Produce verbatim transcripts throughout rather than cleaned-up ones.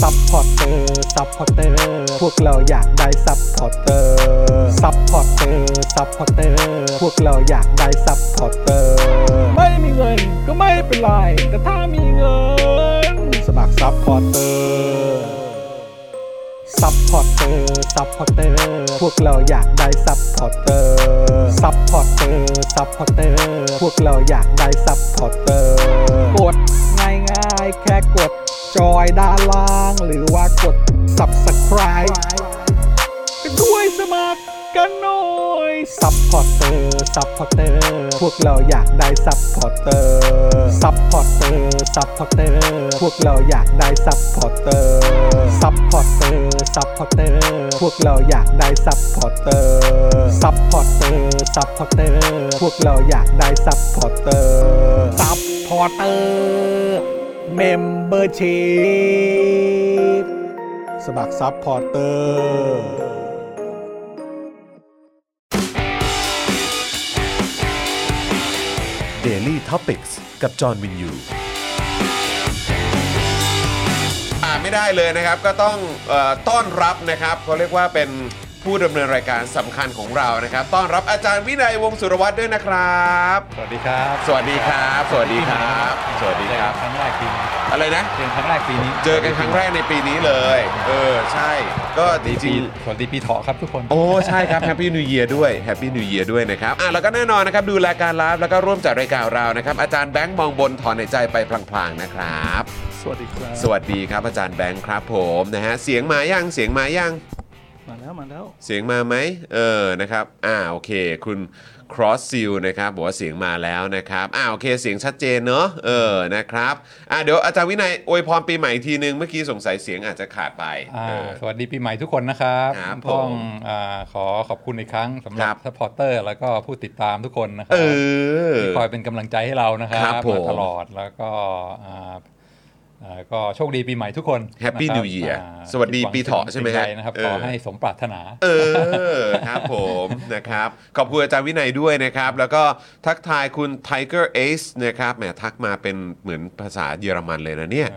ซัพพอร์ตเตอร์ซัพพอร์ตเตอร์พวกเราอยากได้ซัพพอร์ตเตอร์ซัพพอร์ตเตอร์ซัพพอร์ตเตอร์พวกเราอยากได้ซัพพอร์ตเตอร์ไม่มีเงินก็ไม่เป็นไรแต่ถ้ามีเงินสมัครซัพพอร์ตเตอร์ซัพพอร์ตเตอร์ซัพพอร์ตเตอร์พวกเราอยากได้ซัพพอร์ตเตอร์ซัพพอร์ตเตอร์ซัพพอร์ตเตอร์พวกเราอยากได้ซัพพอร์ตเตอร์กดง่ายๆแค่กดจอยด้านล่างหรือว่ากด Subscribe กันด้วยสมัครกันหน่อย Supporter Supporter พวกเราอยากได้ Supporter Supporter Supporter พวกเราอยากได้ Supporter Supporter Supporter พวกเราอยากได้ Supporter Supporter Supporter พวกเราอยากได้ Supporter Supporter Membership สมัครซัพพอร์เตอร์เดลี่ท็อปิกส์กับจอห์นวินยูไม่ได้เลยนะครับก็ต้องเอ่อต้อนรับนะครับเขาเรียกว่าเป็นผู้ดำเนินรายการสำคัญของเรานะครับต้อนรับอาจารย์วินัยวงศ์สุรวัตรด้วยนะครับสวัสดีครับสวัสดีครับสวัสดีครับสวัสดีครับครั้งแรกปีนี้อะไรนะเจอครั้งแรกปีนี้เจอกันครั้งแรกในปีนี้เลยเออใช่ก็ดีจริงสวัสดีปีเถาะครับทุกคนโอ้ใช่ครับ Happy New Year ด้วย Happy New Year ด้วยนะครับอ่ะแล้วก็แน่นอนนะครับดูรายการไลฟ์แล้วก็ร่วมจัดรายการเรานะครับอาจารย์แบงค์มองบนถอนหายใจไปพลางๆนะครับสวัสดีครับสวัสดีครับอาจารย์แบงค์ครับผมนะฮะเสียงมายังเสียงมายังมาแล้วมาแล้วเสียงมาไหมเออนะครับอ่าโอเคคุณ Cross Seal นะครับบอกว่าเสียงมาแล้วนะครับอ่าโอเคเสียงชัดเจนเนอะเออนะครับอ่าเดี๋ยวอาจารย์วินัยอวยพรปีใหม่ทีนึงเมื่อกี้สงสัยเสียงอาจจะขาดไปอ่าสวัสดีปีใหม่ทุกคนนะครับต้องอ่าขอขอบคุณอีกครั้งสำหรับซัพพอร์ตเตอร์แล้วก็ผู้ติดตามทุกคนนะครับที่คอยเป็นกำลังใจให้เรานะครับมาตลอดแล้วก็อ่าก็โชคดีปีใหม่ทุกคน Happy New Year สวัสดีปีเถาะใช่ไหมครับขอให้สมปรารถนาเออครับผมนะครับขอบคุณอาจารย์วินัยด้วยนะครับแล้วก็ทักทายคุณ Tiger Ace นะครับแหมทักมาเป็นเหมือนภาษาเยอรมันเลยนะเนี่ย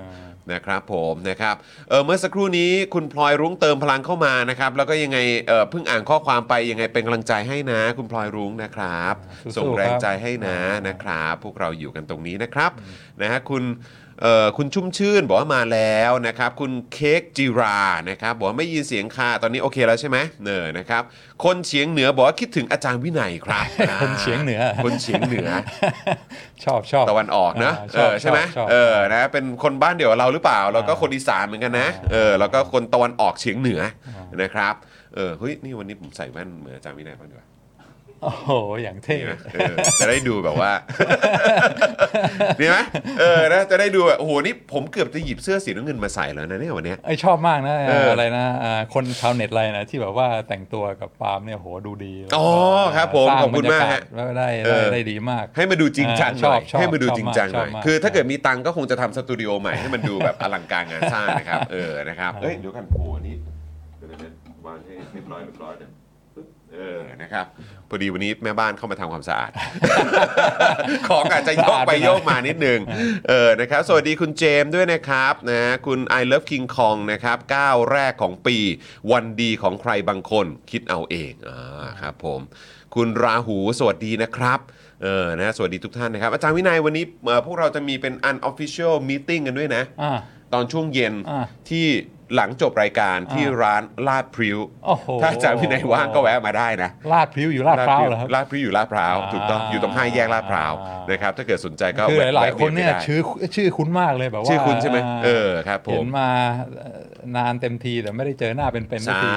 นะครับผมนะครับเออเมื่อสักครู่นี้คุณพลอยรุ้งเติมพลังเข้ามานะครับแล้วก็ยังไงเออเพิ่งอ่านข้อความไปยังไงเป็นกำลังใจให้นะคุณพลอยรุ้งนะครับส่งแรงใจให้นะนะครับพวกเราอยู่กันตรงนี้นะครับนะฮะคุณเอ่อคุณชุ่มชื่นบอกว่ามาแล้วนะครับคุณเค้กจิรานะครับบอกว่าไม่ยินเสียงค่ะตอนนี้โอเคแล้วใช่ไหมเนอนะครับคนเฉียงเหนือบอกว่าคิดถึงอาจารย์วินัยครับคนเฉียงเหนือคนเฉียงเหนือชอบชอบตะวันออกนะเออใช่ไหมเออนะเป็นคนบ้านเดียวเราหรือเปล่าเราก็คนอีสานเหมือนกันนะเออแล้วก็คนตะวันออกเฉียงเหนือนะครับเออเฮ้ยนี่วันนี้ผมใส่แว่นเหมือนอาจารย์วินัยบ้างดีกว่าโอ้โหอย่างเท่จะได้ดูแบบว่าดีไหมเออนะจะได้ดูแบบโอ้โหนี่ผมเกือบจะหยิบเสื้อสีน้ำเงินมาใส่แล้วนะเนี่ยวันนี้ไอชอบมากนะอะไรนะคนชาวเน็ตอะไรนะที่แบบว่าแต่งตัวกับปาล์มเนี่ยโหดูดีอ๋อครับผมขอบคุณมากฮะได้ได้ดีมากให้มาดูจริงจังหน่อยให้มาดูจริงจังหน่อยคือถ้าเกิดมีตังก็คงจะทำสตูดิโอใหม่ให้มันดูแบบอลังการงานสร้างนะครับเออนะครับเฮ้ยเดี๋ยวกันโอ้นี่เดี๋ยวเดี๋ยววางให้เรียบร้อยเรียบร้อยเลยเออนะครับพอดีวันนี้แม่บ้านเข้ามาทำความสะอาด ของอาจจะยกไปยกมานิดนึง เออนะครับสวัสดีคุณเจมส์ด้วยนะครับนะคุณ I Love King Kong นะครับก้าวแรกของปีวันดีของใครบางคนคิดเอาเองอ่าครับผมคุณราหูสวัสดีนะครับเออนะสวัสดีทุกท่านนะครับอาจารย์วินัยวันนี้พวกเราจะมีเป็น unofficial meeting กันด้วยนะตอนช่วงเย็นที่หลังจบรายการที่ร้านลาดพริ้วถ้าอาจารย์วินัยว่างก็แวะมาได้นะลาดพริ้วอยู่ลาดพร้าวเหรอครับลาดพริ้วอยู่ลาดพร้าวถูกต้องอยู่ตรงห้าแยกลาดพร้าวนะครับถ้าเกิดสนใจก็คือหลายคนเนี่ยชื่อชื่อคุ้นมากเลยแบบว่าชื่อคุ้นใช่ไหมเออครับผมเห็นมานานเต็มทีแต่ไม่ได้เจอหน้าเป็นๆสักที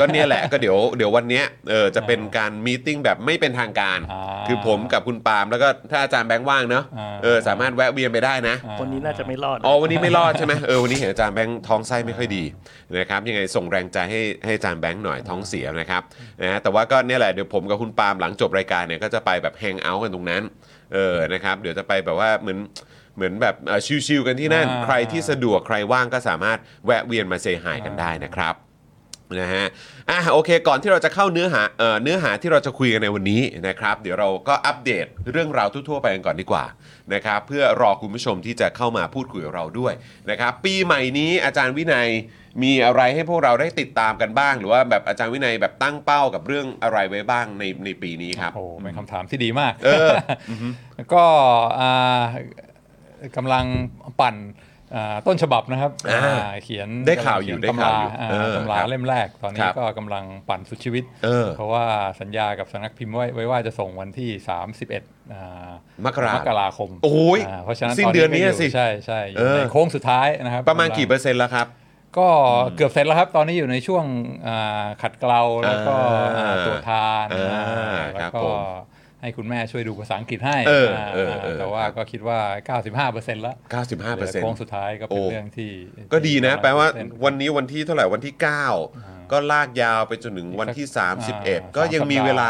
ก็เนี่ยแหละก็เดี๋ยวเดี๋ยววันนี้เออจะเป็นการมีตติ้งแบบไม่เป็นทางการคือผมกับคุณปาล์มแล้วก็ถ้าอาจารย์แบงค์ว่างเนาะเออสามารถแวะเวียนไปได้นะวันนี้น่าจะไม่รอดอ๋อวันนี้ไม่รอดใช่ไหมเออวันนี้เห็นอาจารย์แบงค์ท้องไส้ไม่ค่อยดีนะครับยังไงส่งแรงใจให้ให้อาจารย์แบงค์หน่อยท้องเสียนะครับนะแต่ว่าก็เนี่ยแหละเดี๋ยวผมกับคุณปาล์มหลังจบรายการเนี่ยก็จะไปแบบแฮงเอาท์กันตรงนั้นเออนะครับเดี๋ยวจะไปแบบว่าเหมือนเหมือนแบบชิลๆกันที่นั่นใครที่สะดวกใครว่างก็สามารถแวะเวียนมาเซฮายกันได้นะครับ นะฮะอ่ะโอเคก่อนที่เราจะเข้าเนื้อหาเอ่อเนื้อหาที่เราจะคุยกันในวันนี้นะครับเดี๋ยวเราก็อัปเดตเรื่องราวทั่วๆไปกันก่อนดีกว่านะครับเพื่อรอคุณผู้ชมที่จะเข้ามาพูดคุยกับเราด้วยนะครับปีใหม่นี้อาจารย์วินัยมีอะไรให้พวกเราได้ติดตามกันบ้างหรือว่าแบบอาจารย์วินัยแบบตั้งเป้ากับเรื่องอะไรไว้บ้างในในปีนี้ครับโอ้เป็นคำถามที่ดีมากเออ ก็อ่ากำลังปั่นต้นฉบับนะครับเขียนได้ข่าวอยู่ได้ข่าวอยู่ตำราเล่มแรกตอนนี้ก็กำลังปั่นสุดชีวิตเพราะว่าสัญญากับสำนักพิมพ์ไว้ว่าจะส่งวันที่สามสิบเอ็ดมกราคมโอ้ยเพราะฉะนั้นสิ้นเดือนนี้สิใช่ใช่อยู่ในโค้งสุดท้ายนะครับประมาณกี่เปอร์เซ็นต์แล้วครับก็เกือบเสร็จแล้วครับตอนนี้อยู่ในช่วงขัดเกลาแล้วก็ตัวทานแล้วก็ให้คุณแม่ช่วยดูภาษาอังกฤษให้แต่ว่าก็คิดว่า เก้าสิบห้าเปอร์เซ็นต์ แล้ว เก้าสิบห้าเปอร์เซ็นต์ โค้งสุดท้ายก็เป็นเรื่องที่ก็ดีนะแปลว่าวันนี้วันที่เท่าไหร่วันที่เก้าก็ลากยาวไปจนถึงวันที่สามสิบเอ็ดก็ยังมีเวลา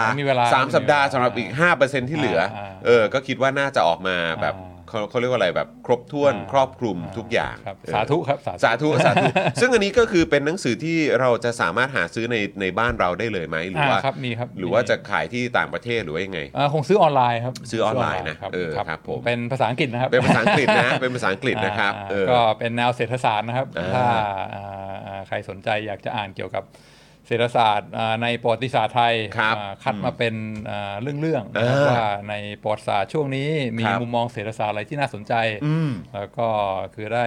สามสัปดาห์สำหรับอีก ห้าเปอร์เซ็นต์ ที่เหลือเออก็คิดว่าน่าจะออกมาแบบเขาเรียกว่าอะไรแบบครบถ้วนครอบคลุมทุกอย่างสาธุครับสาธุสาธุซึ่งอันนี้ก็คือเป็นหนังสือที่เราจะสามารถหาซื้อในในบ้านเราได้เลยไหมหรือว่าครับมีครับหรือว่าจะขายที่ต่างประเทศหรือว่ายังไงคงซื้อออนไลน์ครับซื้อออนไลน์นะเออครับผมเป็นภาษาอังกฤษนะครับเป็นภาษาอังกฤษนะเป็นภาษาอังกฤษนะครับก็เป็นแนวเศรษฐศาสตร์นะครับถ้าใครสนใจอยากจะอ่านเกี่ยวกับเศรษฐศาสตร์ในประวัติศาสตร์ไทยคัดมาเป็นเรื่องๆว่าในประวัติศาสตร์ช่วงนี้มีมุมมองเศรษฐศาสตร์อะไรที่น่าสนใจแล้วก็คือได้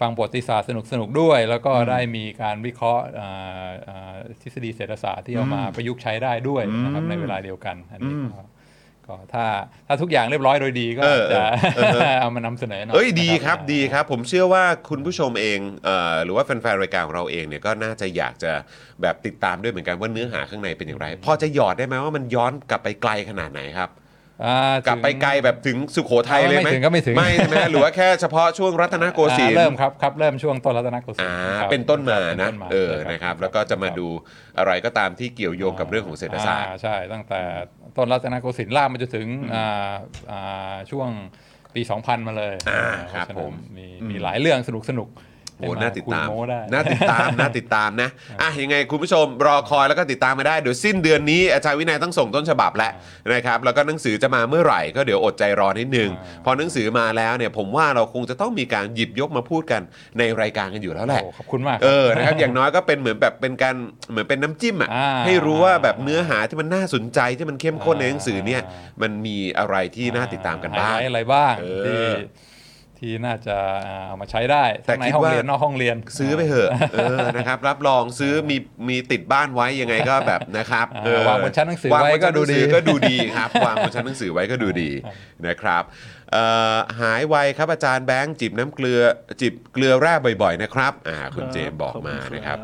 ฟังประวัติศาสตร์สนุกๆด้วยแล้วก็ได้มีการวิเคราะห์ทฤษฎีเศรษฐศาสตร์ที่เอามาประยุกต์ใช้ได้ด้วยนะครับในเวลาเดียวกันอันนี้ก็ถ้าถ้าทุกอย่างเรียบร้อยโดยดีก็จะเอามานำเสนอหน่อยเอ้ยดีครับดีครับผมเชื่อว่าคุณผู้ชมเองเอ่อหรือว่าแฟนๆรายการของเราเองเนี่ยก็น่าจะอยากจะแบบติดตามด้วยเหมือนกันว่าเนื้อหาข้างในเป็นอย่างไรพอจะหยอดได้ไหมว่ามันย้อนกลับไปไกลขนาดไหนครับกลับไปไกลแบบถึงสุโขทัยเลยไหมไม่ถึงก็ไม่ถึงไม่ใช่ไหมหรือว่าแค่เฉพาะช่วงรัตนโกสินทร์เริ่มครับครับเริ่มช่วงต้นรัตนโกสินทร์เป็นต้นมานะเออนะครับแล้วก็จะมาดูอะไรก็ตามที่เกี่ยวโยงกับเรื่องของเศรษฐศาสตร์ใช่ตั้งแต่ต้นรัตนโกสินทร์ล่ามาจนถึงช่วงปีสองพันมาเลยครับผมมีมีหลายเรื่องสนุกสนุกโอ้น่าติดตามน่าติดตามน่าติดตามนะอ่ะยังไงคุณผู้ชมรอคอยแล้วก็ติดตามมาได้เดี๋ยวสิ้นเดือนนี้อาจารย์วินัยต้องส่งต้นฉบับแล้วนะครับแล้วก็หนังสือจะมาเมื่อไหร่ก็เดี๋ยวอดใจรอนิดนึงพอหนังสือมาแล้วเนี่ยผมว่าเราคงจะต้องมีการหยิบยกมาพูดกันในรายการกันอยู่แล้วแหละขอบคุณมากเออนะครับอย่างน้อยก็เป็นเหมือนแบบเป็นการเหมือนเป็นน้ำจิ้มอ่ะให้รู้ว่าแบบเนื้อหาที่มันน่าสนใจที่มันเข้มข้นในหนังสือเนี่ยมันมีอะไรที่น่าติดตามกันบ้างอะไรบ้างที่น่าจะเอามาใช้ได้แต่ในห้องเรียนนอกห้องเรียนซื้อไปเถอะเออนะครับรับรองซื้อมีมีติดบ้านไว้ยังไงก็แบบนะครับเออวางบนชั้นหนังสือไว้ก็ดูดีก็ดูดีครับวางบนชั้นหนังสือไว้ก็ดูดีนะครับหายไวครับอาจารย์แบงค์จิบน้ำเกลือจิบเกลือแร่บ่อยๆนะครับคุณเจมบอกมานะครับ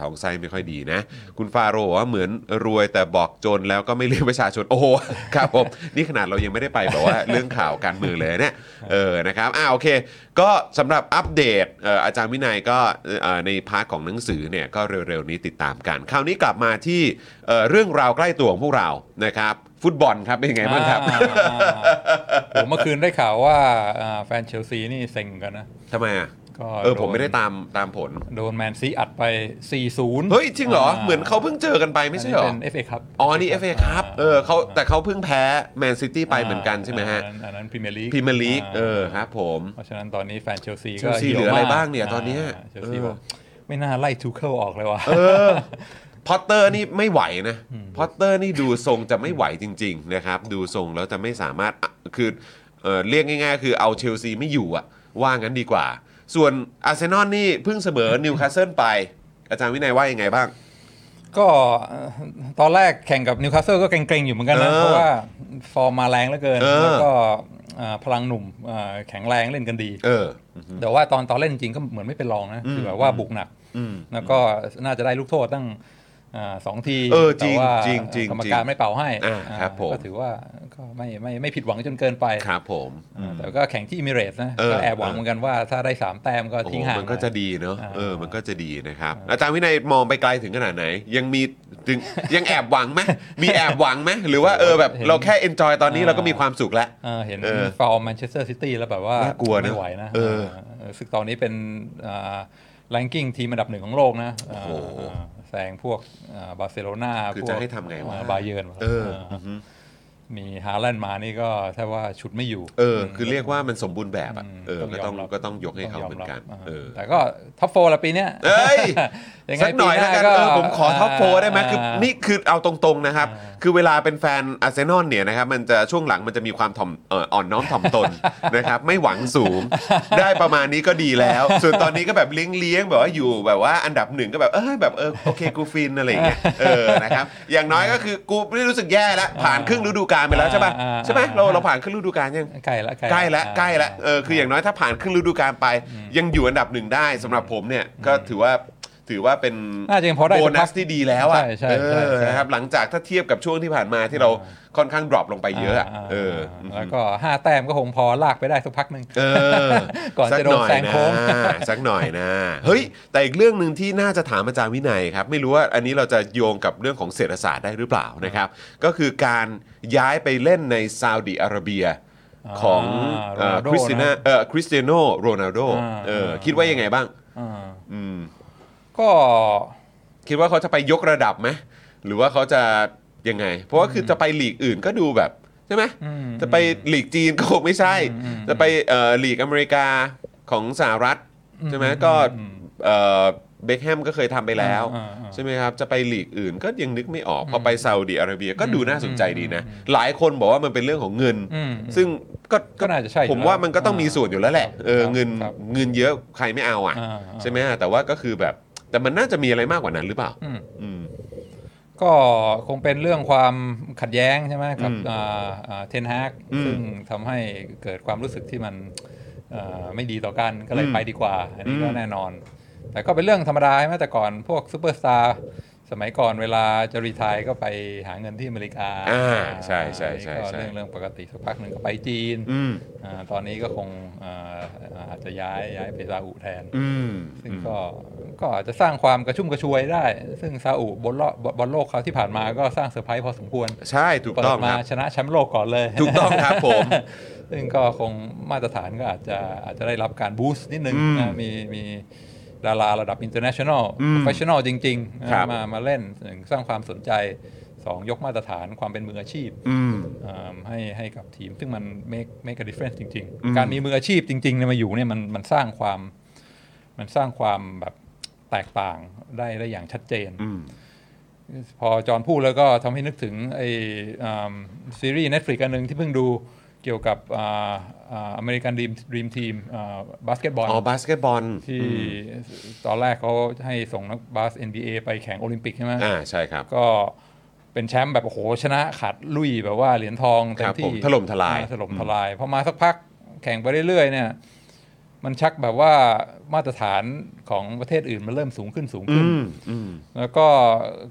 ท้องไส้ไม่ค่อยดีนะคุณฟาโรว่าเหมือนรวยแต่บอกจนแล้วก็ไม่เรียกประชาชนโอ้โหครับผมนี่ขนาดเรายังไม่ได้ไปแบบว่าเรื่องข่าวการเมืองเลยเนี่ยเออนะครับอ่าโอเคก็สำหรับอัปเดตอาจารย์วินัยก็ในพาร์ทของหนังสือเนี่ยก็เร็วๆนี้ติดตามกันคราวนี้กลับมาที่เรื่องราวใกล้ตัวของพวกเรานะครับฟุตบอลครับเป็นยังไงบ้างครับผมเมื่อคืนได้ข่าวว่าแฟนเชลซีนี่เซ็งกันนะทำไมอ่ะเออผมไม่ได้ตามตามผลโดนแมนซีอัดไป สี่ศูนย์ เฮ้ยจริงเหรอเหมือนเขาเพิ่งเจอกันไปไม่ใช่เหรอเป็น เอฟ เอ ครับอ๋อนี่ เอฟ เอ ครับเออเขาแต่เขาเพิ่งแพ้แมนซิตี้ไปเหมือนกันใช่ไหมฮะอันนั้นพรีเมียร์ลีกพรีเมียร์ลีกเออครับผมเพราะฉะนั้นตอนนี้แฟนเชลซีก็เหลืออะไรบ้างเนี่ยตอนนี้เชลซีบอกไม่น่าไล่ทูเคิลออกเลยว่ะพอตเตอร์นี่ไม่ไหวนะพอตเตอร์นี่ดูทรงจะไม่ไหวจริงๆนะครับดูทรงแล้วจะไม่สามารถคือเอ่อเรียกง่ายๆคือเอาเชลซีไม่อยู่อ่ะว่างั้นดีกว่าส่วนอาร์เซนอลนี่เพิ่งเสมอนิวคาสเซิลไปอาจารย์วินัยว่ายังไงบ้างก็ตอนแรกแข่งกับนิวคาสเซิลก็เกรงๆอยู่เหมือนกันนะเพราะว่าฟอร์มมาแรงเหลือเกินแล้วก็พลังหนุ่มแข็งแรงเล่นกันดีแต่ว่าตอนตอนเล่นจริงก็เหมือนไม่เป็นรองนะคือแบบว่าบุกหนักแล้วก็น่าจะได้ลูกโทษตั้งสองทีแต่ว่ากรรมการไม่เป่าให้ก็ถือว่าก็ไม่ไม่ไม่ผิดหวังจนเกินไปครับผมแต่ก็แข่งที่อิมิเรตส์นะก็แอบหวังเหมือนกันว่าถ้าได้สามแต้มก็ทิ้งห่างมันก็จะดีเนาะเออมันก็จะดีนะครับอาจารย์วินัยมองไปไกลถึงขนาดไหนยังมีถึงยังแอบหวังไหมมีแอบหวังไหมหรือว่าเออแบบเราแค่เอนจอยตอนนี้เราก็มีความสุขแล้วเห็นฟอร์มแมนเชสเตอร์ซิตี้แล้วแบบว่าน่ากลัวนะไม่ไหวนะเออซึ่งตอนนี้เป็น แรงกิ้งทีมอันดับหนึ่งของโลกนะแซงพวกบาร์เซโลนาคือจะให้ทำไงวะบาเยิร์นมีฮาแลนด์มานี่ก็แทบว่าชุดไม่อยู่เออคือเรียกว่ามันสมบูรณ์แบบอ่ะเออก็ต้องก็ต้องยกให้เขาเหมือนกันเออแต่ก็ท็อปโฟร์ละปีเนี้ยเอ้ยสักหน่อยแล้วกันผมขอท็อปโฟร์ได้ไหมคือนี่คือเอาตรงๆนะครับคือเวลาเป็นแฟนอาร์เซนอลเนี่ยนะครับมันจะช่วงหลังมันจะมีความถ่อมอ่อนน้อมถ่อมตนนะครับไม่หวังสูงได้ประมาณนี้ก็ดีแล้วส่วนตอนนี้ก็แบบเลี้ยงๆแบบว่าอยู่แบบว่าอันดับหนึ่งก็แบบเออแบบเออโอเคกูฟินอะไรอย่างเงี้ยเออนะครับอย่างน้อยก็คือกูไม่รู้สึกแย่แล้วผ่านครึ่งฤดูกาลไปแล้วใช่ป่ะใช่มั้ยเราเราผ่านครึ่งฤดูกาลยังใกล้ละใกล้ละใกล้ละเออคืออย่างน้อยถ้าผ่านครึ่งฤดูกาลไปยังอยู่อันดับหนึ่งได้สำหรับผมเนี่ยก็ถือว่าถือว่าเป็นโบนัสที่ดีแล้วอ่ะเออนะครับหลังจากถ้าเทียบกับช่วงที่ผ่านมาที่เราค่อนข้างดรอปลงไปเยอะอ่ะเออแล้วก็ห้าแต้มก็คงพอลากไปได้สักพักนึงเออก่อนจะโดนแซงโค้งสักหน่อยนะเฮ้ยแต่อีกเรื่องนึงที่น่าจะถามอาจารย์วินัยครับไม่รู้ว่าอันนี้เราจะโยงกับเรื่องของเศรษฐศาสตร์ได้หรือเปล่านะครับก็คือการย้ายไปเล่นในซาอุดิอาระเบียของคริสเตียโนเอ่อคริสเตียโนโรนัลโดเออคิดว่ายังไงบ้างอืมก็คิดว่าเขาจะไปยกระดับไหมหรือว่าเขาจะยังไงเพราะว่าคือจะไปหลีกอื่นก็ดูแบบใช่ไหมจะไปหลีกจีนก็คงไม่ใช่จะไปหลีกอเมริกาของสหรัฐใช่ไหมก็เบคแฮมก็เคยทำไปแล้วใช่ไหมครับจะไปหลีกอื่นก็ยังนึกไม่ออกพอไปซาอุดิอาระเบียก็ดูน่าสนใจดีนะหลายคนบอกว่ามันเป็นเรื่องของเงินซึ่งก็ก็น่าจะใช่ผมว่ามันก็ต้องมีส่วนอยู่แล้วแหละเออเงินเงินเยอะใครไม่เอาอ่ะใช่ไหมแต่ว่าก็คือแบบแต่มันน่าจะมีอะไรมากกว่านั้นหรือเปล่าก็คงเป็นเรื่องความขัดแย้งใช่ไหมกับเทนฮากซึ่งทำให้เกิดความรู้สึกที่มันไม่ดีต่อกันก็เลยไปดีกว่าอันนี้ก็แน่นอนแต่ก็เป็นเรื่องธรรมดาใช่ไหมแต่ก่อนพวกซูเปอร์สตาร์สมัยก่อนเวลาจะรีไทร์ก็ไปหาเงินที่อเมริกาใช่ใช่ใช่ก็เรื่องเรื่องปกติสักพักหนึ่งก็ไปจีนตอนนี้ก็คงอาจจะย้ายย้ายไปซาอุแทนซึ่งก็ก็อาจจะสร้างความกระชุ่มกระชวยได้ซึ่งซาอุบนโลกบนโลกเขาที่ผ่านมาก็สร้างเซอร์ไพรส์พอสมควรใช่ถูกต้องมาชนะแชมป์โลกก่อนเลยถูกต้องครับผมซึ่งก็คงมาตรฐานก็อาจจะอาจจะได้รับการบูสต์นิดนึงมีมีดาราระดับ international professional จริงๆมามาเล่นสร้างความสนใจสองยกมาตรฐานความเป็นมืออาชีพให้ให้กับทีมซึ่งมัน make make a difference จริงๆการมีมืออาชีพจริงๆเนี่ยมาอยู่เนี่ยมันมันสร้างความมันสร้างความแบบแตกต่างได้ได้อย่างชัดเจนพอจอห์นพูดแล้วก็ทำให้นึกถึงไอ้ซีรีส์ Netflix อันนึงที่เพิ่งดูเกี่ยวกับอเมริกันดรีมทีมบาสเกตบอลอ๋อบาสเกตบอลที่ตอนแรกเขาให้ส่งนักบาส เอ็น บี เอ ไปแข่งโอลิมปิกใช่ไหมอ่าใช่ครับก็เป็นแชมป์แบบโอ้โหชนะขาดลุยแบบว่าเหรียญทองเต็มที่ถล่มทลายถล่มทลายพอมาสักพักแข่งไปเรื่อยๆเนี่ยมันชักแบบว่ามาตรฐานของประเทศอื่นมันเริ่มสูงขึ้นสูงขึ้นแล้วก็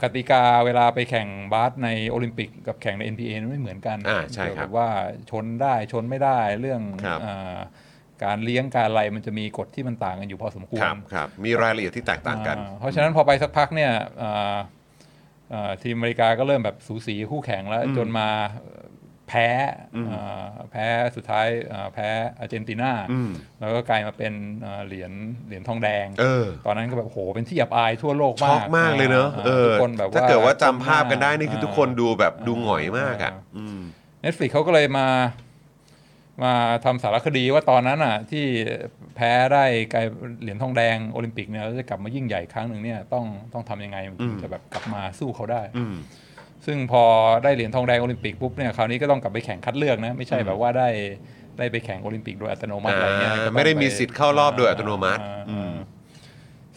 กติกาเวลาไปแข่งบาสในโอลิมปิกกับแข่งใน เอ็น บี เอ ไม่เหมือนกันเกี่ยวกับว่าชนได้ชนไม่ได้เรื่องการเลี้ยงการอะไรมันจะมีกฎที่มันต่างกันอยู่พอสมควรมีรายละเอียดที่แตกต่างกันเพราะฉะนั้นพอไปสักพักเนี่ยทีมอเมริกาก็เริ่มแบบสูสีคู่แข่งแล้วจนมาแพ้แพ้สุดท้ายแพ้อาร์เจนตินาแล้วก็กลายมาเป็นเหรียญเหรียญทองแดงตอนนั้นก็แบบโหเป็นที่อับอายทั่วโลกมากช็อกมากเลยเนอะทุกคนแบบว่าถ้าเกิดว่าจำภาพกันได้นี่คือทุกคนดูแบบดูหงอยมากอ่ะ Netflix เขาก็เลยมามาทำสารคดีว่าตอนนั้นอ่ะที่แพ้ได้กลายเหรียญทองแดงโอลิมปิกเนี่ยแล้วจะกลับมายิ่งใหญ่ครั้งหนึ่งเนี่ยต้องต้องทำยังไงจะแบบกลับมาสู้เขาได้ซึ่งพอได้เหรียญทองแดงโอลิมปิกปุ๊บเนี่ยคราวนี้ก็ต้องกลับไปแข่งคัดเลือกนะไม่ใช่แบบว่าได้ได้ไปแข่งโอลิมปิกโดยอัตโนมัติอะไรเงี้ยไม่ได้มีสิทธิ์เข้ารอบโดยอัตโนมัติ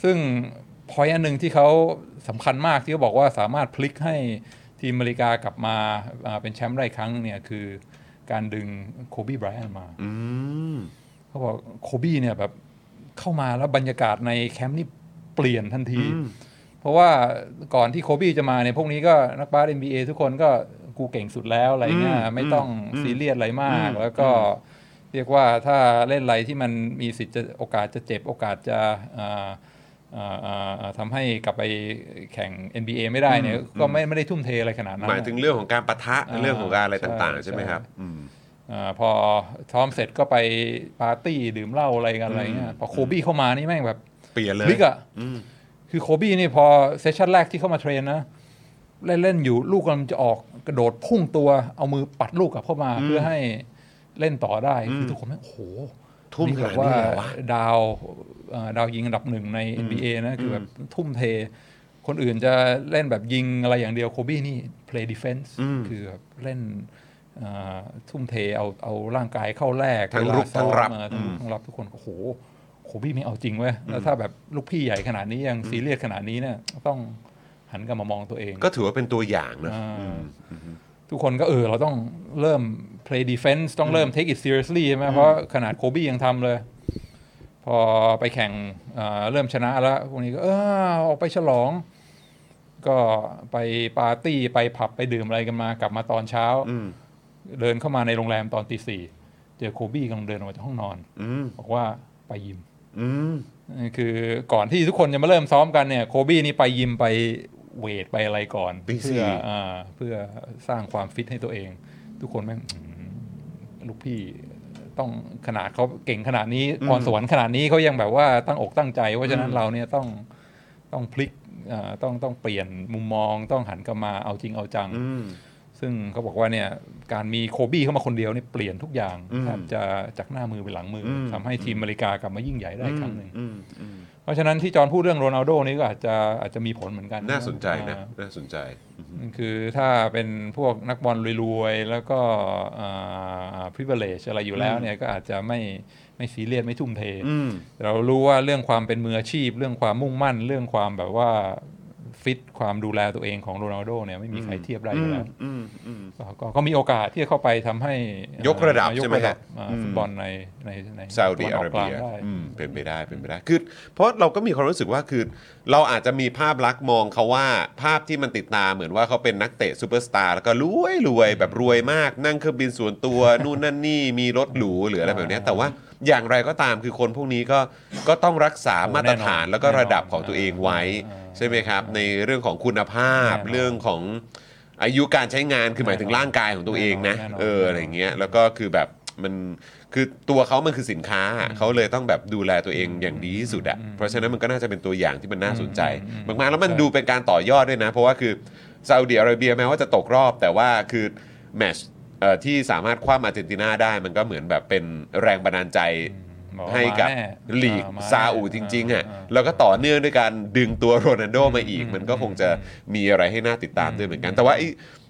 ซึ่งพอยต์อันนึงที่เขาสำคัญมากที่เขาบอกว่าสามารถพลิกให้ทีมอเมริกากลับมาเป็นแชมป์ได้ครั้งเนี่ยคือการดึงโคบีไบรอันมาเขาบอกโคบีเนี่ยแบบเข้ามาแล้วบรรยากาศในแคมป์นี่เปลี่ยนทันทีเพราะว่าก่อนที่โคบี้จะมาเนี่ยพวกนี้ก็นักบาส เอ็น บี เอ ทุกคนก็กูเก่งสุดแล้วอะไรเงี้ยไม่ต้องซีเรียสอะไรมากแล้วก็เรียกว่าถ้าเล่นอะไรที่มันมีสิทธิ์จะโอกาสจะเจ็บโอกาสจะทำให้กลับไปแข่ง เอ็น บี เอ ไม่ได้เนี่ยก็ไม่ไม่ได้ทุ่มเทอะไรขนาดนั้นหมายถึงเรื่องของการปะทะเรื่องของการอะไรต่างๆใช่ไหมครับพอซ้อมเสร็จก็ไปปาร์ตี้ดื่มเหล้าอะไรกันอะไรเงี้ยพอโคบี้เข้ามานี่แม่งแบบ เปลี่ยนเลยบิ๊กอ่ะคือโคบี้นี่พอเซสชั่นแรกที่เข้ามาเทรนนะเล่นเล่นอยู่ลูกกำลังจะออกกระโดดพุ่งตัวเอามือปัดลูกกลับเข้ามาเพื่อให้เล่นต่อได้คือทุกคนโอ้โหทุ่มขนาดนี้เหรอวะดาวดาวยิงอันดับหนึ่งใน เอ็น บี เอ นะคือแบบทุ่มเทคนอื่นจะเล่นแบบยิงอะไรอย่างเดียวโคบี้นี่ play defense คือแบบเล่นทุ่มเทเอาเอาร่างกายเข้าแลกทั้งรุกทั้งรับทั้งรับทุกคนโอ้โหโคบี้ไม่เอาจริงเว้ยแล้วถ้าแบบลูกพี่ใหญ่ขนาดนี้ยังซีเรียสขนาดนี้เนี่ยต้องหันกลับมามองตัวเองก็ถือว่าเป็นตัวอย่างนะทุกคนก็เออเราต้องเริ่ม play defense ต้องเริ่ม take it seriously ใช่ไหมเพราะขนาดโคบี้ยังทำเลยพอไปแข่ง เ, เริ่มชนะแล้วพวกนี้ก็เออออกไปฉลองก็ไปปาร์ตี้ไปผับไปดื่มอะไรกันมากลับมาตอนเช้าเดินเข้ามาในโรงแรมตอนตีสี่เจอโคบี้กำลังเดินออกมาจากห้องนอนบอกว่าไปยิมคือก่อนที่ทุกคนจะมาเริ่มซ้อมกันเนี่ยโคบี้นี่ไปยิมไปเวทไปอะไรก่อนเพื่อเพื่อสร้างความฟิตให้ตัวเองทุกคนแม่งลูกพี่ต้องขนาดเขาเก่งขนาดนี้พรสวรรค์ขนาดนี้เขายังแบบว่าตั้งอกตั้งใจเพราะฉะนั้นเราเนี่ยต้องต้องพลิกต้องต้องเปลี่ยนมุมมองต้องหันกลับมาเอาจริงเอาจังซึ่งเขาบอกว่าเนี่ยการมีโคบี้เข้ามาคนเดียวนี่เปลี่ยนทุกอย่างแทบจะจากหน้ามือไปหลังมือทำให้ทีมอเมริกากลับมายิ่งใหญ่ได้ครั้งหนึ่งเพราะฉะนั้นที่จอนพูดเรื่องโรนัลโดนี่ก็อาจจะอาจจะมีผลเหมือนกันน่าสนใจนะน่าสนใจคือถ้าเป็นพวกนักบอลรวยๆแล้วก็อ่า privilege อะไรอยู่แล้วเนี่ยก็อาจจะไม่ไม่ซีเรียสไม่ทุ่มเทเรารู้ว่าเรื่องความเป็นมืออาชีพเรื่องความมุ่งมั่นเรื่องความแบบว่าฟิตความดูแลตัวเองของโรนัลโดเนี่ยไม่มีใครเทียบได้อยู่แล้วก็มีโอกาสที่จะเข้าไปทำให้ยกระดับใช่ไหมครับฟุตบอลในในในซาอุดิอาระเบียเป็นไปได้เป็นไปได้คือเพราะเราก็มีความรู้สึกว่าคือเราอาจจะมีภาพลักษณ์มองเขาว่าภาพที่มันติดตาเหมือนว่าเขาเป็นนักเตะซูเปอร์สตาร์แล้วก็รวยรวยแบบรวยมากนั่งเครื่องบินส่วนตัวนู่นนั่นนี่มีรถหรูหรืออะไรแบบนี้แต่ว่าอย่างไรก็ตามคือคนพวกนี้ก็ก็ต้องรักษามาตรฐานแล้วก็ระดับของตัวเองไว้ใช่ไหมครับในเรื่องของคุณภาพเรื่องของอายุการใช้งานคือหมายถึงร่างกายของตัวเองนะเอออะไรเงี้ยแล้วก็คือแบบมันคือตัวเขามันคือสินค้าเขาเลยต้องแบบดูแลตัวเองอย่างดีที่สุดอ่ะเพราะฉะนั้นมันก็น่าจะเป็นตัวอย่างที่มันน่าสนใจมากๆแล้วมันดูเป็นการต่อยอดด้วยนะเพราะว่าคือซาอุดิอาระเบียแม้ว่าจะตกรอบแต่ว่าคือแมตช์ที่สามารถคว้าอาร์เจนตินาได้มันก็เหมือนแบบเป็นแรงบันดาลใจให้กับลีกซาอุจริงๆอ่ะแล้วก็ต่อเนื่องด้วยการดึงตัวโรนัลโดมาอีกมันก็คงจะมีอะไรให้น่าติดตามด้วยเหมือนกันแต่ว่า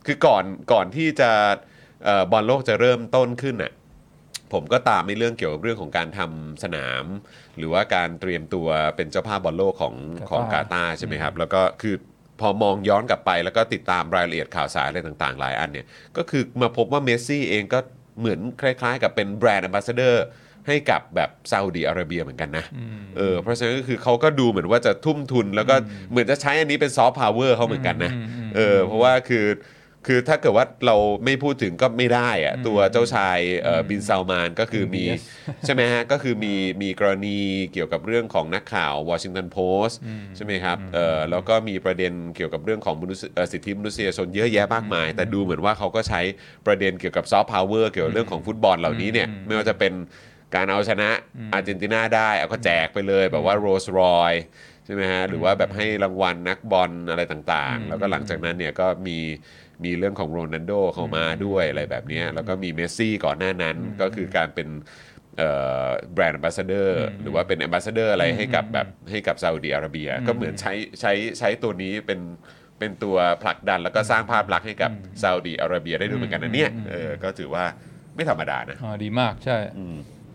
คือก่อนก่อนที่จะบอลโลกจะเริ่มต้นขึ้นอ่ะผมก็ตามในเรื่องเกี่ยวกับเรื่องของการทำสนามหรือว่าการเตรียมตัวเป็นเจ้าภาพบอลโลกของของกาตาร์ใช่ไหมครับแล้วก็คือพอมองย้อนกลับไปแล้วก็ติดตามรายละเอียดข่าวสารอะไรต่างๆหลายอันเนี่ยก็คือมาพบว่าเมสซี่เองก็เหมือนคล้ายๆกับเป็นแบรนด์แอมบาสเดอร์ให้กับแบบซาอุดิอาระเบียเหมือนกันนะเออเพราะฉะนั้นก็คือเขาก็ดูเหมือนว่าจะทุ่มทุนแล้วก็เหมือนจะใช้อันนี้เป็นซอฟต์พาวเวอร์เขาเหมือนกันนะเออเพราะว่าคือคือถ้าเกิดว่าเราไม่พูดถึงก็ไม่ได้อะตัวเจ้าชายบินซาลมานก็คือมีใช่ไหมฮะก็คือมีมีกรณีเกี่ยวกับเรื่องของนักข่าววอชิงตันโพสต์ใช่ไหมครับเออแล้วก็มีประเด็นเกี่ยวกับเรื่องของสิทธิมนุษยชนเยอะแยะมากมายแต่ดูเหมือนว่าเขาก็ใช้ประเด็นเกี่ยวกับซอฟต์พาวเวอร์เกี่ยวกับเรื่องของฟุตบอลเหล่านี้เนี่ยไม่ว่าจะเป็นการเอาชนะอาร์เจนตินาได้เอาก็แจกไปเลยแบบว่าโรลส์รอยซ์ใช่ไหมฮะหรือว่าแบบให้รางวัลนักบอลอะไรต่างๆแล้วก็หลังจากนั้นเนี่ยก็มีมีเรื่องของโรนัลโดเข้ามาด้วยอะไรแบบนี้แล้วก็มีเมสซี่ก่อนหน้านั้นก็คือการเป็นแบรนด์แอมบาสเดอร์หรือว่าเป็นแอมบาสเดอร์อะไรให้กับแบบให้กับซาอุดิอาระเบียก็เหมือนใช้ใช้ใช้ตัวนี้เป็นเป็นตัวผลักดันแล้วก็สร้างภาพลักษณ์ให้กับซาอุดิอาระเบียได้ด้วยเหมือนกันนะเนี่ยเออก็ถือว่าไม่ธรรมดานะอ๋อดีมากใช่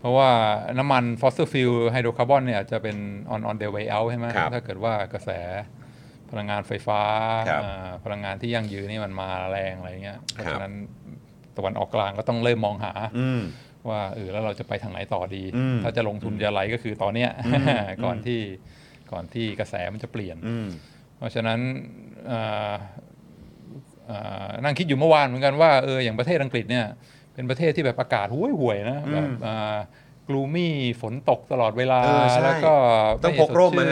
เพราะว่าน้ำมันฟอสซิลฟิวลไฮโดรคาร์บอนเนี่ยอาจจะเป็น on on the way out ใช่ไหมถ้าเกิดว่ากระแสพลังงานไฟฟ้าพลังงานที่ยั่งยืนนี่มันมาแรงอะไรเงี้ยเพราะฉะนั้นตะวันออกกลางก็ต้องเริ่มมองหาว่าเออแล้วเราจะไปทางไหนต่อดีถ้าจะลงทุนจะอะไรก็คือตอนเนี้ย ก่อนที่ก่อนที่กระแสมันจะเปลี่ยนเพราะฉะนั้นนั่งคิดอยู่เมื่อวานเหมือนกันว่าเอออย่างประเทศอังกฤษเนี่ยเป็นประเทศที่แบบอากาศห่วยๆนะแบบกลูมี่ฝนตกตลอดเวลาแล้วก็ต้องพกร่มมา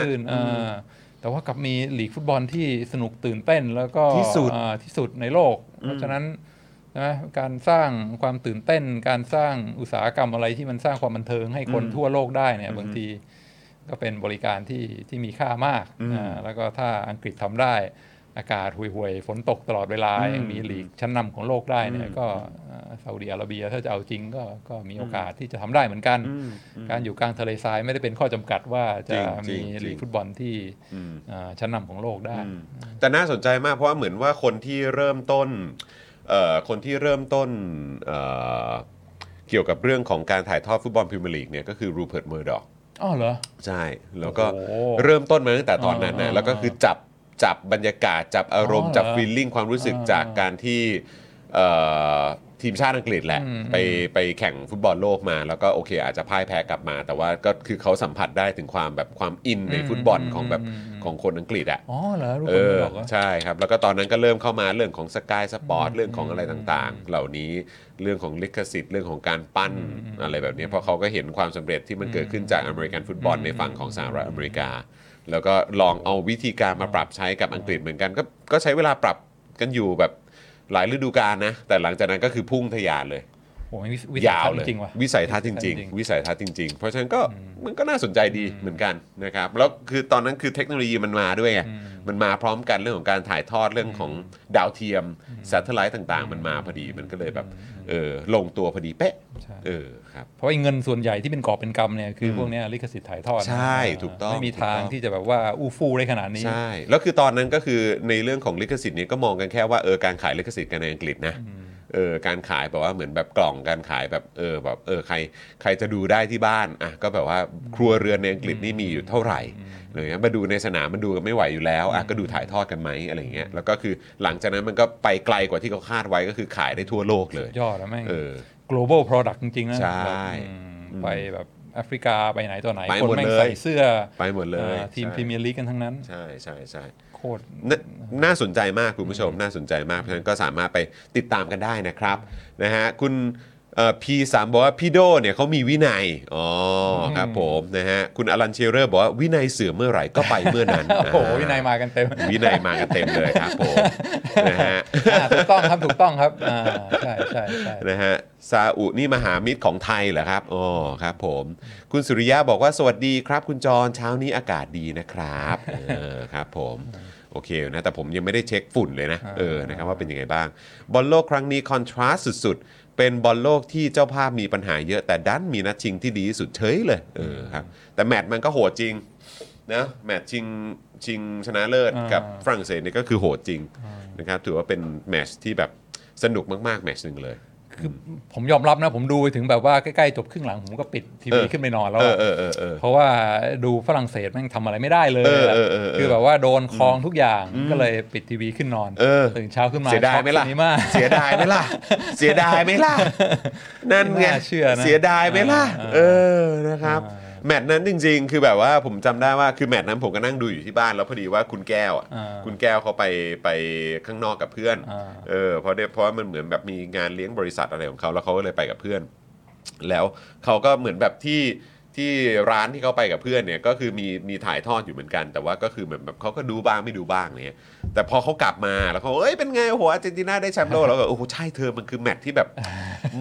แต่ว่ากับมีลีกฟุตบอลที่สนุกตื่นเต้นแล้วก็ที่สุดที่สุดในโลกเพราะฉะนั้นนะการสร้างความตื่นเต้นการสร้างอุตสาหกรรมอะไรที่มันสร้างความบันเทิงให้คนทั่วโลกได้เนี่ยบางที ก็เป็นบริการที่ที่มีค่ามากอ่าแล้วก็ถ้าอังกฤษทำได้อากาศห่วยๆฝนตกตลอดเวลาอย่างมีลีกชั้นนำของโลกได้เนี่ยก็ซาอุดิอาระเบียถ้าจะเอาจริงก็ก็มีโอกาสที่จะทำได้เหมือนกันการอยู่กลางทะเลทรายไม่ได้เป็นข้อจำกัดว่าจะมีลีกฟุตบอลที่ชั้นนำของโลกได้แต่น่าสนใจมากเพราะว่าเหมือนว่าคนที่เริ่มต้นคนที่เริ่มต้นเกี่ยวกับเรื่องของการถ่ายทอดฟุตบอลพรีเมียร์ลีกเนี่ยก็คือรูเพิร์ต เมอร์ด็อกอ๋อเหรอใช่แล้วก็เริ่มต้นมาตั้งแต่ตอนนั้นนะแล้วก็คือจับจับบรรยากาศจับอารมณ์จับฟีลลิ่งความรู้สึกจากการที่ทีมชาติอังกฤษแหละไปไปแข่งฟุตบอลโลกมาแล้วก็โอเคอาจจะพ่ายแพ้กลับมาแต่ว่าก็คือเขาสัมผัสได้ถึงความแบบความอินในฟุตบอลของแบบของคนอังกฤษอ่ะอ๋อเหรอรู้คนไม่บอกอ่ะใช่ครับแล้วก็ตอนนั้นก็เริ่มเข้ามาเรื่องของสกายสปอร์ตเรื่องของอะไรต่างๆเหล่านี้เรื่องของลิขสิทธิ์เรื่องของการปั้นอะไรแบบนี้เพราะเขาก็เห็นความสำเร็จที่มันเกิดขึ้นจากอเมริกันฟุตบอลในฝั่งของสหรัฐอเมริกาแล้วก็ลองเอาวิธีการมาปรับใช้กับอังกฤษเหมือนกันก็ก็ใช้เวลาปรับกันอยู่แบบหลายฤดูกาลนะแต่หลังจากนั้นก็คือพุ่งทะยานเลยโอ้ยวิสัยทัศน์จริงว่ะวิสัยทัศน์จริงๆวิสัยทัศน์จริงๆเพราะฉะนั้นก็มันก็น่าสนใจดีเหมือนกันนะครับแล้วคือตอนนั้นคือเทคโนโลยีมันมาด้วยไงมันมาพร้อมกันเรื่องของการถ่ายทอดเรื่องของดาวเทียมซัตเทอร์ไลท์ต่างๆมันมาพอดีมันก็เลยแบบเออลงตัวพอดีเป๊ะเออครับเพราะไอ้เงินส่วนใหญ่ที่เป็นกอบเป็นกำเนี่ยคือพวกนี้ลิขสิทธิ์ถ่ายทอดใช่ถูกต้องไม่มีทางที่จะแบบว่าอู้ฟู่ได้ขนาดนี้ใช่แล้วคือตอนนั้นก็คือในเรื่องของลิขสิทธิ์เนี่ยก็มองกันแค่ว่าเออการขายลิขสิทธิ์กันในอังกฤษนะเออการขายแบบว่าเหมือนแบบกล่องการขายแบบเออแบบเออใครใครจะดูได้ที่บ้านอ่ะก็แบบว่าครัวเรือนในอังกฤษนี่มีอยู่เท่าไหร่เลยมาดูในสนามมันดูกันไม่ไหวอยู่แล้วอ่ะก็ดูถ่ายทอดกันไหมอะไรเงี้ยแล้วก็คือหลังจากนั้นมันก็ไปไกลกว่าที่เขาคาดไว้ก็คือขายได้ทั่วโลกเลยยอดนะแม่งเออ global product จริงๆนะใช่ไปแบบแอฟริกาไปไหนตัวไหนคนไม่ใส่เสื้อไปหมดเลยทีมพรีเมียร์ลีกกันทั้งนั้นใช่ใช่ใช่โคตรน่าสนใจมากคุณผู้ชมน่าสนใจมากเพราะฉะนั้นก็สามารถไปติดตามกันได้นะครับนะฮะคุณพีสามบอกว่าพี่โดเนี่ยเขามีวินัยอ๋อครับผมนะฮะคุณอลันเชเรอร์บอกว่าวินัยเสื่อมเมื่อไหร่ก็ไปเมื่อนั้นโอ้โหวินัยมากันเต็มวินัยมากันเต็มเลยครับผมนะฮะถูกต้องครับถูกต้องครับใช่ใช่ใช่นะฮะซาอุนี่มหามิตรของไทยเหรอครับอ๋อครับผมคุณสุริยะบอกว่าสวัสดีครับคุณจรเช้านี้อากาศดีนะครับเออครับผมโอเคนะแต่ผมยังไม่ได้เช็คฝุ่นเลยนะเออนะครับว่าเป็นยังไงบ้างบอลโลกครั้งนี้คอนทราสต์สุดๆเป็นบอลโลกที่เจ้าภาพมีปัญหาเยอะแต่ดันมีนัดชิงที่ดีที่สุดเฉยเลยเออครับแต่แมตช์มันก็โหดจริงนะแมตช์ชิงชิงชนะเลิศกับฝรั่งเศสเนี่ยก็คือโหดจริงนะครับถือว่าเป็นแมตช์ที่แบบสนุกมากๆแมตช์นึงเลยคือผมยอมรับนะผมดูไปถึงแบบว่าใกล้ๆจบครึ่งหลังผมก็ปิดทีวีขึ้นไปนอนแล้ว เ, ออ เ, ออ เ, ออเพราะว่าดูฝรั่งเศสแม่งทำอะไรไม่ได้เลยเออเออเออคือแบบว่าโดนคลองทุกอย่างก็เลยปิดทีวีขึ้นนอนออตื่นเช้าขึ้นมาเสียดายไหมล่ะเสียดายไหมล่ะเสียดายไหมล่ะนั่นไงเสียดายไหมล่ะเออนะครับแมตช์นั้นจริงๆคือแบบว่าผมจำได้ว่าคือแมตช์นั้นผมก็นั่งดูอยู่ที่บ้านแล้วพอดีว่าคุณแก้วอ่ะคุณแก้วเขาไปไปข้างนอกกับเพื่อนเออเพราะเพราะมันเหมือนแบบมีงานเลี้ยงบริษัทอะไรของเขาแล้วเขาก็เลยไปกับเพื่อนแล้วเขาก็เหมือนแบบที่ที่ร้านที่เขาไปกับเพื่อนเนี่ยก็คือมีมีถ่ายทอดอยู่เหมือนกันแต่ว่าก็คือเหมือนแบบเขาก็ดูบ้างไม่ดูบ้างเนี่ยแต่พอเขากลับมาแล้วเขาเอ้ยเป็นไงโอ้โหอาร์เจนตินาได้แชมป์โลกแล้วก็โอ้โหใช่เธอมันคือแมตช์ที่แบบ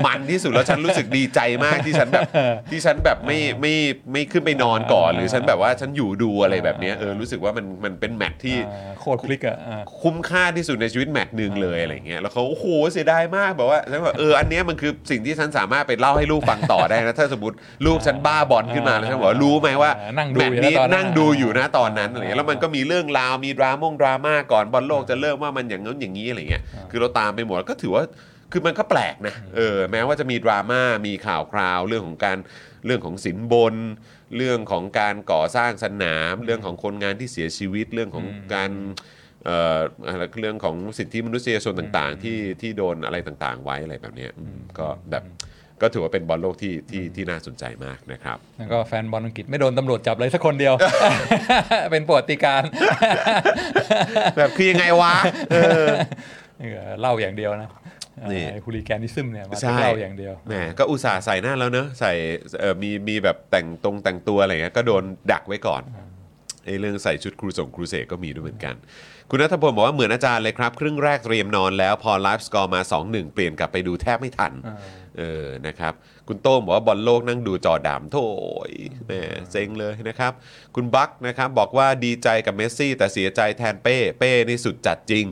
มันที่สุดแล้วฉันรู้สึกดีใจมากที่ฉันแบบที่ฉันแบบไม่ไม่ไม่ขึ้นไปนอนก่อนหรือฉันแบบว่าฉันอยู่ดูอะไรแบบนี้เออรู้สึกว่ามันมันเป็นแมตช์ที่โคตรคลิกอะคุ้มค่าที่สุดในชีวิตแมตช์นึงเลยอะไรเงี้ยแล้วเขาโอ้โหเสียดายมากแบบว่าฉันแบบเอออันนี้มันคือสิ่งที่ฉันสามารถไปเล่าให้ลูกฟังต่อได้นะถ้าสมมติลูกฉันบ้าบอลขึ้นมาแล้วฉันบอกรู้ไหมว่าแมตช์นี้นั่งดูอยู่นะตอนนั้นอะไรเงี้ยแล้วมันก็มีเรื่องราวมีดราม่งดราม่าก่อนบอลโลกจะเริ่มว่ามันอย่างนั้นอย่างนี้อะไรเงี้ยคือเราตามไปหมดก็ถือว่าคือมันก็แปลกนะเออแม้ว่าจะมีดราม่ามีข่าวคราวเรื่องของการเรื่องของสินบนเรื่องของการก่อสร้างสนามเรื่องของคนงานที่เสียชีวิตเรื่องของการเอ่อเรื่องของสิทธิมนุษยชนต่างๆที่ที่โดนอะไรต่างๆไว้อะไรแบบนี้ก็แบบก็ถือว่าเป็นบอลโลกที่ที่ที่น่าสนใจมากนะครับแล้วก็แฟนบอลอังกฤษไม่โดนตำรวจจับเลยสักคนเดียว เป็นปกติการ แบบคือยังไงวะ เออเล่าอย่างเดียวนะนี่ฮูลิแกนนิซึมเนี่ยมาเล่าอย่างเดียวแหมก็อุตส่าห์ใส่หน้าแล้วเนอะใส่เอ่อมีมีแบบแต่งตรงแต่งตัวอะไรเงี้ยก็โดนดักไว้ก่อนไอ้เรื่องใส่ชุดครูส่งครูเสกก็มีด้วยเหมือนกันคุณณัฐพลบอกว่าเหมือนอาจารย์เลยครับครึ่งแรกเตรียมนอนแล้วพอไลฟ์สกอร์มา สองหนึ่ง เปลี่ยนกลับไปดูแทบไม่ทันเออนะครับ คุณโต้งบอกว่าบอลโลกนั่งดูจอดำโถ่แหมเซ็งเลยนะครับคุณบักนะครับบอกว่าดีใจกับเมสซี่แต่เสียใจแทนเป้เป้นี่สุดจัดจริง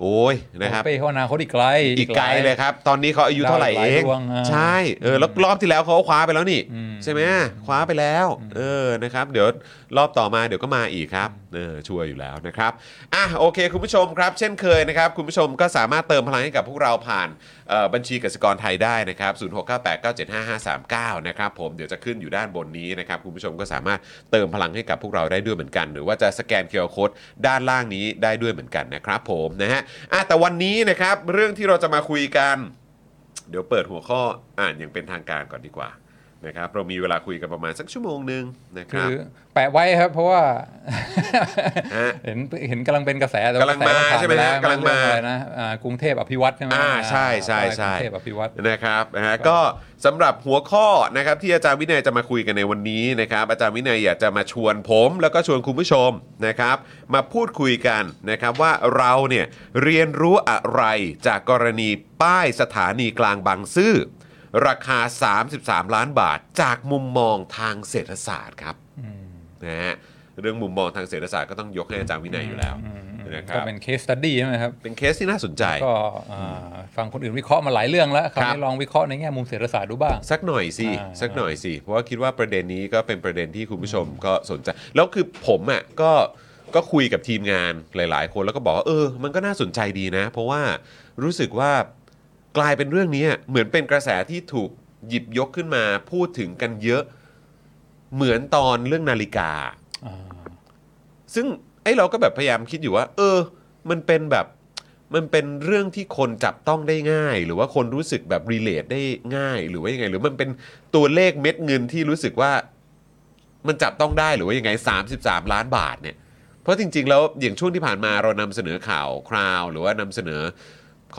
โอ้ยนะครับเป้เขาอนาคตอีกไกลอีกไกลเลยครับตอนนี้เขาอายุเท่าไหร่เองใช่เออแล้วรอบที่แล้วเขาคว้าไปแล้วนี่ใช่ไหมคว้าไปแล้วเออนะครับเดี๋ยวรอบต่อมาเดี๋ยวก็มาอีกครับเออชัวร์อยู่แล้วนะครับอ่ะโอเคคุณผู้ชมครับเช่นเคยนะครับคุณผู้ชมก็สามารถเติมพลังให้กับพวกเราผ่านบัญชีกสิกรไทยได้นะครับศูนย์ หก เก้า แปด เก้า เจ็ด ห้า ห้า สาม เก้านะครับผมเดี๋ยวจะขึ้นอยู่ด้านบนนี้นะครับคุณผู้ชมก็สามารถเติมพลังให้กับพวกเราได้ด้วยเหมือนกันหรือว่าจะสแกน คิว อาร์ Code ด้านล่างนี้ได้ด้วยเหมือนกันนะครับผมนะฮะอ่ะแต่วันนี้นะครับเรื่องที่เราจะมาคุยกันเดี๋ยวเปิดหัวข้ออ่านอย่างเป็นทางการก่อนดีกว่านะครับเรามีเวลาคุยกันประมาณสักชั่วโมงนึงนะครับแปะไว้ครับเพราะว่าเห็นเห็นกำลังเป็นกระแสกำลังมาใช่ไหมนะกำลังมาอะไรนะกรุงเทพอภิวัตใช่ไหมอ่าใช่ใช่ใช่กรุงเทพอภิวัตนะครับนะฮะก็สำหรับหัวข้อนะครับที่อาจารย์วินัยจะมาคุยกันในวันนี้นะครับอาจารย์วินัยอยากจะมาชวนผมแล้วก็ชวนคุณผู้ชมนะครับมาพูดคุยกันนะครับว่าเราเนี่ยเรียนรู้อะไรจากกรณีป้ายสถานีกลางบางซื่อราคาสามสิบสามล้านบาทจากมุมมองทางเศรษฐศาสตร์ครับนะฮะเรื่องมุมมองทางเศรษฐศาสตร์ก็ต้องยกให้อาจารย์วินัยอยู่แล้วนะครับก็เป็นเคสสตั๊ดดี้ใช่ไหมครับเป็นเคสที่น่าสนใจก็ฟังคนอื่นวิเคราะห์มาหลายเรื่องแล้วคราวนี้ลองวิเคราะห์ในแง่มุมเศรษฐศาสตร์ดูบ้างสักหน่อยสิสักหน่อยสิเพราะว่าคิดว่าประเด็นนี้ก็เป็นประเด็นที่คุณผู้ชมก็สนใจแล้วคือผมอ่ะก็ก็คุยกับทีมงานหลายๆคนแล้วก็บอกว่าเออมันก็น่าสนใจดีนะเพราะว่ารู้สึกว่ากลายเป็นเรื่องนี้เหมือนเป็นกระแสที่ถูกหยิบยกขึ้นมาพูดถึงกันเยอะเหมือนตอนเรื่องนาฬิกาซึ่งไอ้เราก็แบบพยายามคิดอยู่ว่าเออมันเป็นแบบมันเป็นเรื่องที่คนจับต้องได้ง่ายหรือว่าคนรู้สึกแบบรีเลทได้ง่ายหรือว่ายังไงหรือมันเป็นตัวเลขเม็ดเงินที่รู้สึกว่ามันจับต้องได้หรือว่ายังไงสามสิบสามล้านบาทเนี่ยเพราะจริงๆแล้วอย่างช่วงที่ผ่านมาเรานำเสนอข่าวคราวหรือว่านำเสนอ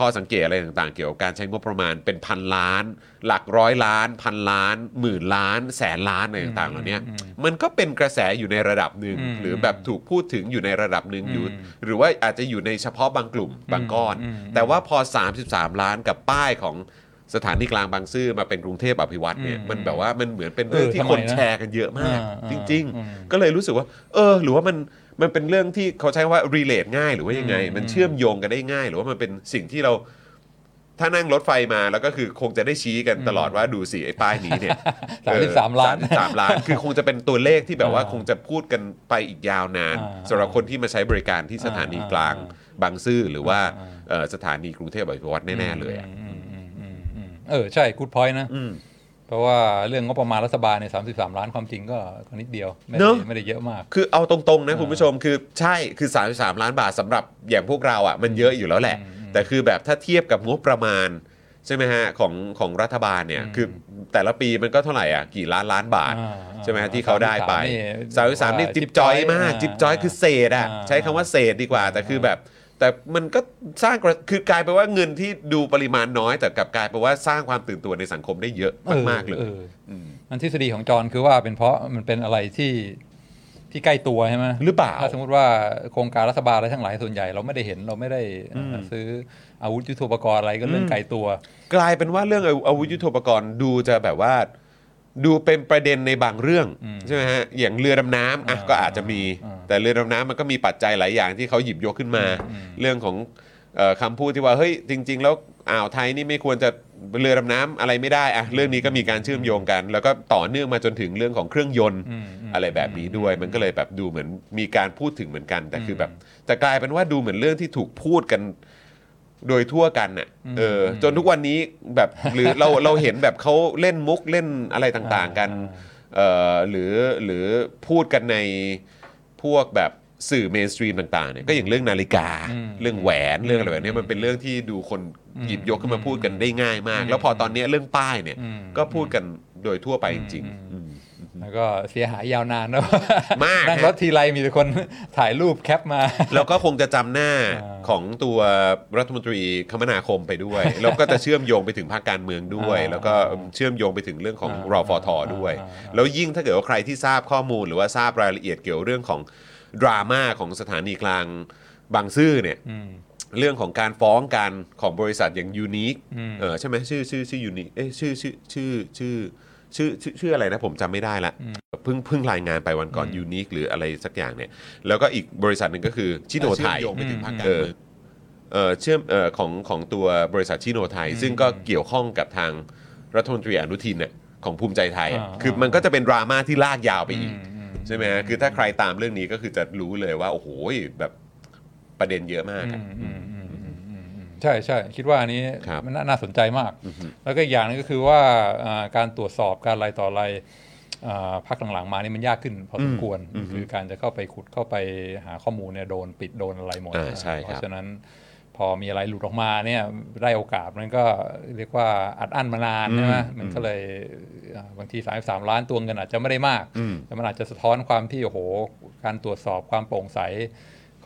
ข้อสังเกตอะไรต่างๆเกี่ยวกับการใช้งบประมาณเป็นพันล้านหลักร้อยล้านพันล้านหมื่นล้านแสนล้านอะไรต่างๆเหล่านี้มันก็เป็นกระแสอยู่ในระดับหนึ่งหรือแบบถูกพูดถึงอยู่ในระดับหนึ่งอยู่หรือว่าอาจจะอยู่ในเฉพาะบางกลุ่มบางก้อนแต่ว่าพอสามสิบสามล้านกับป้ายของสถานีกลางบางซื่อมาเป็นกรุงเทพอภิวัตเนี่ยมันแบบว่ามันเหมือนเป็นเรื่องที่คนแชร์กันเยอะมากจริงๆก็เลยรู้สึกว่าเออหรือว่ามันมันเป็นเรื่องที่เขาใช้ว่า relate ง่ายหรือว่ายังไงมันเชื่อมโยงกันได้ง่ายหรือว่ามันเป็นสิ่งที่เราถ้านั่งรถไฟมาแล้วก็คือคงจะได้ชี้กันตลอดว่าดูสิไอ้ป้ายนี้เนี่ยสามสิบสามล้านสามสิบสามล้านคือคงจะเป็นตัวเลขที่แบบว่าคงจะพูดกันไปอีกยาวนานสำหรับคนที่มาใช้บริการที่สถานีกลางบางซื่อหรือว่าสถานีกรุงเทพอภิวัตแน่ๆเลยเออใช่ good point นะเพราะว่าเรื่องงบประมาณรัฐบาลในสามสิบสามล้านความจริงก็นิดเดียวไม่ได้ไม่ได้เยอะมากคือเอาตรงๆนะคุณผู้ชมคือใช่คือสามสิบสามล้านบาทสำหรับอย่างพวกเราอ่ะมันเยอะอยู่แล้วแหละแต่คือแบบถ้าเทียบกับงบประมาณใช่ไหมฮะของของรัฐบาลเนี่ยคือแต่ละปีมันก็เท่าไหร่อ่ะกี่ล้านล้านบาทใช่ไหมที่เขาได้ไปสามสิบสามนี่จิ๊บจ้อยมากจิ๊บจ้อยคือเศษอ่ะใช้คำว่าเศษดีกว่าแต่คือแบบแต่มันก็สร้างคือกลายไปว่าเงินที่ดูปริมาณน้อยแต่กลับกลายไปว่าสร้างความตื่นตัวในสังคมได้เยอะมากๆเลยอันทฤษฎีของจอนคือว่าเป็นเพราะมันเป็นอะไรที่ที่ใกล้ตัวใช่ไหมหรือเปล่าถ้าสมมติว่าโครงการรัฐบาลอะไรทั้งหลายส่วนใหญ่เราไม่ได้เห็นเราไม่ได้ซื้ออาวุธยุทโธปกรณ์อะไรก็เรื่องไกลตัวกลายเป็นว่าเรื่องอาวุธยุทโธปกรณ์ดูจะแบบว่าดูเป็นประเด็นในบางเรื่องใช่ไหมฮะอย่างเรือดำน้ำอ่ะก็อาจจะมีแต่เรือดำน้ำมันก็มีปัจจัยหลายอย่างที่เขาหยิบยกขึ้นมาเรื่องของคำพูดที่ว่าเฮ้ยจริงๆแล้วอ่าวไทยนี่ไม่ควรจะเรือดำน้ำอะไรไม่ได้อ่ะเรื่องนี้ก็มีการเชื่อมโยงกันแล้วก็ต่อเนื่องมาจนถึงเรื่องของเครื่องยนต์อะไรแบบนี้ด้วยมันก็เลยแบบดูเหมือนมีการพูดถึงเหมือนกันแต่คือแบบแต่กลายเป็นว่าดูเหมือนเรื่องที่ถูกพูดกันโดยทั่วกันน่ะเออจนทุกวันนี้แบบหรือเราเราเห็นแบบเขาเล่นมุกเล่นอะไรต่างๆกันเออหรือหรือพูดกันในพวกแบบสื่อเมนสตรีมต่างๆเนี่ยก็อย่างเรื่องนาฬิกาเรื่องแหวนเรื่องอะไรแบบนี้มันเป็นเรื่องที่ดูคนหยิบยกขึ้นมาพูดกันได้ง่ายมากแล้วพอตอนนี้เรื่องป้ายเนี่ยก็พูดกันโดยทั่วไปจริงแล้วก็เสียหายยาวนานนะมากนั่งรถทีไรมีแต่คนถ่ายรูปแคปมาแล้วก็คงจะจำหน้าของตัวรัฐมนตรีคมนาคมไปด้วยแล้วก็จะเชื่อมโยงไปถึงภาคการเมืองด้วยแล้วก็เชื่อมโยงไปถึงเรื่องของรฟท.ด้วยแล้วยิ่งถ้าเกิดว่าใครที่ทราบข้อมูลหรือว่าทราบรายละเอียดเกี่ยวเรื่องของดราม่าของสถานีกลางบางซื่อเนี่ย เรื่องของการฟ้องกันของบริษัทอย่างยูนิคเออใช่ไหมชื่อชื่อชื่อยูนิคเอ้ชื่อชื่อชื่อชื่อชื่อชื่ออะไรนะผมจำไม่ได้ละเพิ่งเพิ่งรายงานไปวันก่อนยูนิคหรืออะไรสักอย่างเนี่ยแล้วก็อีกบริษัทหนึ่งก็คือชิโนไทยเออเออเชื่อมเออของของตัวบริษัทชิโนไทยซึ่งก็เกี่ยวข้องกับทางรัฐมนตรีอนุทินเนี่ยของภูมิใจไทยคือมันก็จะเป็นดราม่าที่ลากยาวไปอีกใช่ไหมคือถ้าใครตามเรื่องนี้ก็คือจะรู้เลยว่าโอ้โหแบบประเด็นเยอะมากใช่ใช่คิดว่าอันนี้มันน่าสนใจมากแล้วก็อย่างนึงก็คือว่าการตรวจสอบการอะไรต่ออะไรพักหลังๆมานี่มันยากขึ้นพอสมควรคือการจะเข้าไปขุดเข้าไปหาข้อมูลเนี่ยโดนปิดโดนอะไรหมดเพราะฉะนั้นพอมีอะไรหลุดออกมาเนี่ยได้โอกาสมันก็เรียกว่าอัดอั้นมานานใช่ไหมมันก็เลยบางทีสามสิบสามล้านตัวเงินอาจจะไม่ได้มากแต่มันอาจจะสะท้อนความที่โอ้โหการตรวจสอบความโปร่งใส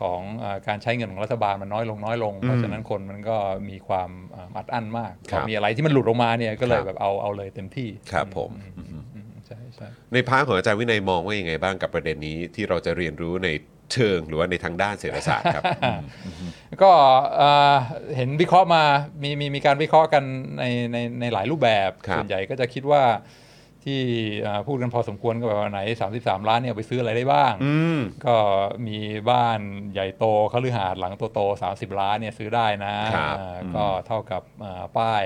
ของการใช้เงินของรัฐบาลมันน้อยลงน้อยลงเพราะฉะนั้นคนมันก็มีความอัดอั้นมากมีอะไรที่มันหลุดออกมาเนี่ยก็เลยแบบเอาเอาเลยเต็มที่ครับผมในพาร์ทของอาจารย์วินัยมองว่ายังไงบ้างกับประเด็นนี้ที่เราจะเรียนรู้ในเชิงหรือว่าในทางด้านเศรษฐศาสตร์ครับก็เห็นวิเคราะห์มามีมีมีการวิเคราะห์กันในในในหลายรูปแบบส่วนใหญ่ก็จะคิดว่าที่พูดกันพอสมควรก็แบบว่าไหนสามสิบสามล้านเนี่ยไปซื้ออะไรได้บ้างก็มีบ้านใหญ่โตคฤหาสน์หลังโตๆสามสิบล้านเนี่ยซื้อได้นะก็เท่ากับป้าย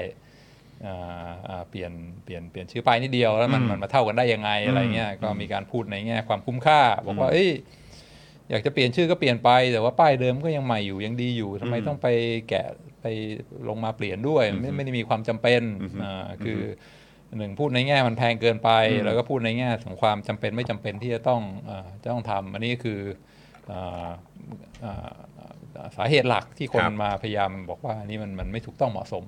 เปลี่ยนเปลี่ยนเปลี่ยนชื่อป้ายนิดเดียวแล้วมันมันมาเท่ากันได้ยังไงอะไรเงี้ยก็มีการพูดในแง่ความคุ้มค่าบอกว่าเอ้ยอยากจะเปลี่ยนชื่อก็เปลี่ยนไปแต่ว่าป้ายเดิมก็ยังใหม่อยู่ยังดีอยู่ทำไมต้องไปแกะไปลงมาเปลี่ยนด้วยไม่ไม่ได้มีความจำเป็นคือหนึ่งพูดในแง่มันแพงเกินไปแล้วก็พูดในแง่ของความจำเป็นไม่จำเป็นที่จะต้องจะต้องทำอันนี้คือสาเหตุหลักที่คนมาพยายามบอกว่านี่มันมันไม่ถูกต้องเหมาะสม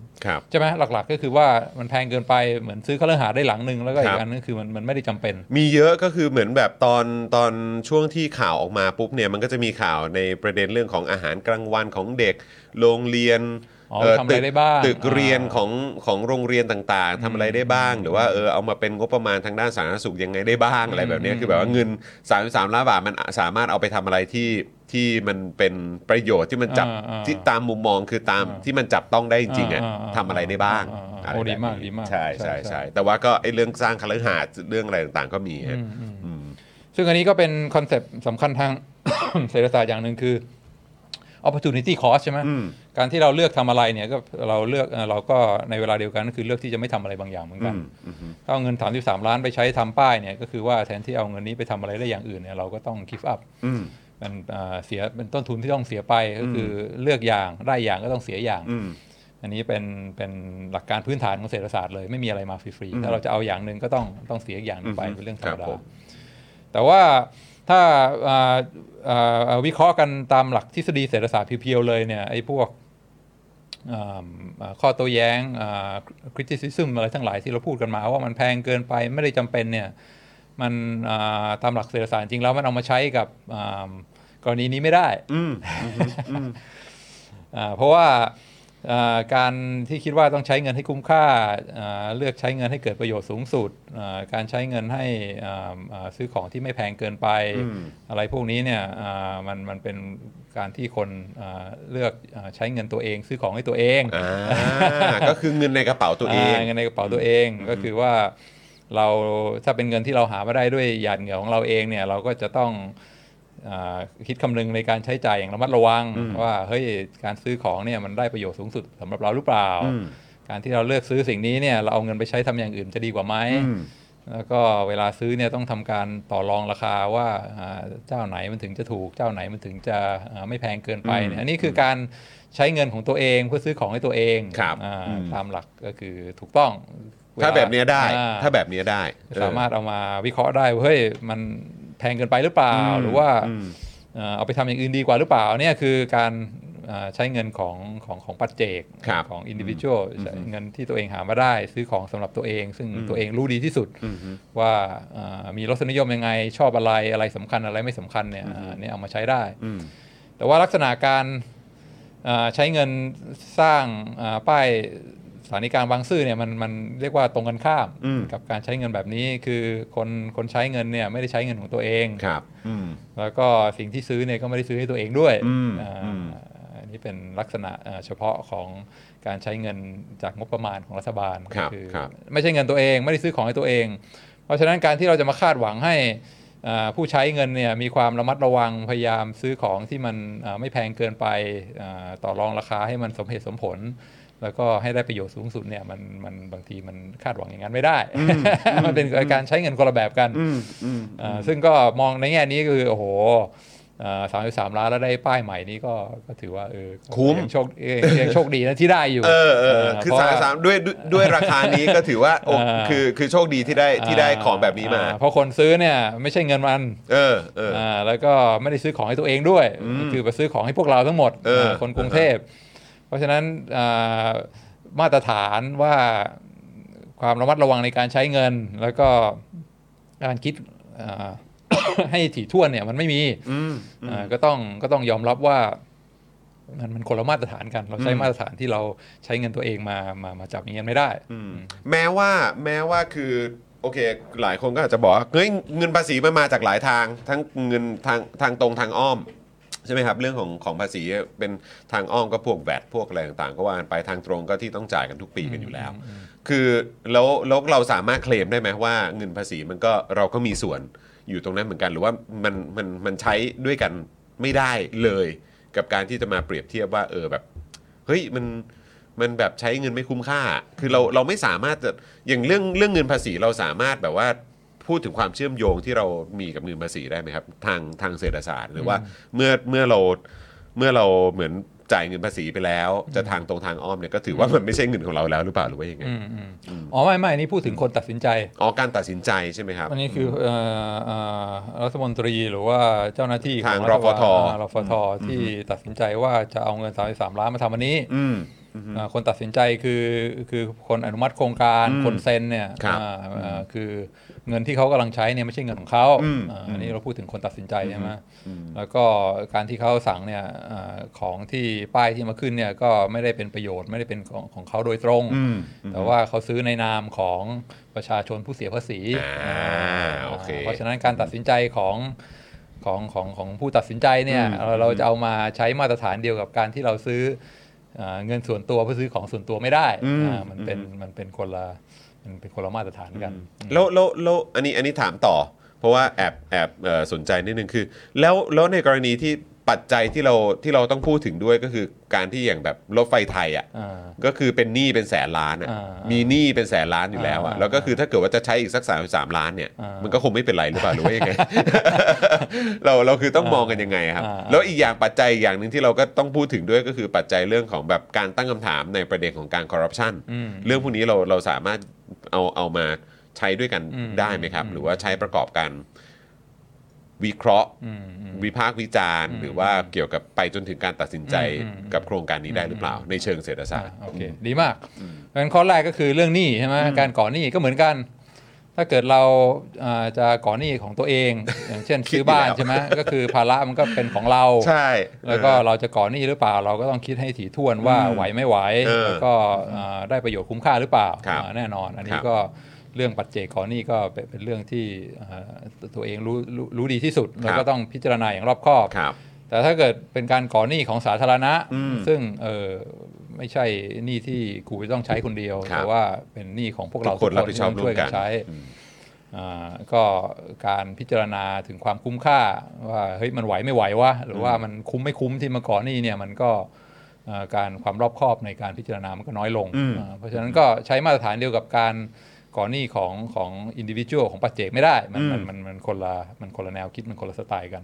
ใช่ไหมหลักๆก็คือว่ามันแพงเกินไปเหมือนซื้อเครื่องหาได้หลังนึงแล้วก็อีกอันนึงคือมันมันไม่ได้จำเป็นมีเยอะก็คือเหมือนแบบตอนตอนช่วงที่ข่าวออกมาปุ๊บเนี่ยมันก็จะมีข่าวในประเด็นเรื่องของอาหารกลางวันของเด็กโรงเรียนทำอะไรได้บ้างตึกเรียนของของโรงเรียนต่างๆทำอะไรได้บ้างหรือว่าเออเอามาเป็นงบประมาณทางด้านสาธารณสุขยังไงได้บ้างอะไรแบบนี้คือแบบว่าเงินสามสิบสามล้านบาทมันสามารถเอาไปทำอะไรที่ที่มันเป็นประโยชน์ที่มันจับที่ตามมุมมองคือตามที่มันจับต้องได้จริงๆอ่ะทำอะไรได้บ้างโอ้ดีมากดีมากใช่ใช่ใช่แต่ว่าก็ไอ้เรื่องสร้างคฤหาสน์เรื่องอะไรต่างๆก็มีซึ่งอันนี้ก็เป็นคอนเซ็ปต์สำคัญทางเศรษฐศาสตร์อย่างนึงคือopportunity cost ใช่มั้ยการที่เราเลือกทำอะไรเนี่ยก็เราเลือกเราก็ในเวลาเดียวกันก็คือเลือกที่จะไม่ทำอะไรบางอย่างเหมือนกันถ้าเอาเงินสามสิบสามล้านไปใช้ทำป้ายเนี่ยก็คือว่าแทนที่เอาเงินนี้ไปทำอะไรได้อย่างอื่นเนี่ยเราก็ต้อง give up มันเสียเป็นต้นทุนที่ต้องเสียไปก็คือเลือกอย่างได้อย่างก็ต้องเสียอย่างอันนี้เป็นเป็นหลักการพื้นฐานของเศรษฐศาสตร์เลยไม่มีอะไรมาฟรีๆถ้าเราจะเอาอย่างนึงก็ต้องต้องเสียอย่างนึงไปเป็นเรื่องธรรมดาแต่ว่าถ้าวิเคราะห์กันตามหลักทฤษฎีเศรษฐศาสตร์เพียวๆเลยเนี่ยไอ้พวกข้อโต้แย้ง criticism อะไรทั้งหลายที่เราพูดกันมาว่ามันแพงเกินไปไม่ได้จำเป็นเนี่ยมันตามหลักเศรษฐศาสตร์จริงแล้วมันเอามาใช้กับกรณีนี้ไม่ได้ เพราะว่าการที่คิดว่าต้องใช้เงินให้คุ้มค่าเลือกใช้เงินให้เกิดประโยชน์สูงสุดการใช้เงินให้ซื้อของที่ไม่แพงเกินไปอะไรพวกนี้เนี่ยมันมันเป็นการที่คนเลือกใช้เงินตัวเองซื้อของให้ตัวเองก็คือเงินในกระเป๋าตัวเองเงินในกระเป๋าตัวเองก็คือว่าเราถ้าเป็นเงินที่เราหามาได้ด้วยหยาดเหงื่อของเราเองเนี่ยเราก็จะต้องคิดคำนึงในการใช้จ่ายอย่างระมัดระวังว่าเฮ้ยการซื้อของเนี่ยมันได้ประโยชน์สูงสุดสำหรับเราหรือเปล่าการที่เราเลือกซื้อสิ่งนี้เนี่ยเราเอาเงินไปใช้ทำอย่างอื่นจะดีกว่าไหมแล้วก็เวลาซื้อเนี่ยต้องทำการต่อรองราคาว่าเจ้าไหนมันถึงจะถูกเจ้าไหนมันถึงจะไม่แพงเกินไปอันนี้คือการใช้เงินของตัวเองเพื่อซื้อของให้ตัวเองตามหลักก็คือถูกต้องถ้าแบบนี้ได้ถ้าแบบนี้ได้สามารถเอามาวิเคราะห์ได้เฮ้ยมันแพงเกินไปหรือเปล่าหรือว่าเอาไปทำอย่างอื่นดีกว่าหรือเปล่าเนี่ยคือการใช้เงินของของของปัจเจกของ individual เงินที่ตัวเองหามาได้ซื้อของสำหรับตัวเองซึ่งตัวเองรู้ดีที่สุดว่ามีรสนิยมยังไงชอบอะไรอะไรสำคัญอะไรไม่สำคัญเนี่ยนี่เอามาใช้ได้แต่ว่าลักษณะการใช้เงินสร้างป้ายสถานีกลางบางซื่อเนี่ยมันมันเรียกว่าตรงกันข้ามกับการใช้เงินแบบนี้คือคนคนใช้เงินเนี่ยไม่ได้ใช้เงินของตัวเองแล้วก็สิ่งที่ซื้อเนี่ยก็ไม่ได้ซื้อให้ตัวเองด้วย อ, อ, อัน ที่เป็นลักษณะเฉพาะของการใช้เงินจากงบประมาณของรัฐบาลก็คือไม่ใช่เงินตัวเองไม่ได้ซื้อของให้ตัวเองเพราะฉะนั้นการที่เราจะมาคาดหวังให้ผู้ใช้เงินเนี่ยมีความระมัดระวังพยายามซื้อของที่มันไม่แพงเกินไปต่อรองราคาให้มันสมเหตุสมผลแล้วก็ให้ได้ประโยชน์สูงสุดเนี่ยมันมันบางทีมันคาดหวังอย่างนั้นไม่ได้ มันเป็นการใช้เงินคนละแบบกันซึ่งก็มองในแง่นี้ก็คือโอ้โหสามสิบสามล้านแล้วได้ป้ายใหม่นี้ก็ก็ถือว่าเออคุ้มโชคเองโชคดีนะที่ได้อยู่เออเออคือสามสิบสามด้วยด้วยราคานี้ก็ถือว่าคือคือโชคดีที่ได้ที่ได้ของแบบนี้มาเพราะคนซื้อเนี่ยไม่ใช่เงินมันเออเออแล้วก็ไม่ได้ซื้อของให้ตัวเองด้วยคือไปซื้อของให้พวกเราทั้งหมดคนกรุงเทพเพราะฉะนั้นมาตรฐานว่าความระมัดระวังในการใช้เงินแล้วก็การคิดให้ถี่ถ้วนเนี่ยมันไม่มีก็ต้องก็ต้องยอมรับว่ามันมันคนละมาตรฐานกันเราใช้มาตรฐานที่เราใช้เงินตัวเองมามามาจับอย่างนี้ไม่ได้แม้ว่าแม้ว่าคือโอเคหลายคนก็อาจจะบอกเฮ้ยเงินภาษีมันมาจากหลายทางทั้งเงินทางทางตรงทางอ้อมใช่ไหมครับเรื่องของของภาษีเป็นทางอ้อมก็พวกแวตพวกอะไรต่างๆก็ว่ากันไปทางตรงก็ที่ต้องจ่ายกันทุกปีกันอยู่แล้วคือแล้วแล้วเราสามารถเคลมได้ไหมว่าเงินภาษีมันก็เราก็มีส่วนอยู่ตรงนั้นเหมือนกันหรือว่ามันมันมันใช้ด้วยกันไม่ได้เลยกับการที่จะมาเปรียบเทียบว่าเออแบบเฮ้ยมันมันแบบใช้เงินไม่คุ้มค่าคือเราเราไม่สามารถจะอย่างเรื่องเรื่องเงินภาษีเราสามารถแบบว่าพูดถึงความเชื่อมโยงที่เรามีกับเงินภาษีได้ไหมครับทางทางเศรษฐศาสตร์หรือว่าเมื่อเมื่อเราเมื่อเราเหมือนจ่ายเงินภาษีไปแล้วจะทางตรงทางอ้อมเนี่ยก็ถือว่ามันไม่ใช่เงินของเราแล้วหรือเปล่าหรือว่ายังไงอ๋อไม่ไม่นี่พูดถึงคนตัดสินใจอ๋อการตัดสินใจใช่ไหมครับอันนี้คือรัฐมนตรีหรือว่าเจ้าหน้าที่ของรฟท.รฟท.ที่ตัดสินใจว่าจะเอาเงินสามสิบสามล้านมาทำอันนี้คนตัดสินใจคือคือคนอนุมัติโครงการคนเซ็นเนี่ยคือเงินที่เขากำลังใช้เนี่ยไม่ใช่เงินของเขาอันนี้เราพูดถึงคนตัดสินใจใช่ไหมแล้วก็การที่เขาสั่งเนี่ยของที่ป้ายที่มาขึ้นเนี่ยก็ไม่ได้เป็นประโยชน์ไม่ได้เป็นของของเขาโดยตรงแต่ว่าเขาซื้อในนามของประชาชนผู้เสียภาษีเพราะฉะนั้นการตัดสินใจของของของของผู้ตัดสินใจเนี่ยเราจะเอามาใช้มาตรฐานเดียวกับการที่เราซื้อเงินส่วนตัวเพื่อซื้อของส่วนตัวไม่ได้มันเป็นมันเป็นคนละมันเป็นคนละมาตรฐานกันแล้วแล้วแล้วอันนี้อันนี้ถามต่อเพราะว่าแอบแอบสนใจนิดนึงคือแล้วแล้วในกรณีที่ปัจจัยที่เราที่เราต้องพูดถึงด้วยก็คือการที่อย่างแบบรถไฟไทยอ่ะก็คือเป็นหนี้เป็นแสนล้านอ่ะมีหนี้เป็นแสนล้านอยู่แล้วอ่ะแล้วก็คือถ้าเกิดว่าจะใช้อีกสักสามสิบสามล้านเนี่ยมันก็คงไม่เป็นไรหรือเปล่าหรือว่ายังไงเราเราคือต้องมองกันยังไงครับแล้วอีกอย่างปัจจัยอย่างนึงที่เราก็ต้องพูดถึงด้วยก็คือปัจจัยเรื่องของแบบการตั้งคำถามในประเด็นของการคอร์รัปชันเรื่องพวกนี้เราเราสามารถเอาเอามาใช้ด้วยกันได้ไหมครับหรือว่าใช้ประกอบกันวิเคราะห์วิพากษ์วิจารณ์หรือว่าเกี่ยวกับไปจนถึงการตัดสินใจกับโครงการนี้ได้หรือเปล่าในเชิงเศรษฐศาสตร์โอเคดีมากงั้นข้อแรกก็คือเรื่องหนี้ใช่ไหมการก่อหนี้ก็เหมือนกันถ้าเกิดเราจะก่อหนี้ของตัวเองอย่างเช่นซื้อบ้านใช่ไหมก็คือภาระมันก็เป็นของเราใช่แล้วก็เราจะก่อหนี้หรือเปล่าเราก็ต้องคิดให้ถี่ถ้วนว่าไหวไม่ไหวแล้วก็ได้ประโยชน์คุ้มค่าหรือเปล่าแน่นอนอันนี้ก็เรื่องปัจเจกก่อนนี่ก็เป็นเรื่องที่ตัวเองรู้รู้ดีที่สุดเราก็ต้องพิจารณาอย่างรอบคอบแต่ถ้าเกิดเป็นการก่อหนี้ของสาธารณะซึ่งเออไม่ใช่หนี้ที่กูจะต้องใช้คนเดียวแต่ว่าเป็นหนี้ของพวกเราทุกคนที่ช่วยกันใช้ก็การพิจารณาถึงความคุ้มค่าว่าเฮ้ยมันไหวไม่ไหววะหรือว่ามันคุ้มไม่คุ้มที่มาก่อหนี้เนี่ยมันก็การความรอบคอบในการพิจารณามันก็น้อยลงเพราะฉะนั้นก็ใช้มาตรฐานเดียวกับการก่อนหนี้ของของ individual ของปัจเจกไม่ได้มันมันมันคนละมันคนละแนวคิดมันคนละสไตล์กัน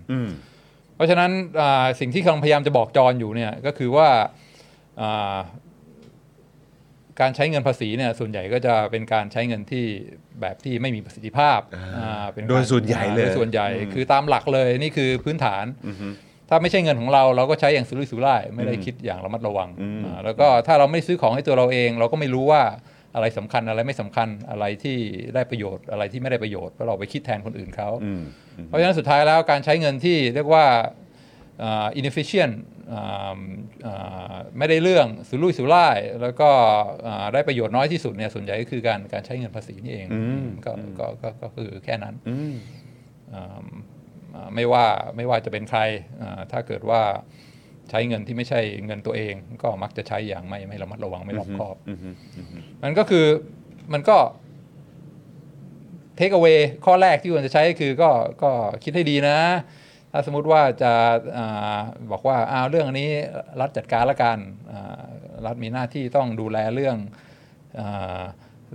เพราะฉะนั้นสิ่งที่กำลังพยายามจะบอกจรอยู่เนี่ยก็คือว่าการใช้เงินภาษีเนี่ยส่วนใหญ่ก็จะเป็นการใช้เงินที่แบบที่ไม่มีประสิทธิภาพโดยส่วนใหญ่เลยส่วนใหญ่คือตามหลักเลยนี่คือพื้นฐานถ้าไม่ใช่เงินของเราเราก็ใช้อย่างสุรุ่ยสุร่ายไม่ได้คิดอย่างระมัดระวังแล้วก็ถ้าเราไม่ซื้อของให้ตัวเราเองเราก็ไม่รู้ว่าอะไรสำคัญอะไรไม่สำคัญอะไรที่ได้ประโยชน์อะไรที่ไม่ได้ประโยชน์เพราะเราไปคิดแทนคนอื่นเขาเพราะฉะนั้นสุดท้ายแล้วการใช้เงินที่เรียกว่า inefficient ไม่ได้เรื่องสุรุ่ยสุร่ายแล้วก็ได้ประโยชน์น้อยที่สุดเนี่ยส่วนใหญ่ก็คือการการใช้เงินภาษีนี่เองก็ก็ก็คือแค่นั้นไม่ว่าไม่ว่าจะเป็นใครถ้าเกิดว่า ใช้เงินที่ไม่ใช่เงินตัวเองก็มักจะใช้อย่างไม่ไม่ระมัดระวังไม่รอบคอบมันก็คือมันก็เทคเอาไว้ข้อแรกที่ควรจะใช้คือก็ก็คิดให้ดีนะถ้าสมมุติว่าจะบอกว่าอ้าวเรื่องอันนี้รัฐจัดการละกันรัฐมีหน้าที่ต้องดูแลเรื่อง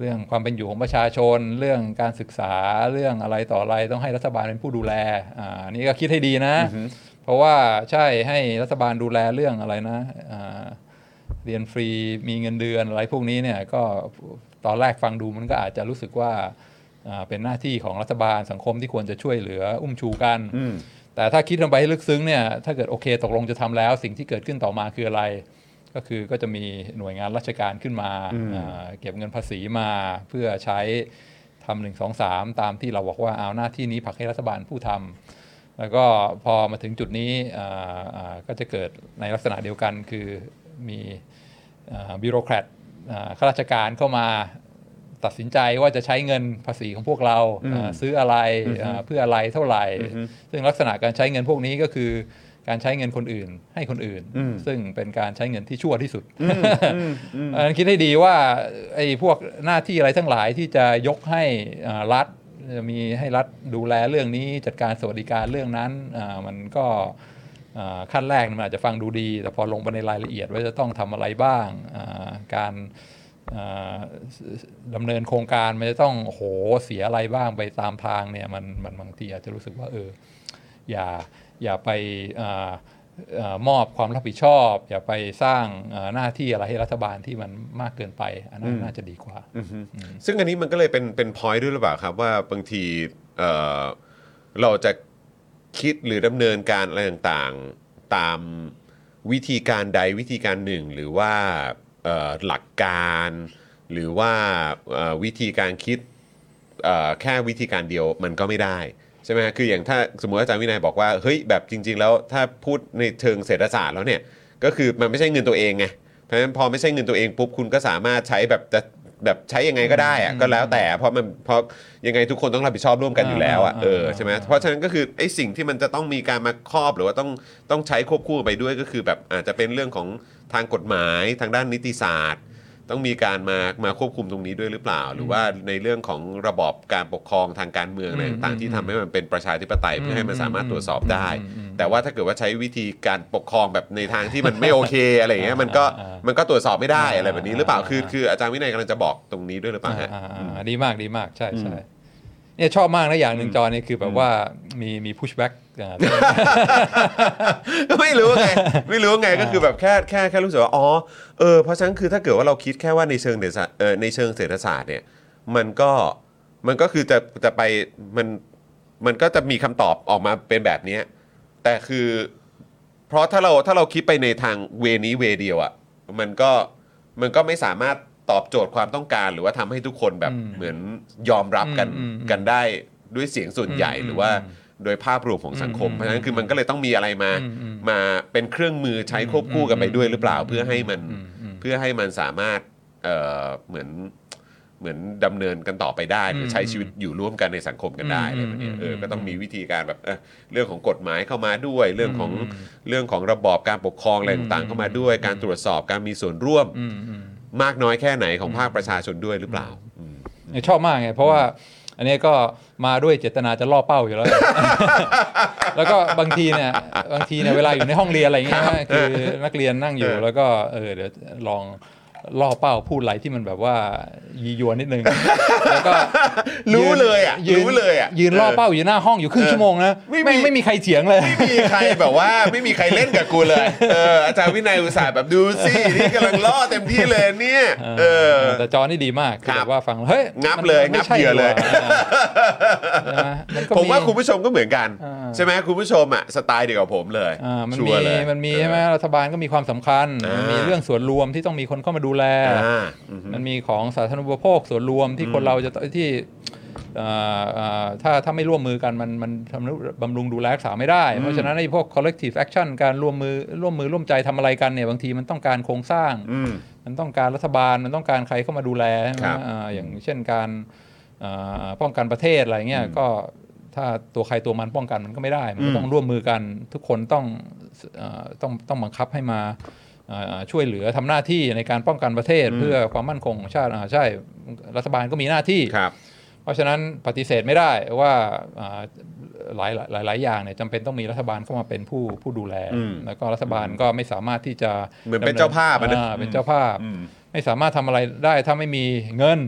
เรื่องความเป็นอยู่ของประชาชนเรื่องการศึกษาเรื่องอะไรต่ออะไรต้องให้รัฐบาลเป็นผู้ดูแลอันนี้ก็คิดให้ดีนะเพราะว่าใช่ให้รัฐบาลดูแลเรื่องอะไรนะเรียนฟรีมีเงินเดือนอะไรพวกนี้เนี่ยก็ตอนแรกฟังดูมันก็อาจจะรู้สึกว่าเป็นหน้าที่ของรัฐบาลสังคมที่ควรจะช่วยเหลืออุ้มชูกันแต่ถ้าคิดลงไปให้ลึกซึ้งเนี่ยถ้าเกิดโอเคตกลงจะทำแล้วสิ่งที่เกิดขึ้นต่อมาคืออะไรก็คือก็จะมีหน่วยงานราชการขึ้นมาเก็บเงินภาษีมาเพื่อใช้ทำหนึ่งสองสามตามที่เราบอกว่าเอาหน้าที่นี้ผลักให้รัฐบาลผู้ทำแล้วก็พอมาถึงจุดนี้ก็จะเกิดในลักษณะเดียวกันคือมีบิโรแครตข้าราชการเข้ามาตัดสินใจว่าจะใช้เงินภาษีของพวกเราซื้ออะไรเพื่ออะไรเท่าไหร่ซึ่งลักษณะการใช้เงินพวกนี้ก็คือการใช้เงินคนอื่นให้คนอื่นซึ่งเป็นการใช้เงินที่ชั่วที่สุด คิดให้ดีว่าไอ้พวกหน้าที่อะไรทั้งหลายที่จะยกให้รัฐมีให้รัฐดูแลเรื่องนี้จัดการสวัสดิการเรื่องนั้นมันก็ขั้นแรกมันอาจจะฟังดูดีแต่พอลงไปในรายละเอียดว่าจะต้องทำอะไรบ้างการดำเนินโครงการมันจะต้องโหเสียอะไรบ้างไปตามทางเนี่ยมันมันบางทีอาจจะรู้สึกว่าเอออย่าอย่าไปมอบความรับผิดชอบอย่าไปสร้างหน้าที่อะไรให้รัฐบาลที่มันมากเกินไปอันนั้นน่าจะดีกว่าซึ่งอันนี้มันก็เลยเป็นเป็น point ด้วยหรือเปล่าครับว่าบางทีเราจะคิดหรือดำเนินการอะไรต่างๆตามวิธีการใดวิธีการหนึ่งหรือว่าหลักการหรือว่าวิธีการคิดแค่วิธีการเดียวมันก็ไม่ได้ใช่ไหมคืออย่างถ้าสมมติอาจารย์วินัยบอกว่าเฮ้ยแบบจริงๆแล้วถ้าพูดในเชิงเศรษฐศาสตร์แล้วเนี่ยก็คือมันไม่ใช่เงินตัวเองไงเพราะฉะนั้นพอไม่ใช่เงินตัวเองปุ๊บคุณก็สามารถใช้แบบจะแบบใช้ยังไงก็ได้อะก็แล้วแต่เพราะมันเพราะยังไงทุกคนต้องรับผิดชอบร่วมกันอยู่แล้วอะเออใช่ไหมเพราะฉะนั้นก็คือไอ้สิ่งที่มันจะต้องมีการมาครอบหรือว่าต้องต้องใช้ควบคู่ไปด้วยก็คือแบบอาจจะเป็นเรื่องของทางกฎหมายทางด้านนิติศาสตร์ต้องมีการมามาควบคุมตรงนี้ด้วยหรือเปล่าหรือว่าในเรื่องของระบอบการปกครองทางการเมืองอะไรต่างๆที่ทำให้มันเป็นประชาธิปไตยเพื่อให้มันสามารถตรวจสอบได้แต่ว่าถ้าเกิดว่าใช้วิธีการปกครองแบบในทางที่มันไม่โอเคอะไรอย่างเงี้ยมันก็มันก็ตรวจสอบไม่ได้อะไรแบบนี้หรือเปล่าคือคืออาจารย์วินัยกำลังจะบอกตรงนี้ด้วยหรือเปล่าฮะดีมากดีมากใช่ใช่เนี่ยชอบมากนะอย่างหนึ่งจอเนี่ยคือแบบว่ามีมี push back ก็ไม่รู้ไงไม่รู้ไงก็คือแบบแค่แค่แค่รู้สึกว่าอ๋อเออเพราะฉะนั้นคือถ้าเกิดว่าเราคิดแค่ว่าในเชิงเศรษฐศาสตร์เออในเชิงเศรษฐศาสตร์เนี่ยมันก็มันก็คือจะจะไปมันมันก็จะมีคำตอบออกมาเป็นแบบนี้แต่คือเพราะถ้าเราถ้าเราคิดไปในทางเวนี้เวเดียวอ่ะมันก็มันก็ไม่สามารถตอบโจทย์ความต้องการหรือว่าทำให้ทุกคนแบบเหมือนยอมรับกันกันได้ด้วยเสียงส่วนใหญ่หรือว่าโดยภาพรวมของสังคมเพราะฉะนั้นคือมันก็เลยต้องมีอะไรมามาเป็นเครื่องมือใช้ควบคู่กันไปด้วยหรือเปล่าเพื่อให้มันเพื่อให้มันสามารถเอ่อเหมือนเหมือนดำเนินกันต่อไปได้หรือใช้ชีวิตอยู่ร่วมกันในสังคมกันได้อะไรแบบนี้เออก็ต้องมีวิธีการแบบเรื่องของกฎหมายเข้ามาด้วยเรื่องของเรื่องของระบอบการปกครองอะไรต่างๆเข้ามาด้วยการตรวจสอบการมีส่วนร่วมมากน้อยแค่ไหนของภาคประชาชนด้วยหรือเปล่าชอบมากไงเพราะว่าอันนี้ก็มาด้วยเจตนาจะล่อเป้าอยู่แล้ว แล้วก็บางทีเนี่ยบางทีเนี่ยเวลาอยู่ในห้องเรียนอะไรอย่างเงี้ย คือนักเรียนนั่งอยู่ แล้วก็เออเดี๋ยวลองล่อเป้าพูดอะไรที่มันแบบว่ายียวนนิดนึง แล้วก็รู้เลยอ่ะรู้เลยอ่ะยืนล่อเป้าอยู่หน้าห้องอยู่ครึ่งชั่วโมงนะไม่ไม่มีใครเถียงเลยไม่มีใครแบบว่าไม่มีใครเล่นกับกูเลยเอออาจารย์วินัยอุตส่าห์แบบดูสินี่กำลังล่อเต็มที่เลยเนี่ยเออแต่จอนี่ดีมากคือแบบว่าฟังเฮ้ยงับเลยงับเหยื่อเลยผมว่าคุณผู้ชมก็เหมือนกันใช่ไหมคุณผู้ชมอ่ะสไตล์เดียวกับผมเลยมันมีมันมีใช่ไหมรัฐบาลก็มีความสำคัญมีเรื่องส่วนรวมที่ต้องมีคนเข้ามาดูแลมันมีของสาธารณูปโภคส่วนรวมที่คนเราจะที่ถ้าถ้าไม่ร่วมมือกันมันมันทำบำรุงดูแลรักษาไม่ได้เพราะฉะนั้นไอ้พวก collective action การร่วมมือร่วมมือร่วมใจทำอะไรกันเนี่ยบางทีมันต้องการโครงสร้างมันต้องการรัฐบาลมันต้องการใครเข้ามาดูแลอย่างเช่นการป้องกันประเทศอะไรเงี้ยก็ถ้าตัวใครตัวมันป้องกันมันก็ไม่ได้มันต้องร่วมมือกันทุกคนต้อง ต้องต้องบังคับให้มาช่วยเหลือทำหน้าที่ในการป้องกันประเทศเพื่อความมั่นคงของชาติใช่รัฐบาลก็มีหน้าที่เพราะฉะนั้นปฏิเสธไม่ได้ว่าหลายหลายหลายอย่างเนี่ยจำเป็นต้องมีรัฐบาลเข้ามาเป็นผู้ผู้ดูแลแล้วก็รัฐบาลก็ไม่สามารถที่จะเหมือนเป็นเจ้าภาพนะเป็นเจ้าภาพไม่สามารถทำอะไรได้ถ้าไม่มีเงิน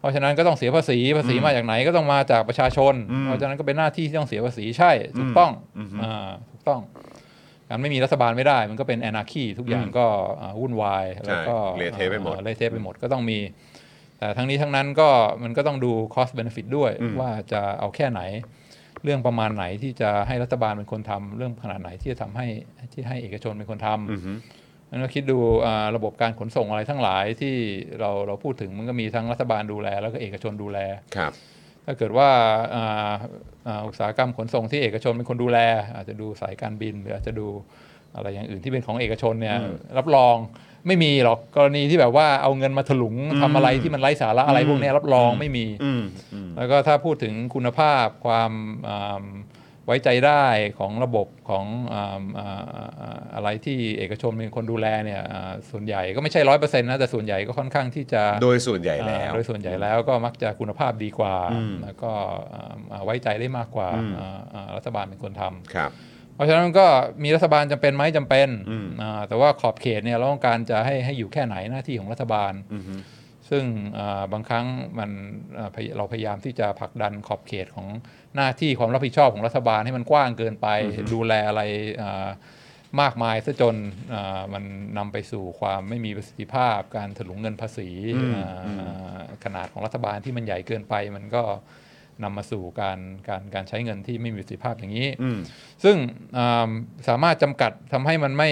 เพราะฉะนั้นก็ต้องเสียภาษีภาษีมาจากไหนก็ต้องมาจากประชาชนเพราะฉะนั้นก็เป็นหน้าที่ที่ต้องเสียภาษีใช่ถูกต้องถูกต้องการไม่มีรัฐบาลไม่ได้มันก็เป็นแอนาร์คีทุกอย่างก็วุ่นวายแล้วก็เละเทะไปหมดเละเทะไปหมดก็ต้องมีแต่ทั้งนี้ทั้งนั้นก็มันก็ต้องดู cost benefit ด้วยว่าจะเอาแค่ไหนเรื่องประมาณไหนที่จะให้รัฐบาลเป็นคนทำเรื่องขนาดไหนที่จะทำให้ที่ให้เอกชนเป็นคนทำนั่นก็คิดดูระบบการขนส่งอะไรทั้งหลายที่เราเราพูดถึงมันก็มีทั้งรัฐบาลดูแลแล้วก็เอกชนดูแลถ้าเกิดว่าอุตสาหกรรมขนส่งที่เอกชนเป็นคนดูแลอาจจะดูสายการบินหรืออาจจะดูอะไรอย่างอื่นที่เป็นของเอกชนเนี่ยรับรองไม่มีหรอกกรณีที่แบบว่าเอาเงินมาถลุงทำอะไรที่มันไร้สาระอะไรพวกนี้รับรองไม่มีแล้วก็ถ้าพูดถึงคุณภาพความไว้ใจได้ของระบบของอะไรที่เอกชนเป็นคนดูแลเนี่ยส่วนใหญ่ก็ไม่ใช่ ร้อยเปอร์เซ็นต์ นะแต่ส่วนใหญ่ก็ค่อนข้างที่จะโดยส่วนใหญ่แล้วโดยส่วนใหญ่แล้วก็มักจะคุณภาพดีกว่าแล้วก็ไว้ใจได้มากกว่ารัฐบาลเป็นคนทำเพราะฉะนั้นก็มีรัฐบาลจำเป็นไหมจำเป็นแต่ว่าขอบเขตเนี่ยเราต้องการจะให้ให้อยู่แค่ไหนหน้าที่ของรัฐบาลซึ่งบางครั้งมันเราพยายามที่จะผลักดันขอบเขตของหน้าที่ความรับผิดชอบของรัฐบาลให้มันกว้างเกินไปดูแลอะไรมากมายซะจนมันนำไปสู่ความไม่มีประสิทธิภาพการถลุงเงินภาษีขนาดของรัฐบาลที่มันใหญ่เกินไปมันก็นำมาสู่การการการใช้เงินที่ไม่มีประสิทธิภาพอย่างนี้ซึ่งสามารถจำกัดทำให้มันไม่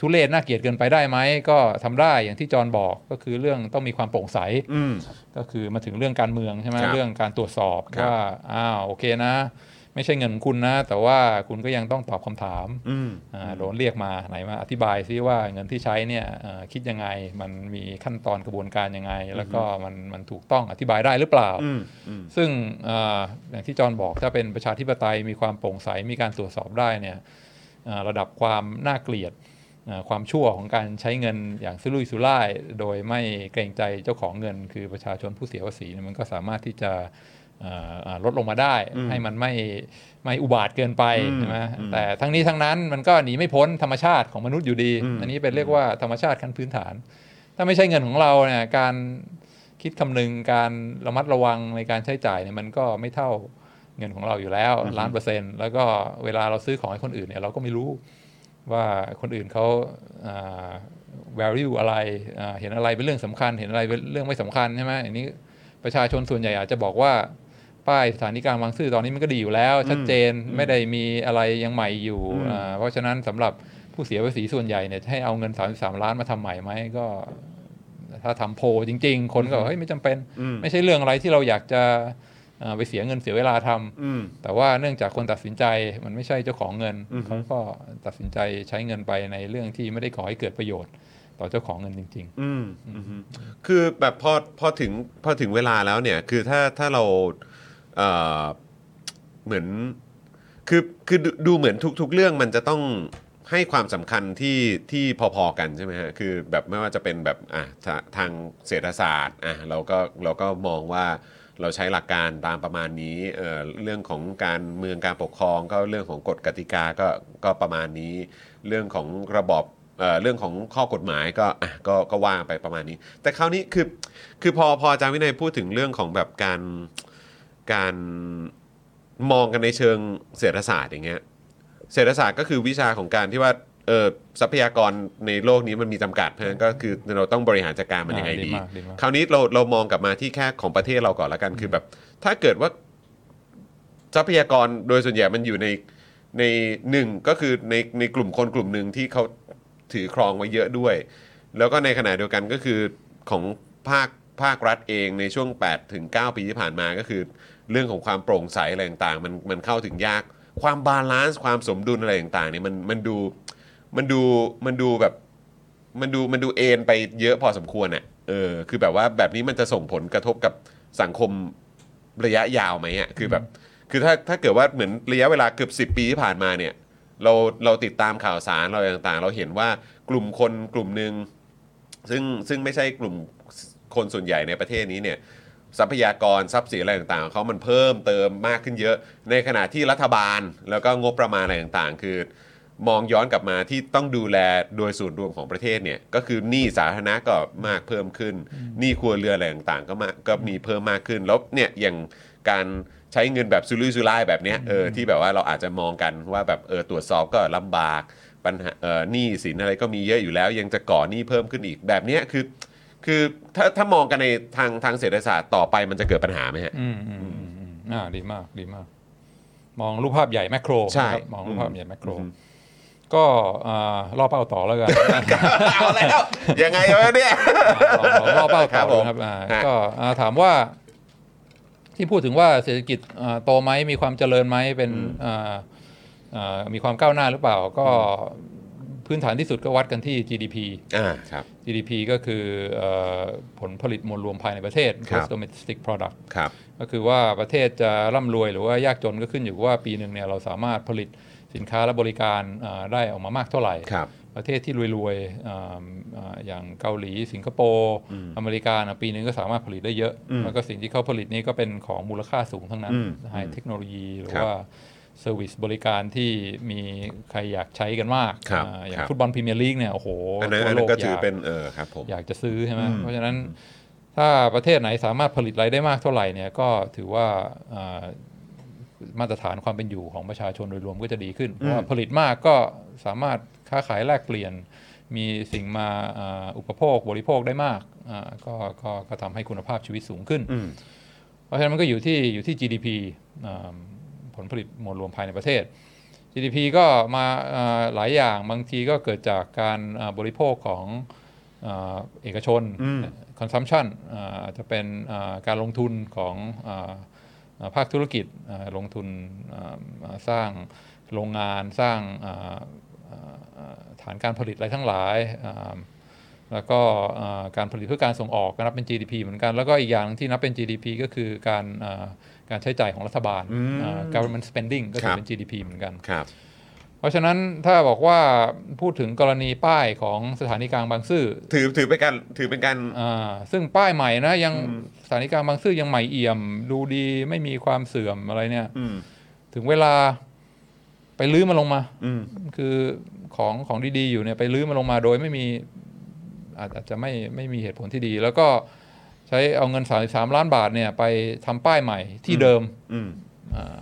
ทุเรศน่าเกลียดเกินไปได้ไหมก็ทำได้อย่างที่จอห์นบอกก็คือเรื่องต้องมีความโปร่งใสก็คือมาถึงเรื่องการเมืองใช่ไหมเรื่องการตรวจสอบว่าอ้าวโอเคนะไม่ใช่เงินคุณนะแต่ว่าคุณก็ยังต้องตอบคำถามโดนเรียกมาไหนมาอธิบายซิว่าเงินที่ใช้เนี่ยคิดยังไงมันมีขั้นตอนกระบวนการยังไงแล้วก็มันมันถูกต้องอธิบายได้หรือเปล่าซึ่งอย่างที่จอห์นบอกถ้าเป็นประชาธิปไตยมีความโปร่งใสมีการตรวจสอบได้เนี่ยระดับความน่าเกลียดความชั่วของการใช้เงินอย่างสุรุ่ยสุร่ายโดยไม่เกรงใจเจ้าของเงินคือประชาชนผู้เสียภาษีมันก็สามารถที่จะลดลงมาได้ให้มันไม่ไม่อุบาทเกินไปใช่ไหมแต่ทั้งนี้ทั้งนั้นมันก็หนีไม่พ้นธรรมชาติของมนุษย์อยู่ดีอันนี้เป็นเรียกว่าธรรมชาติขั้นพื้นฐานถ้าไม่ใช่เงินของเราเนี่ยการคิดคำนึงการระมัดระวังในการใช้จ่ายเนี่ยมันก็ไม่เท่าเงินของเราอยู่แล้วล้านเปอร์เซ็นต์แล้วก็เวลาเราซื้อของให้คนอื่นเนี่ยเราก็ไม่รู้ว่าคนอื่นเขา value อะไรเห็นอะไรเป็นเรื่องสำคัญเห็นอะไรเป็นเรื่องไม่สำคัญใช่ไหมอันนี้ประชาชนส่วนใหญ่อาจจะบอกว่าป้ายสถานีกลางบางซื่อตอนนี้มันก็ดีอยู่แล้วชัดเจนไม่ได้มีอะไรยังใหม่อยู่เพราะฉะนั้นสำหรับผู้เสียภาษีส่วนใหญ่เนี่ยให้เอาเงินสามสิบสามล้านมาทำใหม่ไหมก็ถ้าทำโพจริงๆคนก็เฮ้ยไม่จำเป็นไม่ใช่เรื่องอะไรที่เราอยากจะไปเสียเงินเสียเวลาทำแต่ว่าเนื่องจากคนตัดสินใจมันไม่ใช่เจ้าของเงินเขาก็ตัดสินใจใช้เงินไปในเรื่องที่ไม่ได้ก่อให้เกิดประโยชน์ต่อเจ้าของเงินจริงๆอืมคือแบบพอพอถึงพอถึงเวลาแล้วเนี่ยคือถ้าถ้าเราเอ่อเหมือนคือคือดูเหมือนทุกๆเรื่องมันจะต้องให้ความสำคัญที่ที่พอๆกันใช่ไหมฮะคือแบบไม่ว่าจะเป็นแบบอ่ะทางเศรษฐศาสตร์อ่ะเราก็เราก็มองว่าเราใช้หลักการตามประมาณนี้เอ่อเรื่องของการเมืองการปกครองก็เรื่องของกฎกติกาก็ก็ประมาณนี้เรื่องของระบอบเอ่อเรื่องของข้อกฎหมายก็อ่ะก็ก็ว่าไปประมาณนี้แต่คราวนี้คือคือพอพออาจารย์วินัยพูดถึงเรื่องของแบบการการมองกันในเชิงเศรษฐศาสตร์อย่างเงี้ยเศรษฐศาสตร์ก็คือวิชาของการที่ว่าเอ่อทรัพยากรในโลกนี้มันมีจำกัดเพราะฉะนั้นก็คือเราต้องบริหารจัดการมันยังไงดีคราวนี้เราเรามองกลับมาที่แค่ของประเทศเราก่อนละกันคือแบบถ้าเกิดว่าทรัพยากรโดยส่วนใหญ่มันอยู่ในในหนึ่งก็คือในในกลุ่มคนกลุ่มนึงที่เขาถือครองไว้เยอะด้วยแล้วก็ในขณะเดียวกันก็คือของภาคภาครัฐเองในช่วงแปดถึงเก้าปีที่ผ่านมาก็คือเรื่องของความโปร่งใสอะไรต่างๆมันมันเข้าถึงยากความบาลานซ์ความสมดุลอะไรต่างๆเนี่ยมันมันดูมันดูมันดูแบบมันดูมันดูเอ็นไปเยอะพอสมควรอ่ะเออคือแบบว่าแบบนี้มันจะส่งผลกระทบกับสังคมระยะยาวไหมอ่ะคือแบบคือถ้าถ้าเกิดว่าเหมือนระยะเวลาเกือบสิบปีที่ผ่านมาเนี่ย เราเราติดตามข่าวสารเราต่างๆเราเห็นว่ากลุ่มคนกลุ่มนึงซึ่งซึ่งไม่ใช่กลุ่มคนส่วนใหญ่ในประเทศนี้เนี่ยทรัพยากรทรัพย์สินอะไรต่างๆเขามันเพิ่มเติมมากขึ้นเยอะในขณะที่รัฐบาลแล้วก็งบประมาณอะไรต่างๆคือมองย้อนกลับมาที่ต้องดูแลโดยส่วนรวมของประเทศเนี่ยก็คือหนี้สาธารณะก็มากเพิ่มขึ้นหนี้ครัวเรือนอะไรต่างๆก็มาก็มีเพิ่มมากขึ้นแล้วเนี่ยอย่างการใช้เงินแบบซุรุ่ยซุร่ายแบบเนี้ยเออที่แบบว่าเราอาจจะมองกันว่าแบบเออตรวจสอบก็ลำบากปัญหาเออหนี้สินอะไรก็มีเยอะอยู่แล้วยังจะก่อหนี้เพิ่มขึ้นอีกแบบเนี้ยคือคือถ้าถ้ามองกันในทางทางเศรษฐศาสตร์ต่อไปมันจะเกิดปัญหาไหมฮะอืมอืมอืมอ่าดีมากดีมากมองรูปภาพใหญ่แมคโครใช่มองรูปภาพใหญ่แมคโครก็รอเป้าต่อแล้วกันเอาแล้วยังไงวะเนี่ยรอเป้าต่อครับก็ถามว่าที่พูดถึงว่าเศรษฐกิจโตไหมมีความเจริญไหมเป็นมีความก้าวหน้าหรือเปล่าก็พื้นฐานที่สุดก็วัดกันที่ จี ดี พี ครับ จี ดี พี ก็คือผลผลิตมวลรวมภายในประเทศ Gross Domestic Product ก็คือว่าประเทศจะร่ำรวยหรือว่ายากจนก็ขึ้นอยู่ว่าปีหนึ่งเนี่ยเราสามารถผลิตสินค้าและบริการได้ออกมามากเท่าไหร่ประเทศที่รวยๆอย่างเกาหลีสิงคโปร์อเมริกาปีนึงก็สามารถผลิตได้เยอะแล้วก็สิ่งที่เขาผลิตนี้ก็เป็นของมูลค่าสูงทั้งนั้นไฮเทคโนโลยีหรือว่าเซอร์วิสบริการที่มีใครอยากใช้กันมากอย่างฟุตบอลพรีเมียร์ลีกเนี่ยโอ้โหทั่วโลกอยากอยากจะซื้อใช่ไหมเพราะฉะนั้นถ้าประเทศไหนสามารถผลิตรายได้มากเท่าไหร่เนี่ยก็ถือว่ามาตรฐานความเป็นอยู่ของประชาชนโดยรวมก็จะดีขึ้นเพราะว่าผลิตมากก็สามารถค้าขายแลกเปลี่ยนมีสิ่งมาอุปโภคบริโภคได้มากก็ก็ก็ทำให้คุณภาพชีวิตสูงขึ้นเพราะฉะนั้นมันก็อยู่ที่อยู่ที่ จี ดี พี ผลผลิตมวลรวมภายในประเทศ จี ดี พี ก็มาหลายอย่างบางทีก็เกิดจากการบริโภคของเอกชน consumption อาจจะเป็นการลงทุนของภาคธุรกิจลงทุนสร้างโรงงานสร้างฐานการผลิตอะไรทั้งหลายแล้วก็การผลิตเพื่อการส่งออกก็นับเป็น จี ดี พี เหมือนกันแล้วก็อีกอย่างที่นับเป็น จี ดี พี ก็คือการการใช้จ่ายของรัฐบาล government spending ก็ถือเป็น จี ดี พี เหมือนกันเพราะฉะนั้นถ้าบอกว่าพูดถึงกรณีป้ายของสถานีกลางบางซื่อถือถือเป็นการถือเป็นการซึ่งป้ายใหม่นะยังสถานีกลางบางซื่อยังใหม่เอี่ยมดูดีไม่มีความเสื่อมอะไรเนี่ยถึงเวลาไปลื้อมันลงมาคือของของดีๆอยู่เนี่ยไปลื้อมันลงมาโดยไม่มีอาจจะไม่ไม่มีเหตุผลที่ดีแล้วก็ใช้เอาเงินสามสิบสามล้านบาทเนี่ยไปทำป้ายใหม่ที่เดิม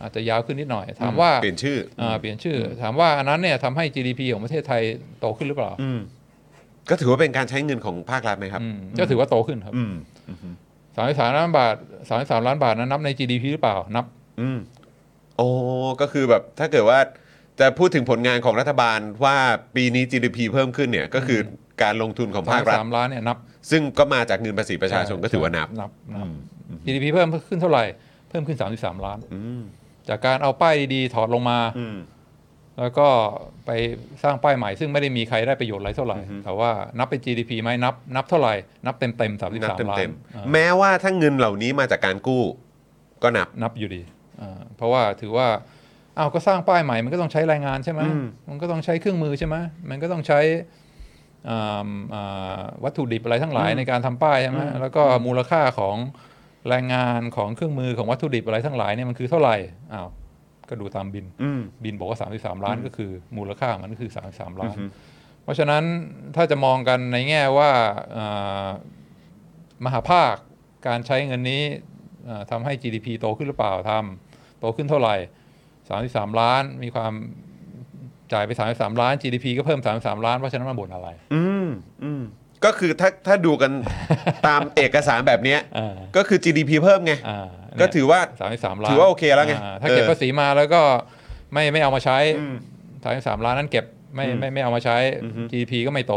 อาจจะยาวขึ้นนิดหน่อยถามว่าเปลี่ยนชื่อเปลี่ยนชื่อถามว่าอันนั้นเนี่ยทำให้ จี ดี พี ของประเทศไทยโตขึ้นหรือเปล่าก็ถือว่าเป็นการใช้เงินของภาครัฐไหมครับก็ถือว่าโตขึ้นครับสามสิบสามล้านบาทสามสิบสามล้านบาทนั้นนับใน จี ดี พี หรือเปล่านับโอ้ก็คือแบบถ้าเกิดว่าจะพูดถึงผลงานของรัฐบาลว่าปีนี้ จี ดี พี เพิ่มขึ้นเนี่ยก็คือการลงทุนของภาครัฐสามล้านเนี่ยนับซึ่งก็มาจากเงินภาษีประชาชนก็ถือว่านับ จี ดี พี เพิ่มขึ้นเท่าไหร่เพิ่มขึ้นสามสิบสามล้านจากการเอาป้ายดีๆถอดลงมาแล้วก็ไปสร้างป้ายใหม่ซึ่งไม่ได้มีใครได้ประโยชน์อะไรเท่าไหร่แต่ว่านับเป็น จี ดี พี ไหมนับนับเท่าไหร่นับเต็มๆสามสิบสามล้านแม้ว่าถ้าเงินเหล่านี้มาจากการกู้ก็นับนับอยู่ดีเพราะว่าถือว่าอ้าวก็สร้างป้ายใหม่มันก็ต้องใช้แรงงานใช่ไหมมันก็ต้องใช้เครื่องมือใช่ไหมมันก็ต้องใช้วัตถุดิบอะไรทั้งหลายในการทำป้ายใช่ไหมแล้วก็มูลค่าของแรงงานของเครื่องมือของวัตถุดิบอะไรทั้งหลายเนี่ยมันคือเท่าไหร่อ้าวก็ดูตามบินบินบอกว่าสามสิบสามล้านก็คือมูลค่ามันก็คือสามสิบสามล้านเพราะฉะนั้นถ้าจะมองกันในแง่ว่ามหาภาคการใช้เงินนี้ทำให้ จี ดี พี โตขึ้นหรือเปล่าทำโตขึ้นเท่าไหร่สามสิบสามล้านมีความจ่ายไปสามสิบสามล้าน จี ดี พี ก็เพิ่มสามสิบสามล้านเพราะฉะนั้นมาบ่นอะไรอืมอืมก็คือถ้าถ้าดูกันตามเอกสารแบบนี้ก็คือ จี ดี พี เพิ่มไงก็ถือว่าสามสิบสามล้านถือว่าโอเคแล้วไงถ้าเก็บภาษีมาแล้วก็ไม่ไม่เอามาใช้สามสิบสามล้านนั้นเก็บไม่ไม่ไม่เอามาใช้ จี ดี พี ก็ไม่โต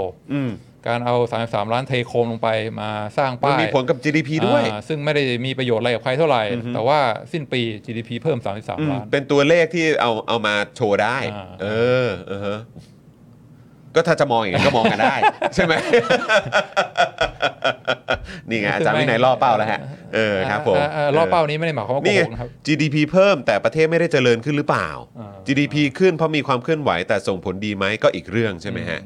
การเอาสามสิบสามล้านเทโคมลงไปมาสร้างป้ายมีผลกับ จี ดี พี ด้วยซึ่งไม่ได้มีประโยชน์อะไรกับใครเท่าไหร่แต่ว่าสิ้นปี จี ดี พี เพิ่มสามสิบสามล้านเป็นตัวเลขที่เอาเอามาโชว์ได้เออเออก็ถ้าจะมองอย่างนี้ก็มองกันได้ใช่ไหม นี่ไงอาจารย์วินัยล่อเป้าแล้วฮะเออครับผมล่อเป้านี้ไม่ได้หมายความว่าโกงครับ จี ดี พี เพิ่มแต่ประเทศไม่ได้เจริญขึ้นหรือเปล่า จี ดี พี ขึ้นเพราะมีความเคลื่อนไหวแต่ส่งผลดีไหมก็อีกเรื่องใช่ไหมฮะ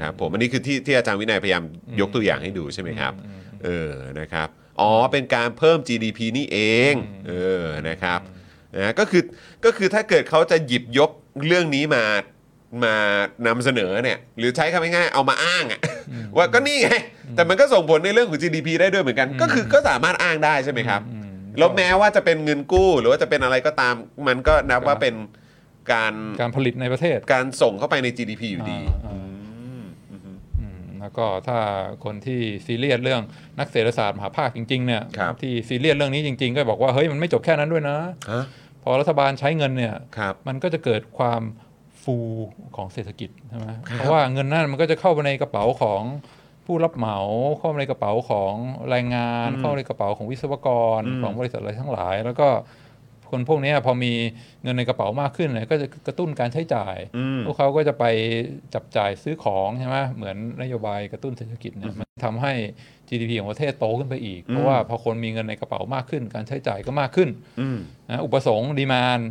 ครับผมอันนี้คือที่ที่อาจารย์วินัยพยายามยกตัวอย่างให้ดูใช่ไหมครับเออนะครับอ๋อเป็นการเพิ่ม จี ดี พี นี่เองเออนะครับนะก็คือก็คือถ้าเกิดเขาจะหยิบยกเรื่องนี้มามานำเสนอเนี่ยหรือใช้คำง่ายๆเอามาอ้างอะว่าก็นี่ไงแต่มันก็ส่งผลในเรื่องของ จี ดี พี ได้ด้วยเหมือนกันก็คือก็สามารถอ้างได้ใช่ไหมครับแล้วแม้ว่าจะเป็นเงินกู้หรือว่าจะเป็นอะไรก็ตามมันก็นับว่าเป็นการการผลิตในประเทศการส่งเข้าไปใน จี ดี พี อยู่ดีแล้วก็ถ้าคนที่ซีเรียสเรื่องนักเศรษฐศาสตร์มหาภาคจริงๆเนี่ยที่ซีเรียสเรื่องนี้จริงๆก็บอกว่าเฮ้ยมันไม่จบแค่นั้นด้วยนะพอรัฐบาลใช้เงินเนี่ยมันก็จะเกิดความฟูของเศรษฐกิจใช่ไหมเพราะว่าเงินนั่นมันก็จะเข้าไปในกระเป๋าของผู้รับเหมาเข้าไปในกระเป๋าของแรงงานเข้าในกระเป๋าของวิศวกรของบริษัทอะไรทั้งหลายแล้วก็คนพวกนี้พอมีเงินในกระเป๋ามากขึ้นเนี่ยก็จะกระตุ้นการใช้จ่ายพวกเขาก็จะไปจับจ่ายซื้อของใช่ไหมเหมือนนโยบายกระตุ้นเศรษฐกิจเนี่ยมันทำให้ จี ดี พี ของประเทศโตขึ้นไปอีกเพราะว่าพอคนมีเงินในกระเป๋ามากขึ้นการใช้จ่ายก็มากขึ้นนะอุปสงค์ดีมานด์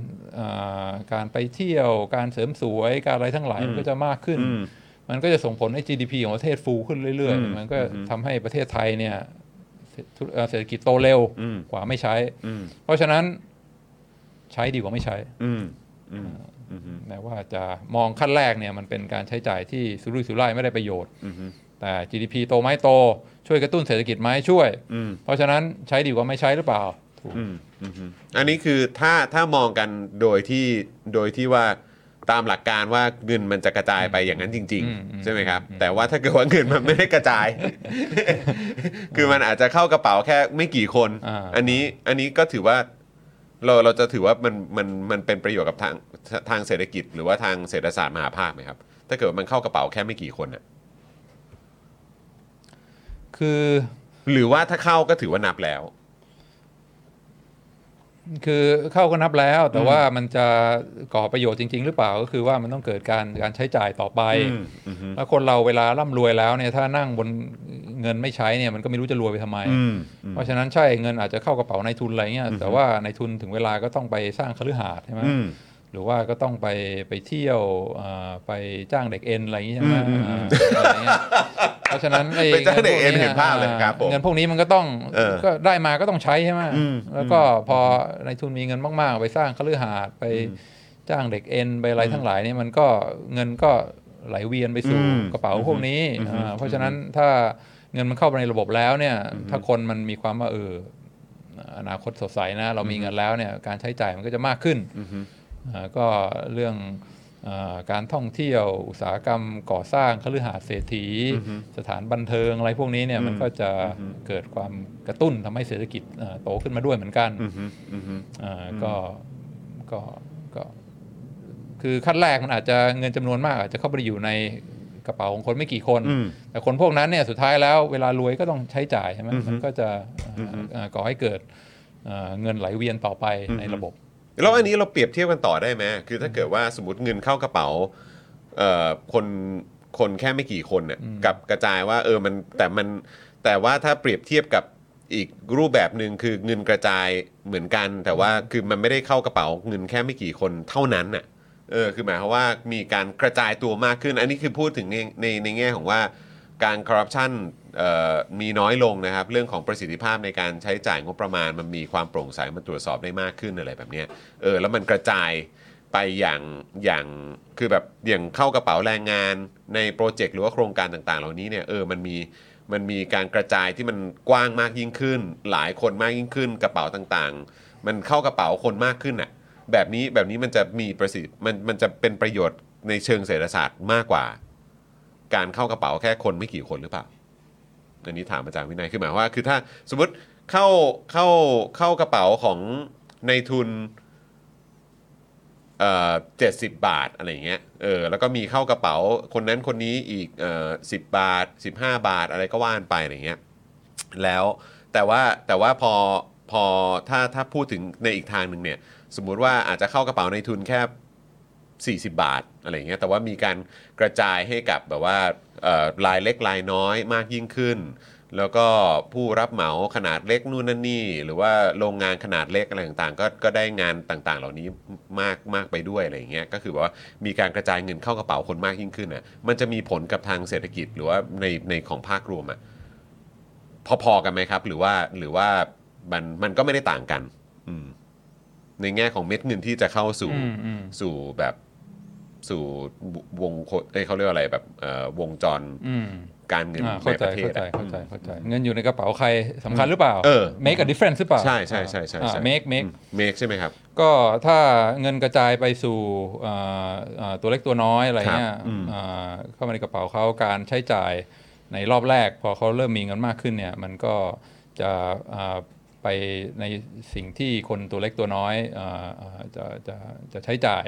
การไปเที่ยวการเสริมสวยการอะไรทั้งหลายมันก็จะมากขึ้นมันก็จะส่งผลให้ จี ดี พี ของประเทศฟูขึ้นเรื่อยๆมันก็ทำให้ประเทศไทยเนี่ยเศรษฐกิจโตเร็วกว่าไม่ใช้เพราะฉะนั้นใช้ดีกว่าไม่ใช้แม้ว่าจะมองขั้นแรกเนี่ยมันเป็นการใช้จ่ายที่สุรุ่ยสุร่ายไม่ได้ประโยชน์แต่ จี ดี พี โตไหมโตช่วยกระตุ้นเศรษฐกิจไหมช่วยเพราะฉะนั้นใช้ดีกว่าไม่ใช้หรือเปล่าอันนี้คือถ้าถ้ามองกันโดยที่โดยที่ว่าตามหลักการว่าเงินมันจะกระจายไปอย่างนั้นจริงๆใช่ไหมครับแต่ว่าถ้าเกิดว่าเงินมันไม่ได้กระจายคือมันอาจจะเข้ากระเป๋าแค่ไม่กี่คนอันนี้อันนี้ก็ถือว่าเราเราจะถือว่ามันมันมันเป็นประโยชน์กับทางทางเศรษฐกิจหรือว่าทางเศรษฐศาสตร์มหาภาคไหมครับถ้าเกิดมันเข้ากระเป๋าแค่ไม่กี่คนน่ะคือหรือว่าถ้าเข้าก็ถือว่านับแล้วคือเข้าก็นับแล้วแต่ว่ามันจะก่อประโยชน์จริงๆหรือเปล่าก็คือว่ามันต้องเกิดการการใช้จ่ายต่อไปแล้วคนเราเวลาร่ำรวยแล้วเนี่ยถ้านั่งบนเงินไม่ใช้เนี่ยมันก็ไม่รู้จะรวยไปทำไมเพราะฉะนั้นใช่เงินอาจจะเข้ากระเป๋านายทุนอะไรเงี้ยแต่ว่านายทุนถึงเวลาก็ต้องไปสร้างคฤหาสน์ใช่ไหมหรือว่าก็ต้องไปไปเที่ยวไปจ้างเด็กเอ็นอะไรอย่างเงี้ยใช่ไหมเพราะฉะนั้นไอ้เงินพวกนี้เงินพวกนี้มันก็ต้องก็ได้มาก็ต้องใช้ใช่ไหมแล้วก็พอในทุนมีเงินมากๆไปสร้างคฤหาสน์ไปจ้างเด็กเอ็นไปอะไรทั้งหลายนี่มันก็เงินก็ไหลเวียนไปสู่กระเป๋าพวกนี้เพราะฉะนั้นถ้าเงินมันเข้าไปในระบบแล้วเนี่ยถ้าคนมันมีความว่าเอออนาคตสดใสนะเรามีเงินแล้วเนี่ยการใช้จ่ายมันก็จะมากขึ้นก็เรื่องการท่องเที่ยวอุตสาหกรรมก่อสร้างคฤหาสน์เศรษฐีสถานบันเทิงอะไรพวกนี้เนี่ยมันก็จะเกิดความกระตุ้นทำให้เศรษฐกิจโตขึ้นมาด้วยเหมือนกันก็ก็ก็คือขั้นแรกมันอาจจะเงินจำนวนมากอาจจะเข้าไปอยู่ในกระเป๋าของคนไม่กี่คนแต่คนพวกนั้นเนี่ยสุดท้ายแล้วเวลารวยก็ต้องใช้จ่ายใช่ไหมมันก็จะก่อให้เกิดเงินไหลเวียนต่อไปในระบบแล้วอันนี้เราเปรียบเทียบกันต่อได้ไหมคือถ้าเกิดว่าสมมติเงินเข้ากระเป๋าคนคนแค่ไม่กี่คนเนี่ยกับกระจายว่าเออมันแต่มันแต่ว่าถ้าเปรียบเทียบกับอีกรูปแบบนึงคือเงินกระจายเหมือนกันแต่ว่าคือมันไม่ได้เข้ากระเป๋าเงินแค่ไม่กี่คนเท่านั้นน่ะเออคือหมายความว่ามีการกระจายตัวมากขึ้นอันนี้คือพูดถึงในในในแง่ของว่าการคอร์รัปชันมีน้อยลงนะครับเรื่องของประสิทธิภาพในการใช้จ่ายงบประมาณมันมีความโปร่งใสมันตรวจสอบได้มากขึ้นอะไรแบบนี้เออแล้วมันกระจายไปอย่างอย่างคือแบบอย่างเข้ากระเป๋าแรงงานในโปรเจกต์หรือว่าโครงการต่างๆเหล่านี้เนี่ยเออมันมีมันมีการกระจายที่มันกว้างมากยิ่งขึ้นหลายคนมากยิ่งขึ้นกระเป๋าต่างๆมันเข้ากระเป๋าคนมากขึ้นน่ะแบบนี้แบบนี้มันจะมีประสิทธิมันมันจะเป็นประโยชน์ในเชิงเศรษฐศาสตร์มากกว่าการเข้ากระเป๋าแค่คนไม่กี่คนหรือเปล่าอันนี้ถามอาจารย์วินัยคือหมายว่าคือถ้าสมมติเข้าเข้าเข้ากระเป๋าของนายทุนเอ่อเจ็ดสิบบาทอะไรอย่างเงี้ยเออแล้วก็มีเข้ากระเป๋าคนนั้นคนนี้อีกเอ่อสิบบาทสิบห้าบาทอะไรก็ว่านไปอะไรอย่างเงี้ยแล้วแต่ว่าแต่ว่าพอพอถ้าถ้าพูดถึงในอีกทางนึงเนี่ยสมมุติว่าอาจจะเข้ากระเป๋านายทุนแค่สี่สิบบาทอะไรอย่างเงี้ยแต่ว่ามีการกระจายให้กับแบบว่ารายเล็กรายน้อยมากยิ่งขึ้น แล้วก็ผู้รับเหมาขนาดเล็กนู่นนั่นนี่หรือว่าโรงงานขนาดเล็กอะไรต่างๆก็ก็ได้งานต่างๆเหล่านี้มากมากไปด้วยอะไรอย่างเงี้ยก็คือแบบว่ามีการกระจายเงินเข้ากระเป๋าคนมากยิ่งขึ้นอ่ะมันจะมีผลกับทางเศรษฐกิจหรือว่าในในของภาครวมอ่ะพอๆกันไหมครับหรือว่าหรือว่ามันมันก็ไม่ได้ต่างกันในแง่ของเม็ดเงินที่จะเข้าสู่สู่แบบสู่วงเขาเรียกอะไรแบบวงจรการเงินในประเทศเข้าใจเข้าใจเข้าใจเงินอยู่ในกระเป๋าใครสำคัญหรือเปล่า make a difference หรือเปล่าใช่ใช่ใช่ใช่ make make make ใช่ไหมครับก็ถ้าเงินกระจายไปสู่ตัวเล็กตัวน้อยอะไรเงี้ยเข้ามาในกระเป๋าเขาการใช้จ่ายในรอบแรกพอเขาเริ่มมีเงินมากขึ้นเนี่ยมันก็จะไปในสิ่งที่คนตัวเล็กตัวน้อยจะจะจะใช้จ่าย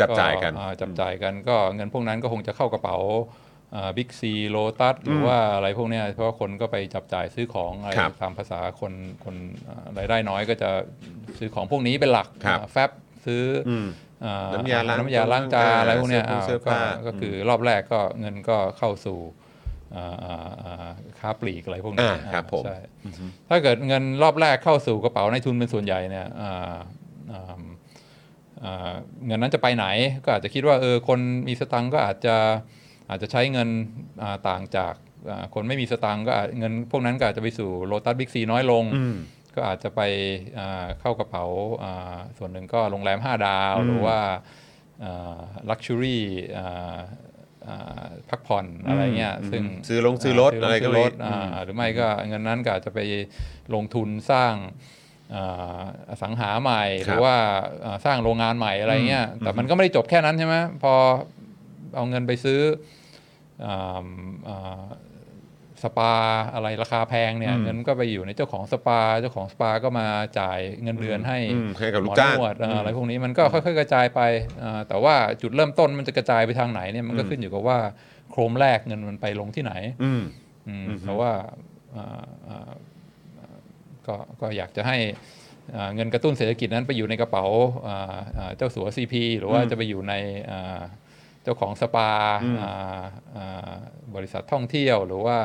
จับจ่ายกันจับจ่ายกันก็เงินพวกนั้นก็คงจะเข้ากระเป๋าบิ๊กซีโลตัสหรือว่าอะไรพวกนี้เพราะว่าคนก็ไปจับจ่ายซื้อของอะไรตามภาษาคนคนรายได้น้อยก็จะซื้อของพวกนี้เป็นหลักแฟบซื้อน้ำยาล้างจานอะไรพวกนี้ก็คือรอบแรกก็เงินก็เข้าสู่ค้าปลีกอะไรพวกนี้ใช่ถ้าเกิดเงินรอบแรกเข้าสู่กระเป๋าในทุนเป็นส่วนใหญ่เนี่ยเงินนั้นจะไปไหนก็อาจจะคิดว่าเออคนมีสตังก็อาจจะอาจจะใช้เงินต่างจากคนไม่มีสตังก็เงินพวกนั้นก็อาจจะไปสู่โลตัสบิ๊กซีน้อยลงก็อาจจะไปเข้ากระเป๋าส่วนหนึ่งก็โรงแรมห้าดาวหรือว่าลักชัวรี่พักผ่อนอะไรเงี้ยซึ่งซื้อลงซื้อรถอะไรก็รถหรือไม่ก็เงินนั้นก็อาจจะไปลงทุนสร้างอสังหาใหม่หรือว่าสร้างโรงงานใหม่อะไรเงี้ยแต่มันก็ไม่ได้จบแค่นั้นใช่ไหมพอเอาเงินไปซื้อสปาอะไรราคาแพงเนี่ยเงินก็ไปอยู่ในเจ้าของสปาเจ้าของสปาก็มาจ่ายเงินเดือนให้กับลูกจ้างอะไรพวกนี้มันก็ค่อยๆกระจายไปแต่ว่าจุดเริ่มต้นมันจะกระจายไปทางไหนเนี่ยมันก็ขึ้นอยู่กับว่าโครมแรกเงินมันไปลงที่ไหนเพราะว่าก็อยากจะให้เงินกระตุ้นเศรษฐกิจนั้นไปอยู่ในกระเป๋าเจ้าสัวซีพีหรือว่าจะไปอยู่ในเจ้าของสปาบริษัทท่องเที่ยวหรือว่า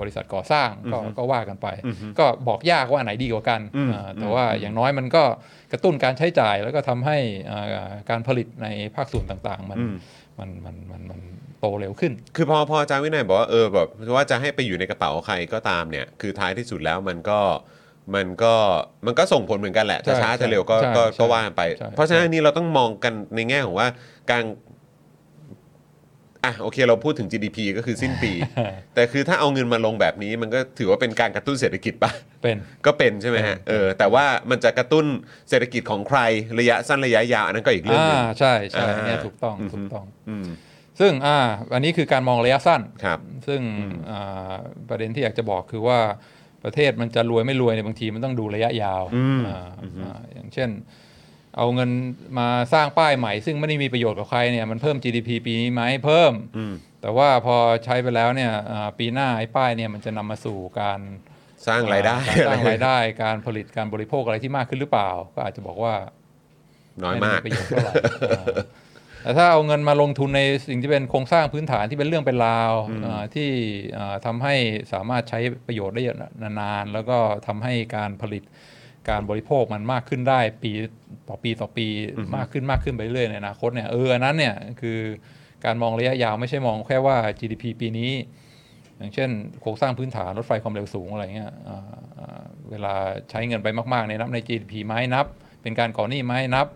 บริษัทก่อสร้างก็ว่ากันไปก็บอกยากว่าอันไหนดีกว่ากันแต่ว่าอย่างน้อยมันก็กระตุ้นการใช้จ่ายแล้วก็ทำให้การผลิตในภาคส่วนต่างๆมันมันมันมันมันโตเร็วขึ้นคือพอพออาจารย์วินัยบอกว่าเออแบบว่าจะให้ไปอยู่ในกระเป๋าใครก็ตามเนี่ยคือท้ายที่สุดแล้วมันก็มันก็มันก็ส่งผลเหมือนกันแหละถ้าช้าจะเร็วก็ก็ว่ากันไปเพราะฉะนั้นนี่เราต้องมองกันในแง่ของว่าการอ่ะโอเคเราพูดถึง จี ดี พี ก็คือสิ้นปี แต่คือถ้าเอาเงินมาลงแบบนี้มันก็ถือว่าเป็นการกระตุ้นเศรษฐกิจป่ะเป็นก็เป็นใช่ไหมฮะเออแต่ว่ามันจะกระตุ้นเศรษฐกิจของใครระยะสั้นระยะยาวอันนั้นก็อีกเรื่องนึงอ่าใช่ใช่เนี่ยถูกต้องถูกต้องซึ่งอ่าอันนี้คือการมองระยะสั้นครับซึ่งอ่าประเด็นที่อยากจะบอกคือว่าประเทศมันจะรวยไม่รวยเนี่ยบางทีมันต้องดูระยะยาวอ่าอย่างเช่นเอาเงินมาสร้างป้ายใหม่ซึ่งไม่ได้มีประโยชน์กับใครเนี่ยมันเพิ่ม จี ดี พี ปีนี้ไหมเพิ่มแต่ว่าพอใช้ไปแล้วเนี่ยปีหน้าไอ้ป้ายเนี่ยมันจะนำมาสู่การสร้างรายได้สร้างรายได้การผลิตการบริโภคอะไรที่มากขึ้นหรือเปล่าก็อาจจะบอกว่าน้อยมากประโยชน์เท่าไหร่ แต่ถ้าเอาเงินมาลงทุนในสิ่งที่เป็นโครงสร้างพื้นฐานที่เป็นเรื่องเป็นราวที่ทำให้สามารถใช้ประโยชน์ได้นานๆแล้วก็ทำให้การผลิตการบริโภคมันมากขึ้นได้ปีต่อปีต่อปีมากขึ้นมากขึ้นไปเรื่อยในอนาคตเนี่ยเอออันนั้นเนี่ยคือการมองระยะยาวไม่ใช่มองแค่ว่า จี ดี พี ปีนี้อย่างเช่นโครงสร้างพื้นฐานรถไฟความเร็วสูงอะไรเงี้ยเวลาใช้เงินไปมากๆในนับใน จี ดี พี ไหมนับเป็นการก่อหนี้ไหมนับ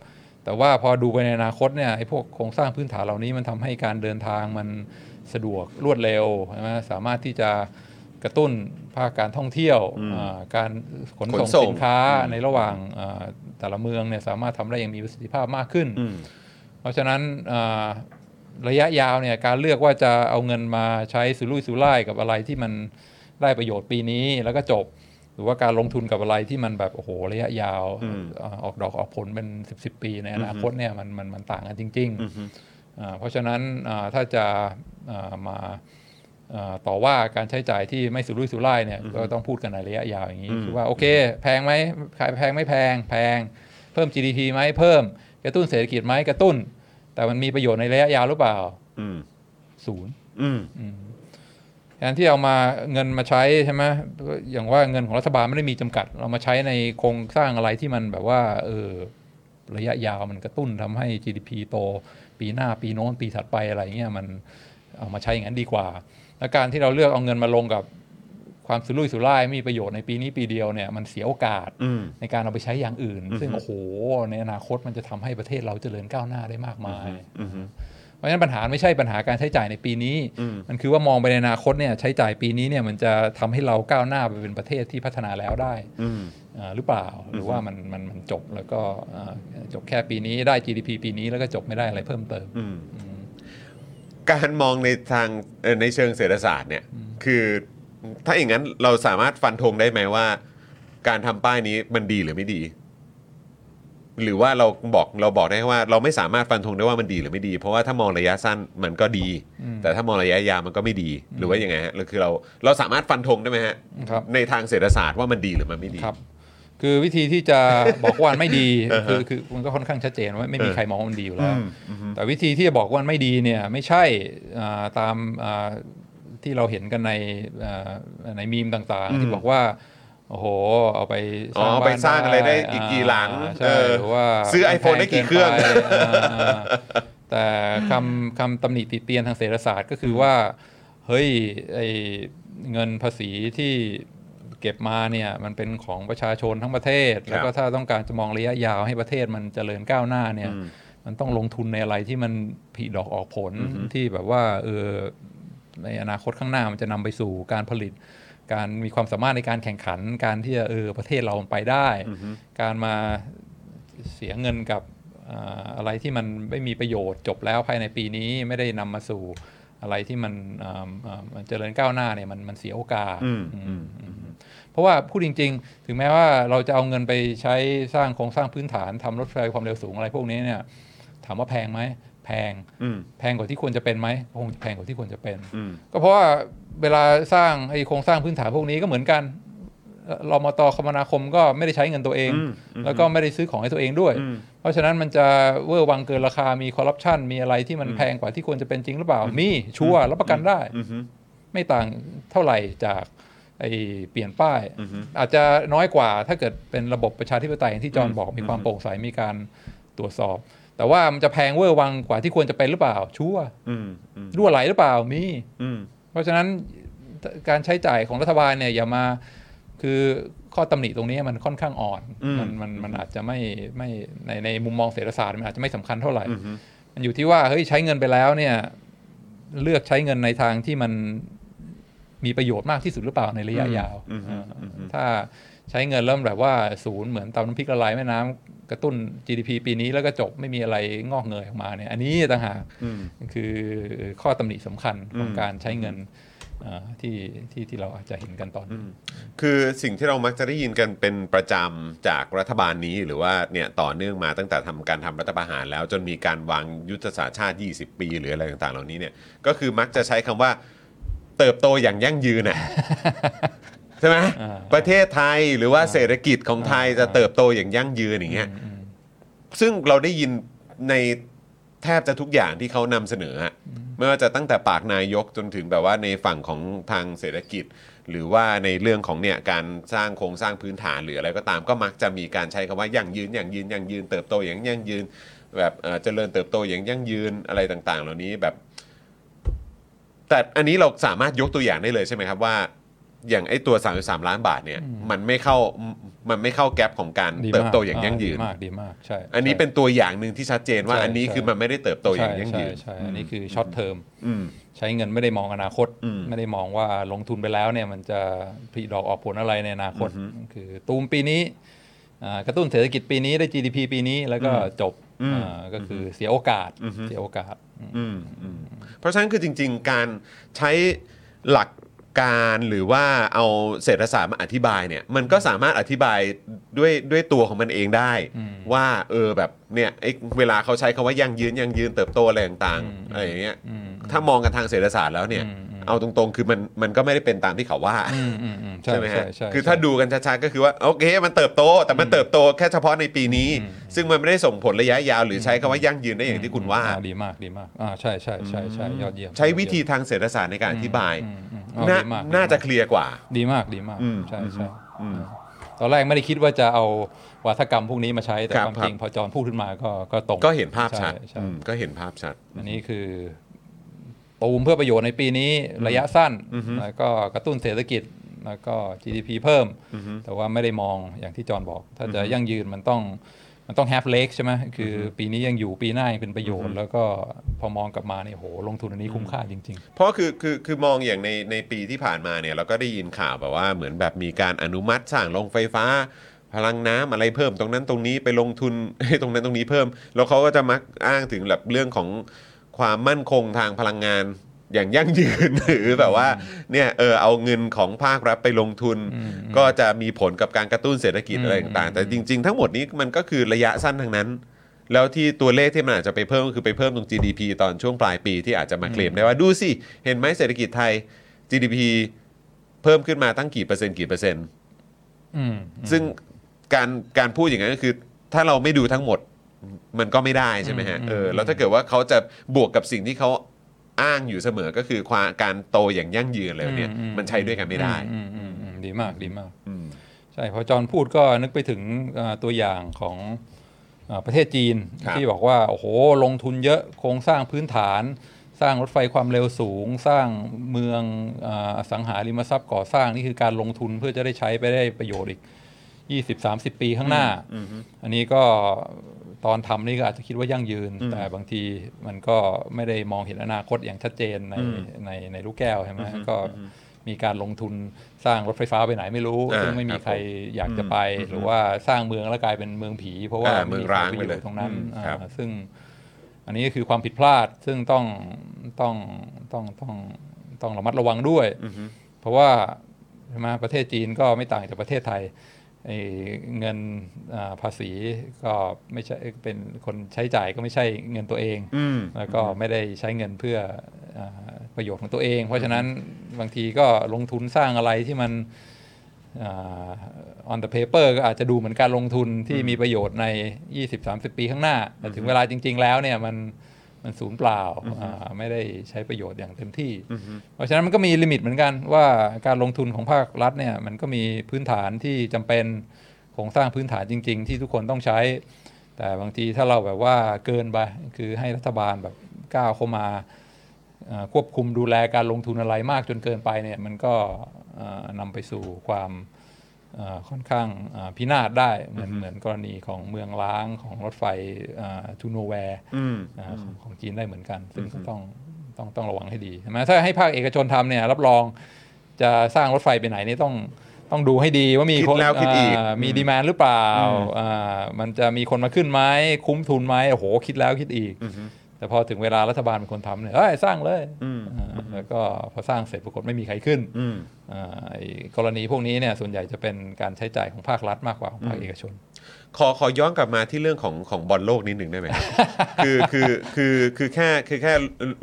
แต่ว่าพอดูไปในอนาคตเนี่ยไอ้พวกโครงสร้างพื้นฐานเหล่านี้มันทำให้การเดินทางมันสะดวกรวดเร็วใช่ไหมสามารถที่จะกระตุ้นภาคการท่องเที่ยวการขนส่งสินค้าในระหว่างแต่ละเมืองเนี่ยสามารถทำได้อย่างมีประสิทธิภาพมากขึ้นเพราะฉะนั้นระยะยาวเนี่ยการเลือกว่าจะเอาเงินมาใช้สุรุ่ยสุร่ายกับอะไรที่มันได้ประโยชน์ปีนี้แล้วก็จบหรือว่าการลงทุนกับอะไรที่มันแบบโอ้โหระยะยาวออกดอกออกผลเป็นสิบสิบปีในอนาคตเนี่ยมันมันมันต่างกันจริงๆเพราะฉะนั้นถ้าจะมาต่อว่าการใช้จ่ายที่ไม่สุรุ่ยสุร่ายเนี่ยก็ต้องพูดกันในระยะยาวอย่างนี้คือว่าโอเคแพงไหมขายแพงไม่แพงแพงเพิ่ม จี ดี พี ไหมเพิ่มกระตุ้นเศรษฐกิจไหมกระตุ้นแต่มันมีประโยชน์ในระยะยาวหรือเปล่าศูนย์ แทนที่เอามาเงินมาใช้ใช่ไหมอย่างว่าเงินของรัฐบาลไม่ได้มีจำกัดเรามาใช้ในโครงสร้างอะไรที่มันแบบว่าเออระยะยาวมันกระตุ้นทำให้ จี ดี พี โตปีหน้าปีโน้นปีถัดไปอะไรเงี้ยมันเอามาใช้อย่างนั้นดีกว่าและการที่เราเลือกเอาเงินมาลงกับความสุรุ่ยสุร่ายไม่มีประโยชน์ในปีนี้ปีเดียวเนี่ยมันเสียโอกาสในการเอาไปใช้อย่างอื่นซึ่งโอ้โหในอนาคตมันจะทำให้ประเทศเราเจริญก้าวหน้าได้มากมายเพราะฉะนั้นปัญหาไม่ใช่ปัญหาการใช้จ่ายในปีนี้มันคือว่ามองไปในอนาคตเนี่ยใช้จ่ายปีนี้เนี่ยมันจะทำให้เราก้าวหน้าไปเป็นประเทศที่พัฒนาแล้วได้หรือเปล่าหรือว่ามันมันมันจบแล้วก็จบแค่ปีนี้ได้ จี ดี พี ปีนี้แล้วก็จบไม่ได้อะไรเพิ่มเติมการมองในทางในเชิงเศรษฐศาสตร์เนี่ยคือถ้าอย่างนั้นเราสามารถฟันธงได้ไหมว่าการทำป้ายนี้มันดีหรือไม่ดีหรือว่าเราบอกเราบอกได้ว่าเราไม่สามารถฟันธงได้ว่ามันดีหรือไม่ดีเพราะว่าถ้ามองระยะสั้นมันก็ดีแต่ถ้ามองระยะยาวมันก็ไม่ดีหรือว่ายังไงฮะคือเราเราสามารถฟันธงได้ไหมฮะในทางเศรษฐศาสตร์ว่ามันดีหรือมันไม่ดีครับคือวิธีที่จะบอกว่าไม่ดีคือคือมันก็ค่อนข้างชัดเจนว่าไม่มีใครมองว่ามันดีอยู่แล้วแต่วิธีที่จะบอกว่าไม่ดีเนี่ยไม่ใช่ตามที่เราเห็นกันในในมีมต่างๆที่บอกว่าโอ้โหเอาไปสร้างบ้านสร้างอะไรได้อีกกี่หลังหรือว่าซื้อ iPhone ได้กี่เครื่องแต่คำคำตำหนิติเตียนทางเศรษฐศาสตร์ก็คือว่าเฮ้ยไอเงินภาษีที่เก็บมาเนี่ยมันเป็นของประชาชนทั้งประเทศแล้วก็ถ้าต้องการจะมองระยะยาวให้ประเทศมันเจริญก้าวหน้าเนี่ยมันต้องลงทุนในอะไรที่มันผลิดอกออกผลที่แบบว่าเออในอนาคตข้างหน้ามันจะนำไปสู่การผลิตการมีความสามารถในการแข่งขันการที่เออประเทศเราไปได้การมาเสียเงินกับอะไรที่มันไม่มีประโยชน์จบแล้วภายในปีนี้ไม่ได้นำมาสู่อะไรที่มันเจริญก้าวหน้าเนี่ยมันมันเสียโอกาสเพราะว่าพูดจริงๆถึงแม้ว่าเราจะเอาเงินไปใช้สร้างโครงสร้างพื้นฐานทำรถไฟความเร็วสูงอะไรพวกนี้เนี่ยถามว่าแพงไหมแพงแพงกว่าที่ควรจะเป็นไหมคงแพงกว่าที่ควรจะเป็นก็เพราะว่าเวลาสร้างไอ้โครงสร้างพื้นฐานพวกนี้ก็เหมือนกันรมต.คมนาคมก็ไม่ได้ใช้เงินตัวเองแล้วก็ไม่ได้ซื้อของให้ตัวเองด้วยเพราะฉะนั้นมันจะเวอร์วังเกินราคามีคอร์รัปชันมีอะไรที่มันแพงกว่าที่ควรจะเป็นจริงหรือเปล่ามีชัวร์รับประกันได้ไม่ต่างเท่าไหร่จากไอ้เปลี่ยนป้ายอาจจะน้อยกว่าถ้าเกิดเป็นระบบประชาธิปไตยอย่างที่จอห์นบอกมีความโปร่งใสมีการตรวจสอบแต่ว่ามันจะแพงเวอร์วังกว่าที่ควรจะเป็นหรือเปล่าชัวร์รั่วไหลหรือเปล่ามีเพราะฉะนั้นการใช้จ่ายของรัฐบาลเนี่ยอย่ามาคือข้อตำหนิตรงนี้มันค่อนข้างอ่อน ม, มันมันมันอาจจะไม่ไม่ในในมุมมองเศรษฐศาสตร์มันอาจจะไม่สำคัญเท่าไหร่ ม, มันอยู่ที่ว่าเฮ้ยใช้เงินไปแล้วเนี่ยเลือกใช้เงินในทางที่มันมีประโยชน์มากที่สุดหรือเปล่าในระยะยาวถ้าใช้เงินเริ่มแบบว่าศูนย์เหมือนตำน้ำพริกละลายแม่น้ำกระตุ้น จี ดี พี ปีนี้แล้วก็จบไม่มีอะไรงอกเงยออกมาเนี่ยอันนี้ต่างหากคือข้อตำหนิสำคัญของการใช้เงินที่ที่ที่เราอาจจะเห็นกันตอนนี้คือสิ่งที่เรามักจะได้ยินกันเป็นประจำจากรัฐบาลนี้หรือว่าเนี่ยต่อเนื่องมาตั้งแต่ทำการทำรัฐประหารแล้วจนมีการวางยุทธศาสตร์ชาติยี่สิบปีหรืออะไรต่างๆเหล่านี้เนี่ยก็คือมักจะใช้คำว่าเติบโตอย่างยั่งยืนน่ะ ใช่ไหมประเทศไทยหรือว่าเศรษฐกิจของไทยจะเติบโตอย่างยั่งยืนอย่างเงี้ยซึ่งเราได้ยินในแทบจะทุกอย่างที่เขานำเสนอฮะไม่ว่าจะตั้งแต่ปากนายกจนถึงแบบว่าในฝั่งของทางเศรษฐกิจหรือว่าในเรื่องของเนี่ยการสร้างโครงสร้างพื้นฐานหรืออะไรก็ตามก็มักจะมีการใช้คำว่ายั่งยืนยั่งยืนยั่งยืนเติบโตอย่างยั่งยืนแบบเจริญเติบโตอย่างยั่งยืนอะไรต่างๆเหล่านี้แบบแต่อันนี้เราสามารถยกตัวอย่างได้เลยใช่ไหมครับว่าอย่างไอ้ตัวสามสิบสามล้านบาทเนี่ยมันไม่เข้ามันไม่เข้าแก๊ปของการเติบโตอย่างยั่งยืนดีมากดีมากใช่อันนี้เป็นตัวอย่างนึงที่ชัดเจนว่าอันนี้คือมันไม่ได้เติบโตอย่างยั่งยืนใช่อันนี้คือช็อตเทอมใช้เงินไม่ได้มองอนาคตไม่ได้มองว่าลงทุนไปแล้วเนี่ยมันจะผลิดอกออกผลอะไรในอนาคตคือตูมปีนี้กระตุ้นเศรษฐกิจปีนี้ได้ จี ดี พี ปีนี้แล้วก็จบก็คือเสียโอกาสเสียโอกาสเพราะฉะนั้นคือจริงๆการใช้หลักการหรือว่าเอาเศรษฐศาสตร์มาอธิบายเนี่ยมันก็สามารถอธิบายด้วยด้วยตัวของมันเองได้ว่าเออแบบเนี่ยไอ้เวลาเขาใช้คำว่ายั่งยืนยั่งยืนเติบโตอะไรต่างๆอะไรอย่างเงี้ยถ้ามองกันทางเศรษฐศาสตร์แล้วเนี่ยเอาตรงๆคือมันมันก็ไม่ได้เป็นตามที่เขาว่าใช่ไหมฮะคือถ้าดูกันช้าๆก็คือว่าโอเคมันเติบโตแต่มันเติบโตแค่เฉพาะในปีนี้ซึ่งมันไม่ได้ส่งผลระยะยาวหรือใช้คำว่ายั่งยืนได้อย่างที่คุณว่าดีมากดีมากอ่าใช่ๆๆๆยอดเยี่ยมใช้วิธีทางเศรษฐศาสตร์ในการอธิบาย น่าน่าจะเคลียร์กว่าดีมากดีมากใช่ใช่ตอนแรกไม่ได้คิดว่าจะเอาวาทกรรมพวกนี้มาใช้แต่ความจริงพอจอนพูดขึ้นมาก็ก็ตรงก็เห็นภาพชัดก็เห็นภาพชัดอันนี้คือตูมเพื่อประโยชน์ในปีนี้ระยะสั้นแล้วก็กระตุ้นเศรษฐกิจแล้วก็ จี ดี พี เพิ่มแต่ว่าไม่ได้มองอย่างที่จอนบอกถ้าจะยั่งยืนมันต้องมันต้อง half leg ใช่ไหมคือปีนี้ยังอยู่ปีหน้ายังเป็นประโยชน์แล้วก็พอมองกลับมาเนี่ยโหลงทุนอันนี้คุ้มค่าจริงๆเพราะคือคือคือมองอย่างในในปีที่ผ่านมาเนี่ยเราก็ได้ยินข่าวแบบว่าเหมือนแบบมีการอนุมัติสร้างโรงไฟฟ้าพลังน้ำอะไรเพิ่มตรงนั้นตรงนี้ไปลงทุนตรงนั้นตรงนี้เพิ่มแล้วเขาก็จะมักอ้างถึงแบบเรื่องของความมั่นคงทางพลังงานอย่างยั่งยืนหรือแบบว่าเนี่ยเออเอาเงินของภาครัฐไปลงทุนก็จะมีผลกับการกระตุ้นเศรษฐกิจอะไรต่างๆแต่จริงๆทั้งหมดนี้มันก็คือระยะสั้นทั้งนั้นแล้วที่ตัวเลขที่มันอาจจะไปเพิ่มก็คือไปเพิ่มตรง จี ดี พี ตอนช่วงปลายปีที่อาจจะมาเคลมได้ว่าดูสิเห็นไหมเศรษฐกิจไทย จี ดี พี เพิ่มขึ้นมาตั้งกี่เปอร์เซ็นต์กี่เปอร์เซ็นต์ซึ่งการการพูดอย่างนั้นก็คือถ้าเราไม่ดูทั้งหมดมันก็ไม่ได้ใช่ไหมฮะเออแล้วถ้าเกิดว่าเขาจะบวกกับสิ่งที่เขาอ้างอยู่เสมอก็คือความการโตอย่างยั่งยืนเลยเนี่ยมันใช้ด้วยกันไม่ได้ดีมากดีมากใช่พอจอนพูดก็นึกไปถึงตัวอย่างของประเทศจีนที่บอกว่าโอ้โหลงทุนเยอะโครงสร้างพื้นฐานสร้างรถไฟความเร็วสูงสร้างเมืองอสังหาริมทรัพย์ก่อสร้างนี่คือการลงทุนเพื่อจะได้ใช้ไปได้ประโยชน์อีกยี่สิบสามสิบปีข้างหน้า อ, อันนี้ก็ตอนทำนี่ก็อาจจะคิดว่ายั่งยืนแต่บางทีมันก็ไม่ได้มองเห็นอนาคตอย่างชัดเจนในในในลูกแก้วใช่ไหมก็มีการลงทุนสร้างรถไฟฟ้าไปไหนไม่รู้ซึ่งไม่มีใครอยากจะไปหรือว่าสร้างเมืองแล้วกลายเป็นเมืองผีเพราะว่าเมืองร้างไปเลยตรงนั้นซึ่งอันนี้ก็คือความผิดพลาดซึ่งต้องต้องต้องต้องต้องระมัดระวังด้วยเพราะว่าใช่ไหมประเทศจีนก็ไม่ต่างจากประเทศไทยเงินภาษีก็ไม่ใช่เป็นคนใช้จ่ายก็ไม่ใช่เงินตัวเองแล้วก็ไม่ได้ใช้เงินเพื่อประโยชน์ของตัวเองเพราะฉะนั้นบางทีก็ลงทุนสร้างอะไรที่มัน on the paper ก็อาจจะดูเหมือนการลงทุนที่มีประโยชน์ใน ยี่สิบถึงสามสิบ ปีข้างหน้าแต่ถึงเวลาจริงๆแล้วเนี่ยมันมันสูญเปล่าไม่ได้ใช้ประโยชน์อย่างเต็มที่เพราะฉะนั้นมันก็มีลิมิตเหมือนกันว่าการลงทุนของภาครัฐเนี่ยมันก็มีพื้นฐานที่จำเป็นโครงสร้างพื้นฐานจริงๆที่ทุกคนต้องใช้แต่บางทีถ้าเราแบบว่าเกินไปคือให้รัฐบาลแบบก้าวเข้ามาควบคุมดูแลการลงทุนอะไรมากจนเกินไปเนี่ยมันก็นำไปสู่ความค่อนข้างพินาศได้เหมือนเหมือนกรณีของเมืองล้างของรถไฟทูโนแวร์ของจีนได้เหมือนกันซึ่งต้องต้องต้องระวังให้ดีใช่ไหมถ้าให้ภาคเอกชนทำเนี่ยรับรองจะสร้างรถไฟไปไหนนี่ต้องต้องดูให้ดีว่ามีคนมีดีมานด์หรือเปล่ามันจะมีคนมาขึ้นไหมคุ้มทุนไหมโอ้โหคิดแล้วคิดอีกแต่พอถึงเวลารัฐบาลเป็นคนทำเนี่ยเอ้ยสร้างเลยแล้วก็พอสร้างเสร็จปรากฏไม่มีใครขึ้นกรณีพวกนี้เนี่ยส่วนใหญ่จะเป็นการใช้จ่ายของภาครัฐมากกว่าของภาคเอกชนขอขอย้อนกลับมาที่เรื่องของของบอลโลกนิดหนึ่งได้ไหม คือคือคือคือแค่คือแค่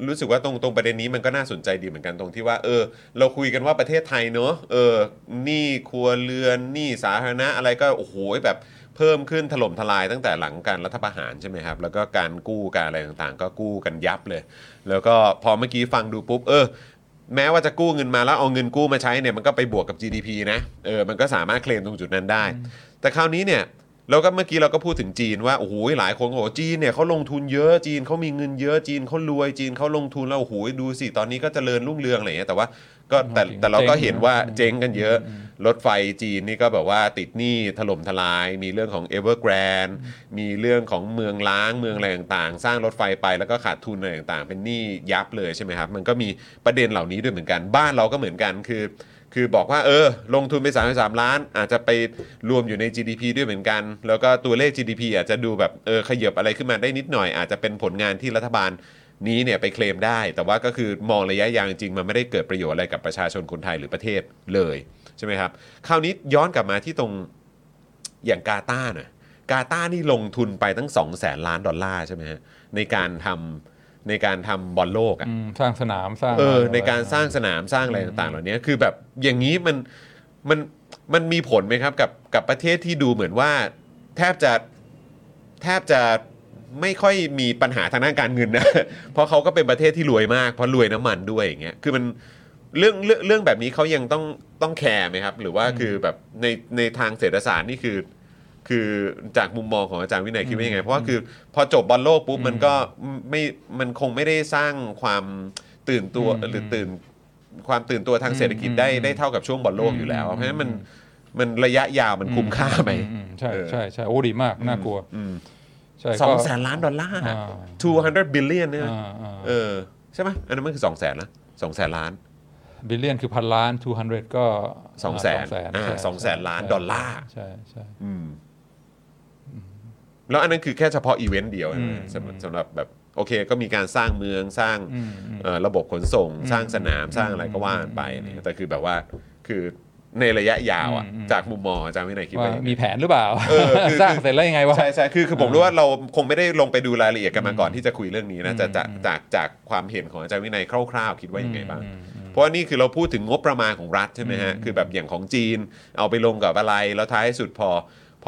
รู้สึกว่าตรงตรงประเด็นนี้มันก็น่าสนใจดีเหมือนกันตรงที่ว่าเออเราคุยกันว่าประเทศไทยเนอะเออหนี้ครัวเรือนหนี้สาธารณะอะไรก็โอ้โหแบบเพิ่มขึ้นถล่มทลายตั้งแต่หลังการรัฐประหารใช่ไหมครับแล้วก็การกู้การอะไรต่างๆก็กู้กันยับเลยแล้วก็พอเมื่อกี้ฟังดูปุ๊บเออแม้ว่าจะกู้เงินมาแล้วเอาเงินกู้มาใช้เนี่ยมันก็ไปบวกกับ จี ดี พี นะเออมันก็สามารถเคลมตรงจุดนั้นได้แต่คราวนี้เนี่ยเราก็เมื่อกี้เราก็พูดถึงจีนว่าโอ้โหหลายคนก็บอกจีนเนี่ยเขาลงทุนเยอะจีนเขามีเงินเยอะจีนเขารวยจีนเขาลงทุนแล้วโอ้โหดูสิตอนนี้ก็เจริญรุ่งเรืองอะไรอย่างเงี้ยแต่ว่าก็แต่แต่เราก็เห็นว่าเจ๊งกันเยอะรถไฟจีนนี่ก็แบบว่าติดหนี้ถล่มทลายมีเรื่องของ Evergrande มีเรื่องของเมืองล้างเมืองอะไรต่างๆสร้างรถไฟไปแล้วก็ขาดทุนอะไรต่างๆเป็นหนี้ยับเลยใช่ไหมครับมันก็มีประเด็นเหล่านี้ด้วยเหมือนกันบ้านเราก็เหมือนกันคือคือบอกว่าเออลงทุนไปสามสิบสามล้านอาจจะไปรวมอยู่ใน จี ดี พี ด้วยเหมือนกันแล้วก็ตัวเลข จี ดี พี อาจจะดูแบบเออขยับอะไรขึ้นมาได้นิดหน่อยอาจจะเป็นผลงานที่รัฐบาลนี้เนี่ยไปเคลมได้แต่ว่าก็คือมองระยะยาวจริงมันไม่ได้เกิดประโยชน์อะไรกับประชาชนคนไทยหรือประเทศเลยใช่ไหมครับคราวนี้ย้อนกลับมาที่ตรงอย่างกาตาร์น่ะกาตาร์นี่ลงทุนไปตั้ง สองแสน ล้านดอลลาร์ใช่ไหมฮะในการทำในการทำบอลโลกอ่ะสร้างสนามสร้างเออในการสร้างสนามสร้างอะไรต่างๆเหล่านี้คือแบบอย่างนี้มันมันมันมีผลไหมครับกับกับประเทศที่ดูเหมือนว่าแทบจะแทบจะไม่ค่อยมีปัญหาทางด้านการเงินนะเพราะเขาก็เป็นประเทศที่รวยมากเพราะรวยน้ำมันด้วยอย่างเงี้ยคือมัน เรื่องเรื่องเรื่องแบบนี้เขายังต้องต้องแคร์ไหมครับหรือว่าคือแบบในในทางเศรษฐศาสตร์นี่คือคือจากมุมมองของอาจารย์วินัยคิดว่ายังไงเพราะว่าคือพอจบบอลโลกปุ๊บมันก็ไม่มันคงไม่ได้สร้างความตื่นตัวหรือตื่นความตื่นตัวทางเศรษฐกิจได้ได้เท่ากับช่วงบอลโลกอยู่แล้วเพราะฉะนั้นมันมันระยะยาวมันคุ้มค่าไหมใช่ใช่ใช่โอ้ดีมากน่ากลัวใช่สองแสนล้านดอลลาร์สองร้อยบิลเลียนเนี่ยเออใช่ไหมอันนั้นมันคือสองแสนนะสองแสนล้านบิลเลียนคือพันล้านสองร้อยก็สองแสนสองแสนล้านดอลลาร์ใช่ใช่แล้วอันนั้นคือแค่เฉพาะอีเวนต์เดียวสำหรับแบบโอเคก็มีการสร้างเมืองสร้างระบบขนส่งสร้างสนามสร้างอะไรก็ว่ากันไปแต่คือแบบว่าคือในระยะยาวอ่ะจากมุมมองอาจารย์วินัยคิดว่ามีแผนหรือเปล่าสร้างเสร็จแล้วยังไงวะใช่ใช่คือคือผมรู้ว่าเราคงไม่ได้ลงไปดูรายละเอียดกันมาก่อนที่จะคุยเรื่องนี้นะจากจากจากความเห็นของอาจารย์วินัยคร่าวๆคิดว่ายังไงบ้างเพราะนี่คือเราพูดถึงงบประมาณของรัฐใช่ไหมฮะคือแบบอย่างของจีนเอาไปลงกับอะไรแล้วท้ายสุดพอ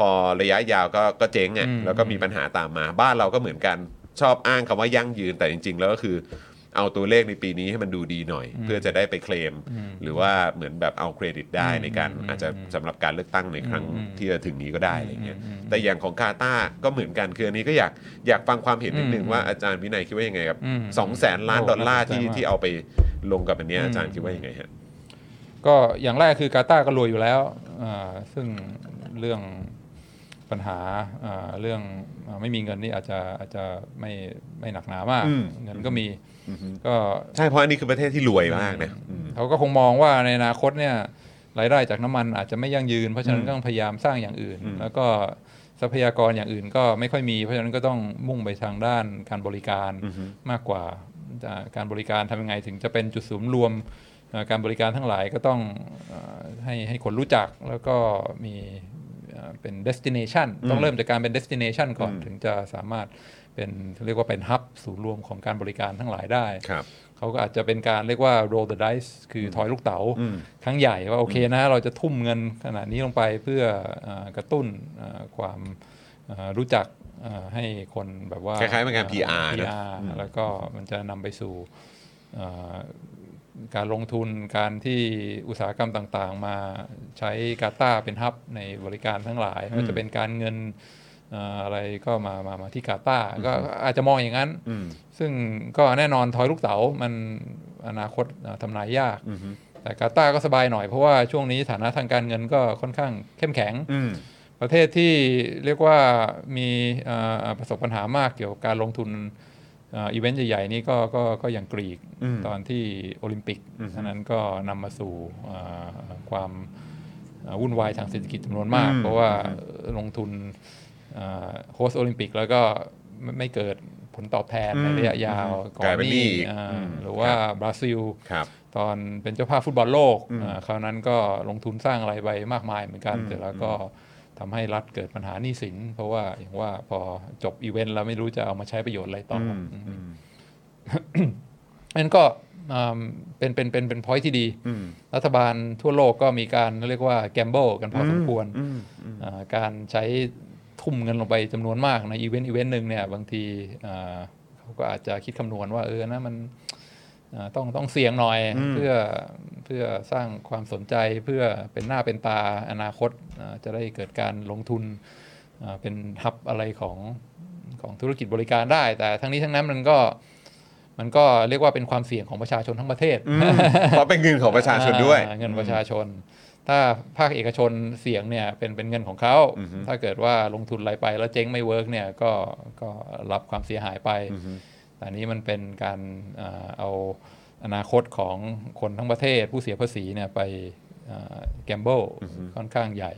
พอระยะยาวก็ก็เจ๊งอ่ะแล้วก็มีปัญหาตามมาบ้านเราก็เหมือนกันชอบอ้างคำว่ายั่งยืนแต่จริงๆแล้วก็คือเอาตัวเลขในปีนี้ให้มันดูดีหน่อยเพื่อจะได้ไปเคลมหรือว่าเหมือนแบบเอาเครดิตได้ในการอาจจะสำหรับการเลือกตั้งในครั้งที่จะถึงนี้ก็ได้อะไรเงี้ยแต่อย่างของกาตาร์ก็เหมือนกันคืออันนี้ก็อยากอยากฟังความเห็นนิดนึงว่าอาจารย์วินัยคิดว่ายังไงครับสองแสนล้านดอลลาร์ที่ที่เอาไปลงกับอันนี้อาจารย์คิดว่ายังไงฮะก็อย่างแรกคือกาตาร์ก็รวยอยู่แล้วซึ่งเรื่องปัญหาเรื่องไม่มีเงินนี่อาจจะอาจจะไม่ไม่หนักหนามากเงินก็มีก็ใช่เพราะอันนี้คือประเทศที่รวยมากนะเขาก็คงมองว่าในอนาคตเนี่ยรายได้จากน้ำมันอาจจะไม่ยั่งยืนเพราะฉะนั้นต้องพยายามสร้างอย่างอื่นแล้วก็ทรัพยากรอย่างอื่นก็ไม่ค่อยมีเพราะฉะนั้นก็ต้องมุ่งไปทางด้านการบริการมากกว่าการบริการทำยังไงถึงจะเป็นจุดศูนย์รวมการบริการทั้งหลายก็ต้องให้ให้คนรู้จักแล้วก็มีเป็น destination ต้องเริ่มจากการเป็น destination ก่อนถึงจะสามารถเป็นเรียกว่าเป็น hub ศูนย์รวมของการบริการทั้งหลายได้เขาก็อาจจะเป็นการเรียกว่า roll the dice คือทอยลูกเต๋าครั้งใหญ่ว่าโอเคนะเราจะทุ่มเงินขนาดนี้ลงไปเพื่อกระตุ้นความรู้จักให้คนแบบว่าคล้ายๆเป็นการ พี อาร์ แล้วก็มันจะนำไปสู่การลงทุนการที่อุตสาหกรรมต่างๆมาใช้กาตาร์เป็นฮับในบริการทั้งหลายไม่ว่าจะเป็นการเงินอะไรก็มามามาที่กาตาร์ก็อาจจะมองอย่างนั้นซึ่งก็แน่นอนทอยลูกเต๋ามันอนาคตทำนายยากแต่กาตาร์ก็สบายหน่อยเพราะว่าช่วงนี้ฐานะทางการเงินก็ค่อนข้างเข้มแข็งประเทศที่เรียกว่ามีประสบปัญหามากเกี่ยวกับการลงทุนอีเวนต์ใหญ่ๆนี่ก็ก็ก็อย่างกรีกตอนที่โอลิมปิกฉะนั้นก็นำมาสู่ความวุ่นวายทางเศรษฐกิจจำนวนมากเพราะว่าลงทุนโฮสต์โอลิมปิกแล้วก็ไม่เกิดผลตอบแทนในระยะยาวก่อนนี้หรือว่าบราซิลตอนเป็นเจ้าภาพฟุตบอลโลกคราวนั้นก็ลงทุนสร้างอะไรไปมากมายเหมือนกันแต่แล้วก็ทำให้รัฐเกิดปัญหาหนี้สินเพราะว่าอย่างว่าพอจบอีเวนต์แล้วไม่รู้จะเอามาใช้ประโยชน์อะไรต่อนั่นก็เป็นเป็นเป็นเป็น point ที่ดีรัฐบาลทั่วโลกก็มีการเรียกว่าแกมเบิลกันพอสมควรการใช้ทุ่มเงินลงไปจำนวนมากในอีเวนต์อีเวนต์นึงเนี่ยบางทีเขาก็อาจจะคิดคำนวณว่าเออนะมันต้องต้องเสี่ยงหน่อยเพื่อเพื่อสร้างความสนใจเพื่อเป็นหน้าเป็นตาอนาคตจะได้เกิดการลงทุนเป็นฮับอะไรของของธุรกิจบริการได้แต่ทั้งนี้ทั้งนั้นมันก็มันก็เรียกว่าเป็นความเสี่ยงของประชาชนทั้งประเทศเพราะเป็นเงินของประชาชนด้วยเงินประชาชนถ้าภาคเอกชนเสี่ยงเนี่ยเป็นเป็นเงินของเขาถ้าเกิดว่าลงทุนอะไรไปแล้วเจ๊งไม่เวิร์กเนี่ยก็ก็รับความเสียหายไปอันนี้มันเป็นการเอาอนาคตของคนทั้งประเทศผู้เสียภาษีเนี่ยไปแกมเบิลค่อนข้างใหญ่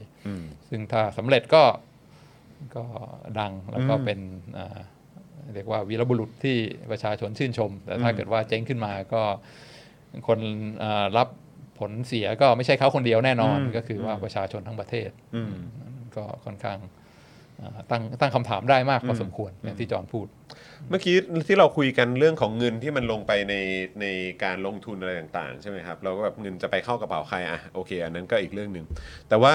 ซึ่งถ้าสำเร็จก็ก็ดังแล้วก็เป็นเรียกว่าวีรบุรุษที่ประชาชนชื่นชมแต่ถ้าเกิดว่าเจ๊งขึ้นมาก็คนรับผลเสียก็ไม่ใช่เขาคนเดียวแน่นอนก็คือว่าประชาชนทั้งประเทศก็ค่อนข้างตั้งตั้งคำถามได้มากพอสมควรอย่างที่จอห์นพูดเมื่อกี้ที่เราคุยกันเรื่องของเงินที่มันลงไปในในการลงทุนอะไรต่างๆใช่ไหมครับเราก็แบบเงินจะไปเข้ากระเป๋าใครอ่ะโอเคอันนั้นก็อีกเรื่องนึงแต่ว่า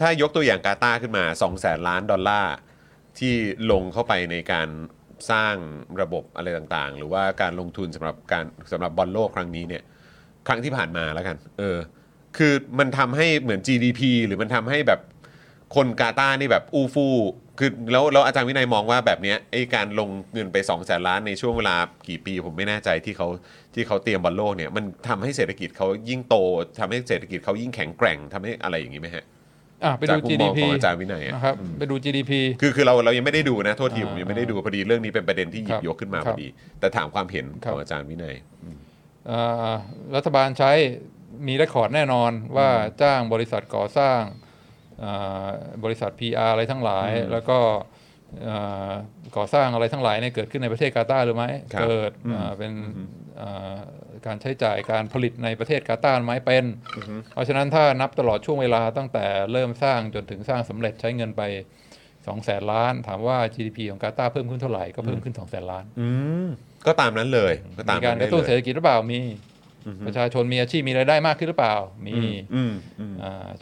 ถ้ายกตัวอย่างกาตาร์ขึ้นมา สองแสนล้านดอลลาร์ที่ลงเข้าไปในการ สร้างระบบอะไรต่างๆหรือว่าการลงทุนสำหรับการสำหรับบอลโลกครั้งนี้เนี่ยครั้งที่ผ่านมาแล้วกันเออคือมันทำให้เหมือน จี ดี พี หรือมันทำให้แบบคนกาตาร์นี่แบบอู้ฟู่คือแล้วแล้วอาจารย์วินัยมองว่าแบบเนี้ยไอ้การลงเงินไปสองแสนล้านในช่วงเวลากี่ปีผมไม่แน่ใจที่เขาที่เขาเตรียมบอลโลกเนี่ยมันทำให้เศรษฐกิจเขายิ่งโตทำให้เศรษฐกิจเขายิ่งแข็งแกร่งทำให้อะไรอย่างนี้ไหมฮะอ่ะไปดู จี ดี พี ของอาจารย์วินัยนะครับไปดู จี ดี พี คือคือเราเรายังไม่ได้ดูนะโทษทีผมยังไม่ได้ดูพอดีเรื่องนี้เป็นประเด็นที่หยิบยกขึ้นมาพอดีแต่ถามความเห็นของอาจารย์วินัยอ่ารัฐบาลใช้มีเรคคอร์ดแน่นอนว่าจ้างบริษัทก่อสร้างบริษัท พี อาร์ อะไรทั้งหลายแล้วก็ก่อสร้างอะไรทั้งหลายเนี่ยเกิดขึ้นในประเทศกาตาร์หรือไม่เกิดเป็นการใช้จ่ายการผลิตในประเทศกาตาร์ไหมเป็นเพราะฉะนั้นถ้านับตลอดช่วงเวลาตั้งแต่เริ่มสร้างจนถึงสร้างสำเร็จใช้เงินไปสองแสนล้านถามว่า จี ดี พี ของกาตาร์เพิ่มขึ้นเท่าไหร่ก็เพิ่มขึ้นสองแสนล้านก็ตามนั้นเลยก็ตามการกระตุ้นเศรษฐกิจหรือเปล่ามีประชาชนมีอาชีพมีรายได้มากขึ้นหรือเปล่ามี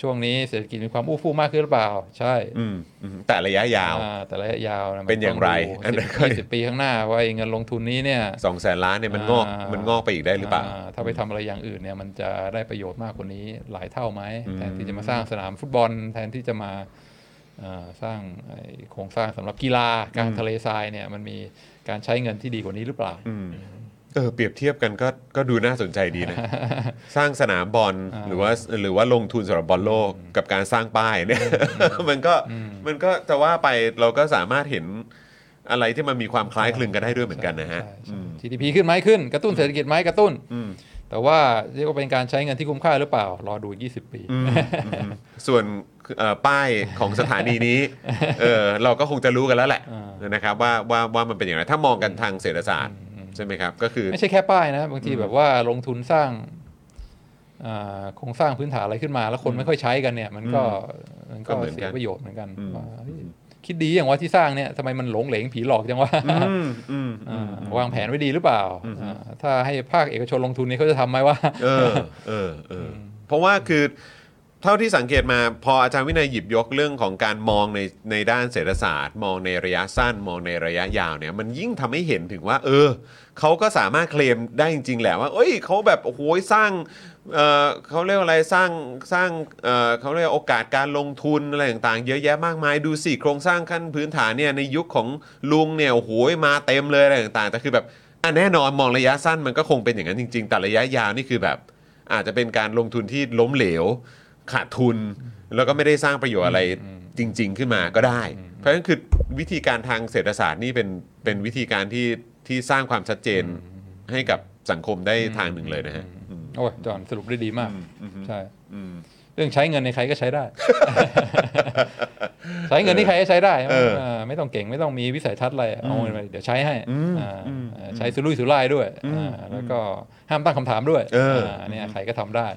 ช่วงนี้เศรษฐกิจมีความอู้ฟู่มากขึ้นหรือเปล่าใช่แต่ระยะยาวแต่ระยะยาวเป็นอย่างไรสิบปีข้างหน้าว่าเงินลงทุนนี้เนี่ยสองแสนล้านเนี่ยมันงอกมันงอกไปอีกได้หรือเปล่าถ้าไปทำอะไรอย่างอื่นเนี่ยมันจะได้ประโยชน์มากกว่านี้หลายเท่าไหมแทนที่จะมาสร้างสนามฟุตบอลแทนที่จะมาสร้างโครงสร้างสำหรับกีฬากลางทะเลทรายเนี่ยมันมีการใช้เงินที่ดีกว่านี้หรือเปล่าเออเปรียบเทียบกันก็ก็ดูน่าสนใจดีนะสร้างสนามบอลหรือว่าหรือว่าลงทุนสำหรับบอลโลกกับการสร้างป้ายเนี่ย มันก็มันก็จะว่าไปเราก็สามารถเห็นอะไรที่มันมีความคล้ายคลึงกันได้ด้วยเหมือนกันนะฮะ จี ดี พี ขึ้นไหมขึ้นกระตุ้นเศรษฐกิจไหมกระตุ้นแต่ว่าเรียกว่าเป็นการใช้เงินที่คุ้มค่าหรือเปล่ารอดูยี่สิบปี ส่วนป้ายของสถานีนี้ เออเราก็คงจะรู้กันแล้วแหละนะครับว่าว่าว่ามันเป็นอย่างไรถ้ามองกันทางเศรษฐศาสตร์ใช่ไหมครับก็คือไม่ใช่แค่ป้ายนะบางทีแบบว่าลงทุนสร้างโครงสร้างพื้นฐานอะไรขึ้นมาแล้วคนไม่ค่อยใช้กันเนี่ยมันก็มันก็เสียประโยชน์เหมือนกันคิดดีอย่างว่าที่สร้างเนี่ยทำไมมันหลงเหลงผีหลอกจังวะวางแผนไว้ดีหรือเปล่าถ้าให้ภาคเอกชนลงทุนนี่เขาจะทำไหมวะเออเออเออเพราะว่าคือเท่าที่สังเกตมาพออาจารย์วินัยหยิบยกเรื่องของการมองในในด้านเศรษฐศาสตร์มองในระยะสั้นมองในระยะยาวเนี่ยมันยิ่งทำให้เห็นถึงว่าเออเขาก็สามารถเคลมได้จริงๆแหละว่าเอ้ยเขาแบบโอ้โหสร้างเออเขาเรียกอะไรสร้างสร้างเออเขาเรียกโอกาสการลงทุนอะไรต่างๆเยอะแยะมากมายดูสิโครงสร้างขั้นพื้นฐานเนี่ยในยุคของลุงเนี่ยโอ้โหมาเต็มเลยอะไรต่างๆแต่คือแบบอ่ะแน่นอนมองระยะสั้นมันก็คงเป็นอย่างนั้นจริงๆแต่ระยะยาวนี่คือแบบอาจจะเป็นการลงทุนที่ล้มเหลวขาดทุนแล้วก็ไม่ได้สร้างประโยชน์อะไรจริงๆขึ้นมาก็ได้เพราะฉะนั้นคือวิธีการทางเศรษฐศาสตร์นี่เป็นเป็นวิธีการที่ที่สร้างความชัดเจนให้กับสังคมได้ทางหนึ่งเลยนะฮะโอ้ยจอนสรุปได้ดีมากใช่เรื่องใช้เงินในใครก็ใช้ได้ใช้เงินที่ใครก็ใช้ได้ไม่ต้องเก่งไม่ต้องมีวิสัยทัศน์อะไรเอาเงินไปเดี๋ยวใช้ให้ใช้สุรุ่ยสุร่ายด้วยแล้วก็ห้ามตั้งคำถามด้วยอันนี้ใครก็ทำได้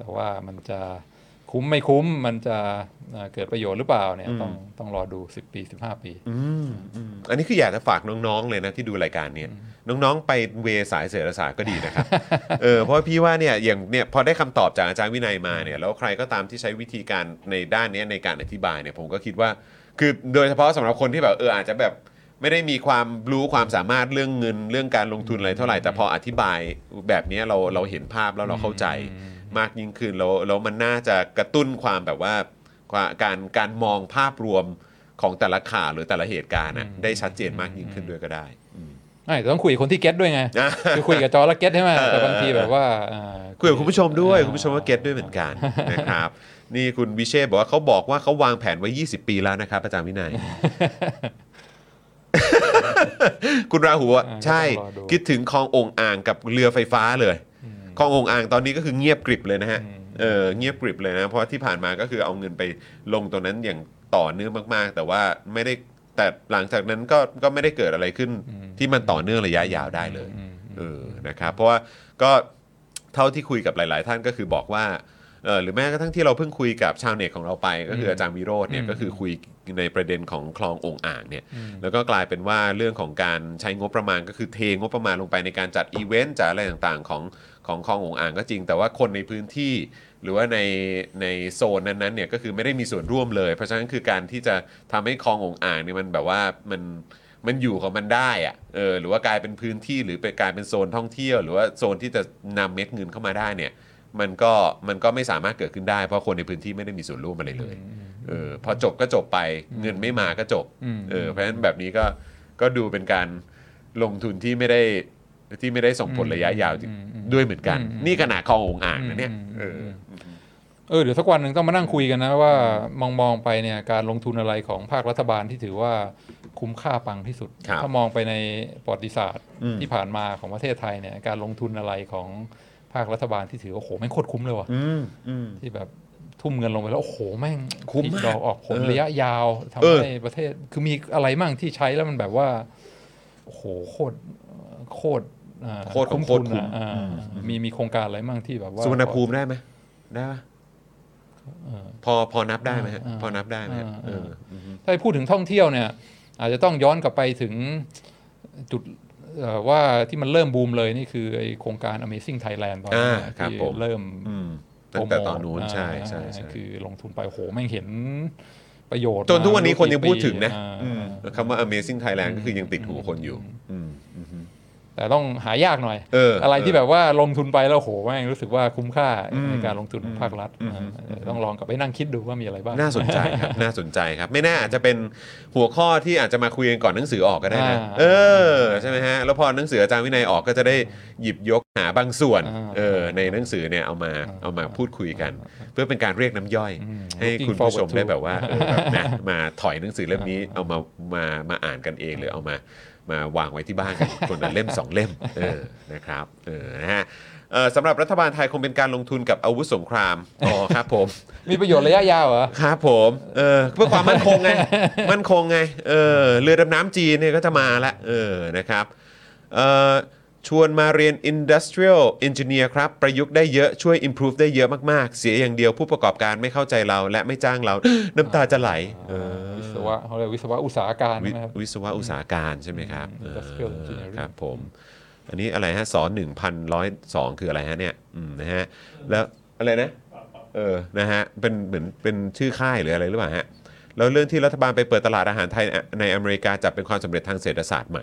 แต่ว่ามันจะคุ้มไม่คุ้มมันจะเกิดประโยชน์หรือเปล่าเนี่ยต้องต้องรอดูสิบปีสิบห้าปีอันนี้คืออยากจะฝากน้องๆเลยนะที่ดูรายการเนี่ยน้องๆไปเวสายเศรษฐศาสตร์ก็ดีนะครับ เออเพราะพี่ว่าเนี่ยอย่างเนี่ยพอได้คำตอบจากอาจารย์วินัยมาเนี่ยแล้วใครก็ตามที่ใช้วิธีการในด้านนี้ในการอธิบายเนี่ยผมก็คิดว่าคือโดยเฉพาะสำหรับคนที่แบบเอออาจจะแบบไม่ได้มีความรู้ความสามารถเรื่องเงินเรื่องการลงทุนอะไรเท่าไหร่แต่พออธิบายแบบนี้เราเราเห็นภาพแล้วเราเข้าใจมากยิ่งขึ้นแล้วแล้วมันน่าจะกระตุ้นความแบบว่าการการมองภาพรวมของแต่ละข่าวหรือแต่ละเหตุการณ์นะได้ชัดเจนมากยิ่งขึ้นด้วยก็ได้ใช่ต้องคุยคนที่เก็ตด้วยไงคือคุยกับจอแล้วเก็ตใช่ไหมแต่บางทีแบบว่าคุยกับคุณผู้ชมด้วยคุณผู้ชมก็เก็ตด้วยเหมือนกันนะครับนี่คุณวิเชษบอกว่าเขาบอกว่าเขาวางแผนไว้ยี่สิบปีแล้วนะครับอาจารย์วินัยคุณราหูว่าใช่คิดถึงคลององอ่างกับเรือไฟฟ้าเลยคลององอ่างตอนนี้ก็คือเงียบกริบเลยนะฮะเออเงียบกริบเลยนะเพราะที่ผ่านมาก็คือเอาเงินไปลงตรงนั้นอย่างต่อเนื่องมากๆแต่ว่าไม่ได้แต่หลังจากนั้นก็ก็ไม่ได้เกิดอะไรขึ้นที่มันต่อเนื่องระยะยาวได้เลยเออนะครับเพราะว่าก็เท่าที่คุยกับหลายๆท่านก็คือบอกว่าเออหรือแม้กระทั่งที่เราเพิ่งคุยกับชาวเน็ตของเราไปก็คืออาจารย์วิโรจน์เนี่ยก็คือคุยในประเด็นของคลององอ่างเนี่ยแล้วก็กลายเป็นว่าเรื่องของการใช้งบประมาณก็คือเทงบประมาณลงไปในการจัดอีเวนต์จัดอะไรต่างๆของของคลององอ่างก็จริงแต่ว่าคนในพื้นที่หรือว่าในในโซนนั้นๆเนี่ยก็คือไม่ได้มีส่วนร่วมเลยเพราะฉะนั้นคือการที่จะทำให้คลององอ่างเนี่ยมันแบบว่ามัน มันอยู่ของมันได้อะเออหรือว่ากลายเป็นพื้นที่หรือไปกลายเป็นโซนท่องเที่ยวหรือว่าโซนที่จะนำเม็ดเงินเข้ามาได้เนี่ยมันก็มันก็ไม่สามารถเกิดขึ้นได้เพราะคนในพื้นที่ไม่ได้มีส่วนร่วมอะไรเลยเออพอจบก็จบไปเงินไม่มาก็จบเออเพราะฉะนั้นแบบนี้ก็ก็ดูเป็นการลงทุนที่ไม่ได้ที่ไม่ได้ส่งผลระยะยาวด้วยเหมือนกันนี่ขนาดคลององอ่างนะเนี่ยเออเออเดี๋ยวสักวันหนึ่งต้องมานั่งคุยกันนะว่ามองๆไปเนี่ยการลงทุนอะไรของภาครัฐบาลที่ถือว่าคุ้มค่าปังที่สุดถ้ามองไปในประวัติศาสตร์ที่ผ่านมาของประเทศไทยเนี่ยการลงทุนอะไรของภาครัฐบาลที่ถือว่าโอ้โหแม่งโคตรคุ้มเลยว่ะที่แบบทุ่มเงินลงไปแล้วโอ้โหแม่งคุ้มมากดอกออกผลระยะยาวทำให้ประเทศคือมีอะไรมั่งที่ใช้แล้วมันแบบว่าโอ้โหโคตรโคตรโคตรคุ้มทุนมีมีโครงการอะไรมั่งที่แบบว่าสุวรรณภูมิได้ไหมได้ไหมพอพอนับได้ไหมพอนับได้ไหมถ้าพูดถึงท่องเที่ยวเนี่ยอาจจะต้องย้อนกลับไปถึงจุดว่าที่มันเริ่มบูมเลยนี่คือไอ้โครงการ Amazing Thailand ตอนนั้นที่เริ่มตั้งแต่ตอนนู้นใช่ใช่คือลงทุนไปโหแม่งเห็นประโยชน์จนทุกวันนี้คนยังพูดถึงนะคำว่า Amazing Thailand ก็คือยังติดหูคนอยู่แต่ต้องหายากหน่อย อ, อ, อะไรที่แบบว่าลงทุนไปแล้วโหแม่งรู้สึกว่าคุ้มค่าในการลงทุนภาครัฐต้องลองกลับไปนั่งคิดดูว่ามีอะไรบ้างน่าสนใจครับ น่าสนใจครับไม่น่าอาจจะเป็นหัวข้อที่อาจจะมาคุยกันก่อนหนังสือออกก็ได้นะเออใช่ไหมฮะแล้วพอหนังสืออาจารย์วินัยออกก็จะได้หยิบยกหาบางส่วนเออในหนังสือเนี่ยเอามาเอามาพูดคุยกันเพื่อเป็นการเรียกน้ำย่อยให้คุณผู้ชมได้แบบว่ามาถอยหนังสือเล่มนี้เอามามามาอ่านกันเองหรือเอามามาวางไว้ที่บ้านคนละเล่มสองเล่มเออนะครับเออนะฮะเอ่อสำหรับรัฐบาลไทยคงเป็นการลงทุนกับอาวุธสงครามอ๋อครับผมมีประโยชน์ระยะยาวเหรอครับผมเออเพื่อความมั่นคงไงมั่นคงไงเออเรือดำน้ำจีนเนี่ยก็จะมาละเออนะครับเอ่อชวนมาเรียน Industrial Engineer ครับประยุกต์ได้เยอะช่วย improve ได้เยอะมากๆเสียอย่างเดียวผู้ประกอบการไม่เข้าใจเราและไม่จ้างเรา น้ำตาจะไหลวิศวะเขาเรียกวิศวะอุตสาหการนะครับวิศวะอุตสาหการใช่ไหมครับ Industrial Engineer ครับผมอันนี้อะไรฮะสอน หนึ่งพันหนึ่งร้อยสอง คืออะไรฮะเนี่ยนะฮะแล้วอะไรนะเออนะฮะเป็นเหมือนเป็นชื่อค่ายหรืออะไรหรือเปล่าฮะแล้วเรื่องที่รัฐบาลไปเปิดตลาดอาหารไทยในอเมริกาจับเป็นความสำเร็จทางเศรษฐศาสตร์ไหม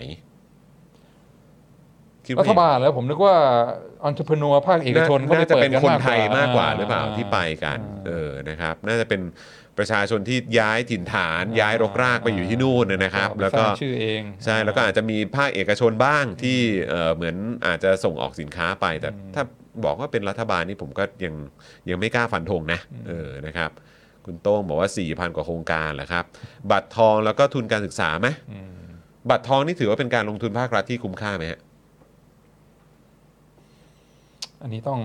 รัฐบาลแล้วผมนึกว่า entrepreneur ภาคเอกชนเขาไปเปิดกันมากกว่าน่าจะเป็นคนไทยมากกว่าหรือเปล่าที่ไปกันเออนะครับน่าจะเป็นประชาชนที่ย้ายถิ่นฐานย้ายรกรากไปอยู่ที่นู่นนะครับแล้วก็ชื่อเองใช่แล้วก็อาจจะมีภาคเอกชนบ้างที่เออเหมือนอาจจะส่งออกสินค้าไปแต่ถ้าบอกว่าเป็นรัฐบาลนี่ผมก็ยังยังไม่กล้าฟันธงนะเออนะครับคุณโต้งบอกว่า สี่พัน กว่าโครงการแหละครับบัตรทองแล้วก็ทุนการศึกษาไหมบัตรทองนี่ถือว่าเป็นการลงทุนภาครัฐที่คุ้มค่าไหมฮะอันนี้ต้อง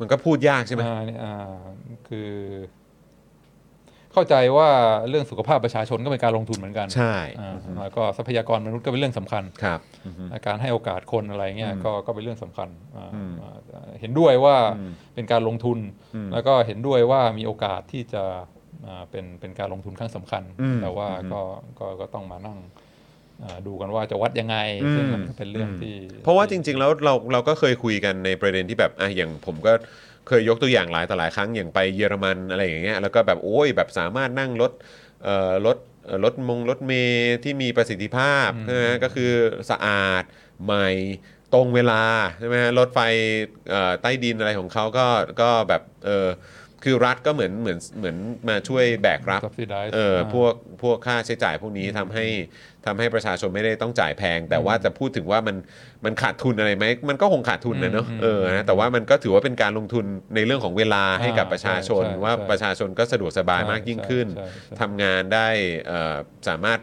มันก็พูดยากใช่ไหมคือเข้าใจว่าเรื่องสุขภาพประชาชนก็เป็นการลงทุนเหมือนกันใช่แล้วก็ทรัพยากรมนุษย์ก็เป็นเรื่องสำคัญครับการให้โอกาสคนอะไรเงี้ยก็ก็เป็นเรื่องสำคัญเห็นด้วยว่าเป็นการลงทุนแล้วก็เห็นด้วยว่ามีโอกาสที่จะเป็นเป็นการลงทุนครั้งสำคัญแต่ว่าก็ก็ต้องมานั่งดูกันว่าจะวัดยังไงซึ่งมันเป็นเรื่องที่เพราะว่าจริงๆแล้วเราเราก็เคยคุยกันในประเด็นที่แบบอ่ะอย่างผมก็เคยยกตัวอย่างหลายต่อหลายครั้งอย่างไปเยอรมันอะไรอย่างเงี้ยแล้วก็แบบโอ้ยแบบสามารถนั่งรถเอ่อรถรถมงรถเมล์ที่มีประสิทธิภาพใช่มั้ยก็คือสะอาดใหม่ตรงเวลาใช่มั้ยรถไฟเอ่อใต้ดินอะไรของเค้าก็ก็แบบเอ่อคือรัฐก็เหมือนเหมือนเหมือนมาช่วยแบกรับเออพวกพวกค่าใช้จ่ายพวกนี้ทำให้ทำให้ประชาชนไม่ได้ต้องจ่ายแพงแต่ว่าจะพูดถึงว่ามันมันขาดทุนอะไรไหมมันก็คงขาดทุนนะเนาะเออนะแต่ว่ามันก็ถือว่าเป็นการลงทุนในเรื่องของเวลาให้กับประชาชนว่าประชาชนก็สะดวกสบายมากยิ่งขึ้นทำงานได้สามารถ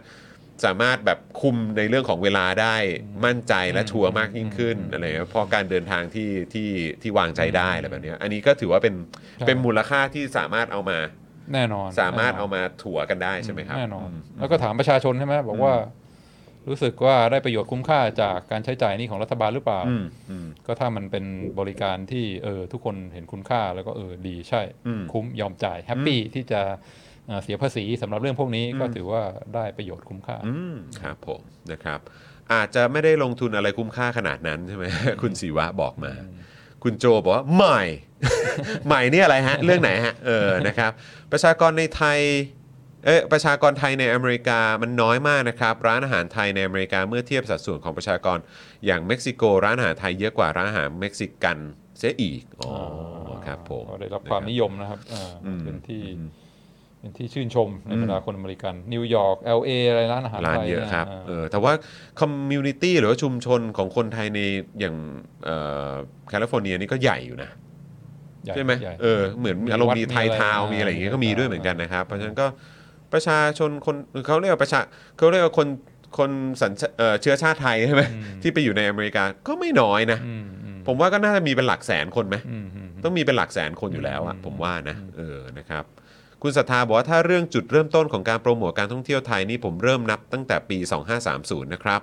สามารถแบบคุมในเรื่องของเวลาได้มั่นใจและชัวร์มากยิ่งขึ้นอะไรเพราะการเดินทางที่ที่ที่วางใจได้อะไรแบบนี้อันนี้ก็ถือว่าเป็นเป็นมูลค่าที่สามารถเอามาแน่นอนสามารถเอามาถั่วกันได้ใช่ไหมครับแน่นอนแล้วก็ถามประชาชนใช่ไหมบอกว่ารู้สึกว่าได้ประโยชน์คุ้มค่าจากการใช้จ่ายนี้ของรัฐบาลหรือเปล่าก็ถ้ามันเป็นบริการที่เออทุกคนเห็นคุณค่าแล้วก็เออดีใช่คุ้มยอมจ่ายแฮปปี้ที่จะเสียภาษีสำหรับเรื่องพวกนี้ก็ถือว่าได้ประโยชน์คุ้มค่าครับผมนะครับอาจจะไม่ได้ลงทุนอะไรคุ้มค่าขนาดนั้นใช่ไหมคุณศิวะบอกมาคุณโจบอกว่าใหม่ ใหม่นี่อะไรฮะ เรื่องไหนฮะเออนะครับประชากรในไทย เอ่อประชากรไทยในอเมริกามันน้อยมากนะครับร้านอาหารไทยในอเมริกาเมื่อเทียบสัดส่วนของประชากรอย่างเม็กซิโกร้านอาหารไทยเยอะกว่าร้านอาหารเม็กซิกันเสียอีกอ๋อครับผมได้รับความนิยมนะครับเป็นที่เป็นที่ชื่นชมในบรรดาคนอเมริกันนิวยอร์ก แอล เอ อะไรร้านอาหารไทยเยอะครับเออแต่ว่าคอมมูนิตี้หรือว่าชุมชนของคนไทยในอย่างเอ่อแคลิฟอร์เนียนี่ก็ใหญ่อยู่นะใช่ไหมเออเหมือนอารมณ์มีไทยทาวน์มีอะไรอย่างเงี้ยก็มีด้วยเหมือนกันนะครับเพราะฉะนั้นก็ประชาชนคนเขาเรียกว่าประชาเขาเรียกว่าคนคนสัญเชื้อชาติไทยใช่ไหมที่ไปอยู่ในอเมริกาก็ไม่น้อยนะผมว่าก็น่าจะมีเป็นหลักแสนคนไหมต้องมีเป็นหลักแสนคนอยู่แล้วอ่ะผมว่านะเออนะครับคุณศรัทธาบอกว่าถ้าเรื่องจุดเริ่มต้นของการโปรโมทการท่องเที่ยวไทยนี่ผมเริ่มนับตั้งแต่ปีสองพันห้าร้อยสามสิบนะครับ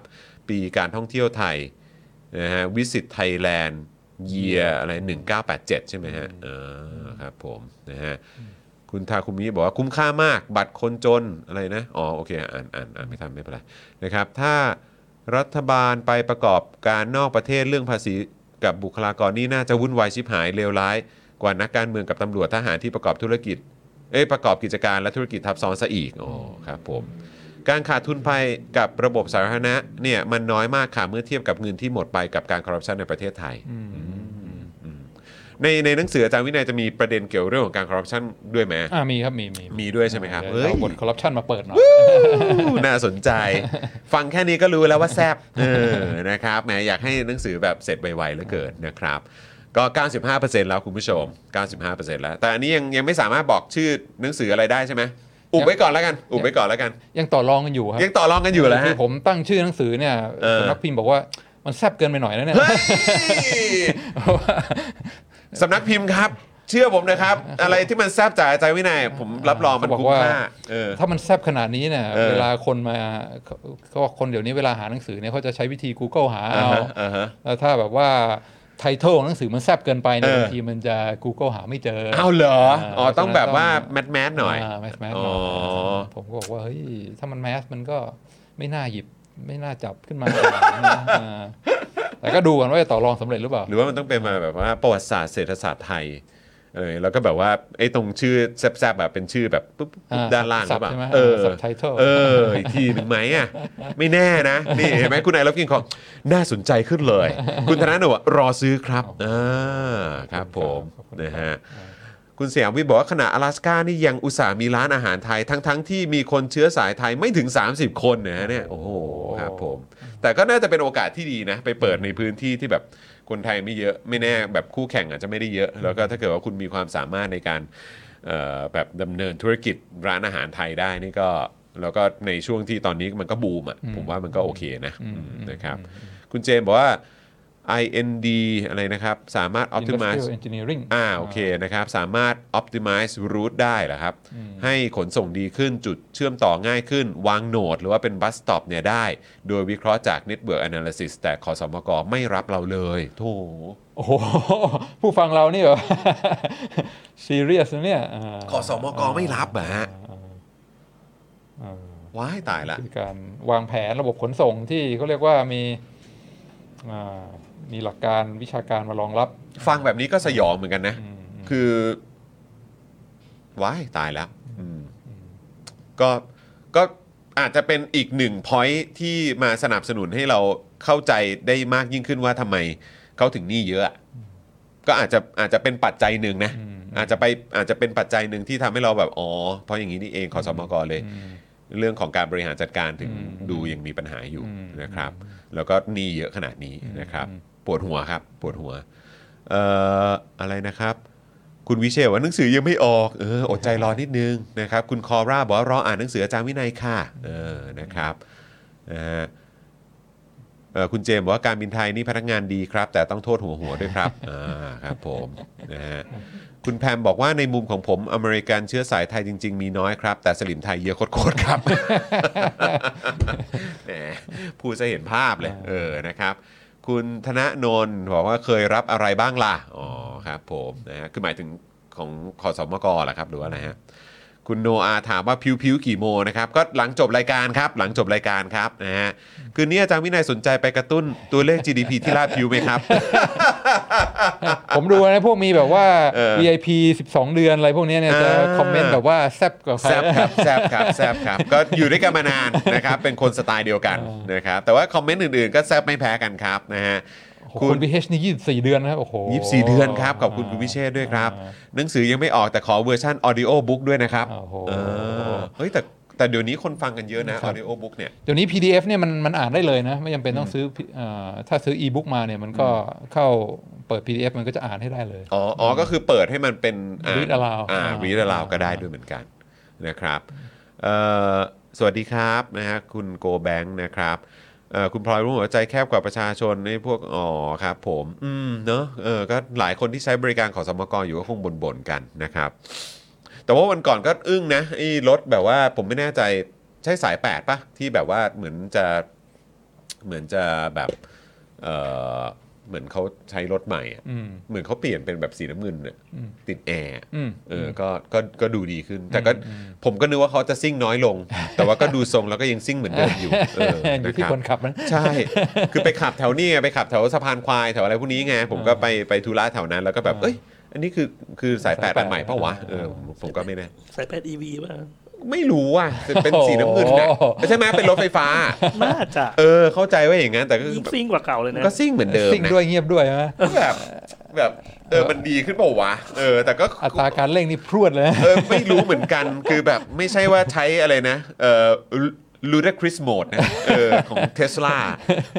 ปีการท่องเที่ยวไทยนะฮะวิสิตไทยแลนด์เยียอะไรหนึ่งพันเก้าร้อยแปดสิบเจ็ดใช่ไหมฮะเออครับผมนะฮะคุณทาคุมิบอกว่าคุ้มค่ามากบัตรคนจนอะไรนะอ๋อโอเคอ่านอ่านอ่านไม่ทันไม่เป็นไรนะครับถ้ารัฐบาลไปประกอบการนอกประเทศเรื่องภาษีกับบุคลากรนี่น่าจะวุ่นวายชิบหายเลวร้ายกว่านักการเมืองกับตำรวจทหารที่ประกอบธุรกิจเอ้ยประกอบกิจการและธุรกิจทับซ้อนซะอีกอ๋อครับผมการขาดทุนภัยกับระบบสาธารณะเนี่ยมันน้อยมากค่ะเมื่อเทียบกับเงินที่หมดไปกับการคอร์รัปชันในประเทศไทยในในหนังสืออาจารย์วินัยจะมีประเด็นเกี่ยวเรื่องของการคอร์รัปชันด้วยไหมอ่ามีครับมีมีมีด้วยใช่ไหมครับเฮ้ยบทคอร์รัปชันมาเปิดหน่อยน่าสนใจฟังแค่นี้ก็รู้แล้วว่าแซ่บเออนะครับแหมอยากให้หนังสือแบบเสร็จไวๆเหลือเกินนะครับก็ เก้าสิบห้าเปอร์เซ็นต์ แล้วคุณผู้ชม เก้าสิบห้าเปอร์เซ็นต์ แล้วแต่อันนี้ยังยังไม่สามารถบอกชื่อหนังสืออะไรได้ใช่ไหมอุบไว้ก่อนแล้วกันอุบไว้ก่อนแล้วกันยังต่อรองกันอยู่ครับยังต่อรองกันอยู่แล้วที่ผมตั้งชื่อหนังสือเนี่ยสำนักพิมพ์บอกว่ามันแซ่บเกินไปหน่อยนะเนี่ยสำนักพิมพ์ครับเชื่อผมนะครับอะไรที่มันแซ่บจากอาจารย์วินัยผมรับรองมันคุ้มค่าถ้ามันแซ่บขนาดนี้เนี่ยเวลาคนมาก็คนเดี๋ยวนี้เวลาหาหนังสือเนี่ยเขาจะใช้วิธี Google หาเอาแล้วถ้าแบบว่าไทเทิลของหนังสือมันแซ่บเกินไปในบางทีมันจะ Google หาไม่เจออ้าวเหรออ๋อต้องแบบว่าแมสแมสหน่อยแมสแมสหน่อยผมก็บอกว่าเฮ้ยถ้ามันแมสมันก็ไม่น่าหยิบไม่น่าจับขึ้นมาแต่ก็ดูกันว่าจะต่อรองสำเร็จหรือเปล่าหรือว่ามันต้องเป็นมาแบบว่าประวัติศาสตร์เศรษฐศาสตร์ไทยเออแล้วก็แบบว่าไอ้ตรงชื่อแซ่บๆแบบเป็นชื่อแบบปุ๊บด้านล่างหรือเปล่าเออไทเทิลเอออีกทีหนึ่งไหมอ่ะไม่แน่นะนี่เห็นไหมคุณI Love King Kongน่าสนใจขึ้นเลยคุณธนาหนูรอซื้อครับอ่าครับผมนะฮะคุณเสี่ยมวิบอกว่าขณะ阿拉斯加นี่ยังอุตส่าห์มีร้านอาหารไทยทั้งๆที่มีคนเชื้อสายไทยไม่ถึงสามสิบคนนะฮะเนี่ยโอ้โหครับผมแต่ก็น่าจะเป็นโอกาสที่ดีนะไปเปิดในพื้นที่ที่แบบคนไทยไม่เยอะไม่แน่แบบคู่แข่งอาจจะไม่ได้เยอะแล้วก็ถ้าเกิดว่าคุณมีความสามารถในการแบบดำเนินธุรกิจร้านอาหารไทยได้นี่ก็แล้วก็ในช่วงที่ตอนนี้มันก็บูมอ่ะผมว่ามันก็โอเคนะนะครับคุณเจมบอกว่าไอ เอ็น ดี อะไรนะครับสามารถ optimize engineering อ่าโอเคนะครับสามารถ optimize route ได้เหรอครับให้ขนส่งดีขึ้นจุดเชื่อมต่อง่ายขึ้นวางโหนดหรือว่าเป็น bus stop เนี่ยได้โดยวิเคราะห์จาก network analysis แต่ขสมกไม่รับเราเลยโธ่โอ้โหผู้ฟังเรานี่แบบ serious เนี่ยขสมกไม่รับอ่ะฮะว้ายตายละการวางแผนระบบขนส่งที่เขาเรียกว่ามีมีหลักการวิชาการมารองรับฟังแบบนี้ก็สยองเหมือนกันนะคือว้ายตายแล้วก็ก็อาจจะเป็นอีกหนึ่ง point ที่มาสนับสนุนให้เราเข้าใจได้มากยิ่งขึ้นว่าทำไมเขาถึงหนี้เยอะก็อาจจะอาจจะเป็นปัจจัยหนึ่งนะอาจจะไปอาจจะเป็นปัจจัยหนึ่งที่ทำให้เราแบบอ๋อเพราะอย่างนี้นี่เองขสมก.เลยเรื่องของการบริหารจัดการถึงดูยังมีปัญหาอยู่นะครับแล้วก็หนี้เยอะขนาดนี้นะครับปวดหัวครับปวดหัวเอ่ออะไรนะครับคุณวิเชษว่าหนังสือยังไม่ออกเอออดใจรอนิดนึงนะครับคุณคอร่าบอกว่ารออ่านหนังสืออาจารย์วินัยค่ะเออนะครับนะฮะเอ่อคุณเจมบอกว่าการบินไทยนี่พนักงานดีครับแต่ต้องโทษหัวหัวด้วยครับอ่าครับผมนะฮะคุณแพมบอกว่าในมุมของผมอเมริกันเชื้อสายไทยจริงๆมีน้อยครับแต่สลิมไทยเยอะโคตรๆครับแหมผู้จะเห็นภาพเลยเออนะครับคุณธนนนท์บอกว่าเคยรับอะไรบ้างล่ะอ๋อครับผมนะฮะคือหมายถึงของขสมกเหรอครับหรือว่าอะไรฮะคุณโนอาถามว่าพิวๆกี่โมนะครับก็หลังจบรายการครับหลังจบรายการครับนะฮะคืนนี้อาจารย์วินัยสนใจไปกระตุ้นตัวเลข จี ดี พี ที่ลาดพิวไหมครับ ผมดูนะพวกมีแบบว่า วี ไอ พี สิบสองเดือนอะไรพวกนี้เนี่ยจะคอมเมนต์แบบว่าแซ่บกับใครแซ่บครับแซ่บครับแซ่บครับก็อยู่ด้วยกันมานานนะครับเป็นคนสไตล์เดียวกันนะครับแต่ว่าคอมเมนต์อื่นๆก็แซ่บไม่แพ้กันครับนะฮะคุณพิเชษนี่ยี่สิบสี่เดือนนะครับโอ้โหยี่สิบสี่เดือนครับขอบคุณคุณพิเชษด้วยครับหนังสือยังไม่ออกแต่ขอเวอร์ชั่น audio book ด้วยนะครับเออเฮ้ยแต่แต่เดี๋ยวนี้คนฟังกันเยอะนะ audio book เนี่ยเดี๋ยวนี้ พี ดี เอฟ เนี่ยมันมันอ่านได้เลยนะไม่จำเป็นต้องซื้อเอ่อถ้าซื้อ e-book มาเนี่ยมันก็เข้าเปิด พี ดี เอฟ มันก็จะอ่านให้ได้เลยอ๋ออ๋อก็คือเปิดให้มันเป็นอ่า read aloud อ่า read aloud ก็ได้ด้วยเหมือนกันนะครับเอ่อสวัสดีครับนะฮะคุณโกแบงค์นะครับคุณพลอยรู้หัวใจแคบกว่าประชาชนในพวกอ๋อครับผมอืมเนอะเออก็หลายคนที่ใช้บริการของสมกรอยู่ก็คงบ่นๆกันนะครับแต่ว่าวันก่อนก็อึ้งนะไอ้รถแบบว่าผมไม่แน่ใจใช่สายแปดป่ะที่แบบว่าเหมือนจะเหมือนจะแบบเออเหมือนเขาใช้รถใหม่อ่ะเหมือนเขาเปลี่ยนเป็นแบบสีน้ำเงินเนี่ยติดแอร์เออก็ก็ก็ดูดีขึ้นแต่ก็ผมก็นึกว่าเขาจะซิ่งน้อยลงแต่ว่าก็ดูทรงแล้วก็ยังซิ่งเหมือนเดิมอยู่เอออยู่ที่คนขับนะใช่คือไปขับแถวนี้ไปขับแถวสะพานควายแถวอะไรพวกนี้ไงผมก็ไปไปธุระแถวนั้นแล้วก็แบบเอ้ยอันนี้คือคือสายแปดแบบใหม่เปล่าวะเออผมก็ไม่แน่สายแปด อี วี ป่ะไม่รู้อ่ะเป็นสีน้ำเงินนะใช่ไหมเป็นรถไฟฟ้าน่าจะเออเข้าใจว่าอย่างงั้นแต่ก็คือซิ่งกว่าเก่าเลยนะก็ซิ่งเหมือนเดิมซิ่งด้วยเงียบด้วยฮะแบบแบบเออมันดีขึ้นเปล่าวะเออแต่ก็อัตราการเร่งนี่พรวดเลยเออไม่รู้เหมือนกันคือแบบไม่ใช่ว่าใช้อะไรนะเออลูดาคริสโหมดนะเออของ Tesla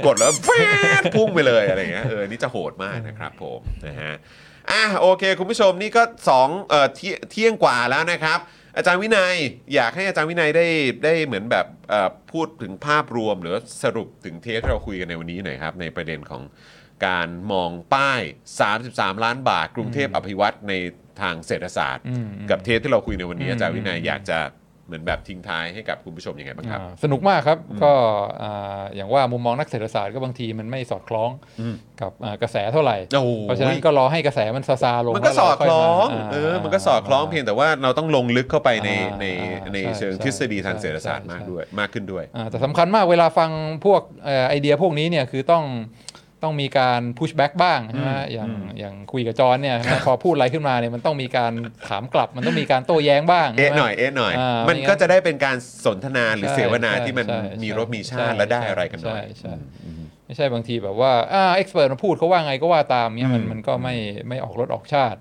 กดแล้วแฟดพุ่งไปเลยอะไรเงี้ยเออนี่จะโหดมากนะครับผมนะฮะอ่ะโอเคคุณผู้ชมนี่ก็สองเอ่อเที่ยงกว่าแล้วนะครับอาจารย์วินัยอยากให้อาจารย์วินัยได้ได้เหมือนแบบพูดถึงภาพรวมหรือสรุปถึงเทสที่เราคุยกันในวันนี้หน่อยครับในประเด็นของการมองป้ายสามสิบสามล้านบาทกรุงเทพอภิวัตน์ในทางเศรษฐศาสตร์กับเทสที่เราคุยในวันนี้อาจารย์วินัยอยากจะเหมือนแบบทิ้งท้ายให้กับคุณผู้ชมยังไงบ้างครับสนุกมากครับก็อย่างว่ามุมมองนักเศรษฐศาสตร์ก็บางทีมันไม่สอดคล้องกับกระแสเท่าไหร่เพราะฉะนั้นก็รอให้กระแสมันซาซาลงมันก็สอดคล้องเออมันก็สอดคล้องเพียงแต่ว่าเราต้องลงลึกเข้าไปในในในเชิงทฤษฎีทางเศรษฐศาสตร์มากด้วยมากขึ้นด้วยแต่สำคัญมากเวลาฟังพวกไอเดียพวกนี้เนี่ยคือต้องต้องมีการพุชแบ็กบ้างใช่ไหมอย่างอย่างคุยกับจอนเนี่ยพอพูดอะไรขึ้นมาเนี่ยมันต้องมีการถามกลับมันต้องมีการโต้แย้งบ้างเอ๊ะหน่อยเอ๊ะหน่อยมันก็จะได้เป็นการสนทนาหรือเสวนาที่มันมีรสมีชาติและได้อะไรกันหน่อยไม่ใช่บางทีแบบว่าอ่าเอ็กซ์เพิร์ทมาพูดเขาว่าไงก็ว่าตามเนี่ยมันมันก็ไม่ไม่ออกรสออกชาติ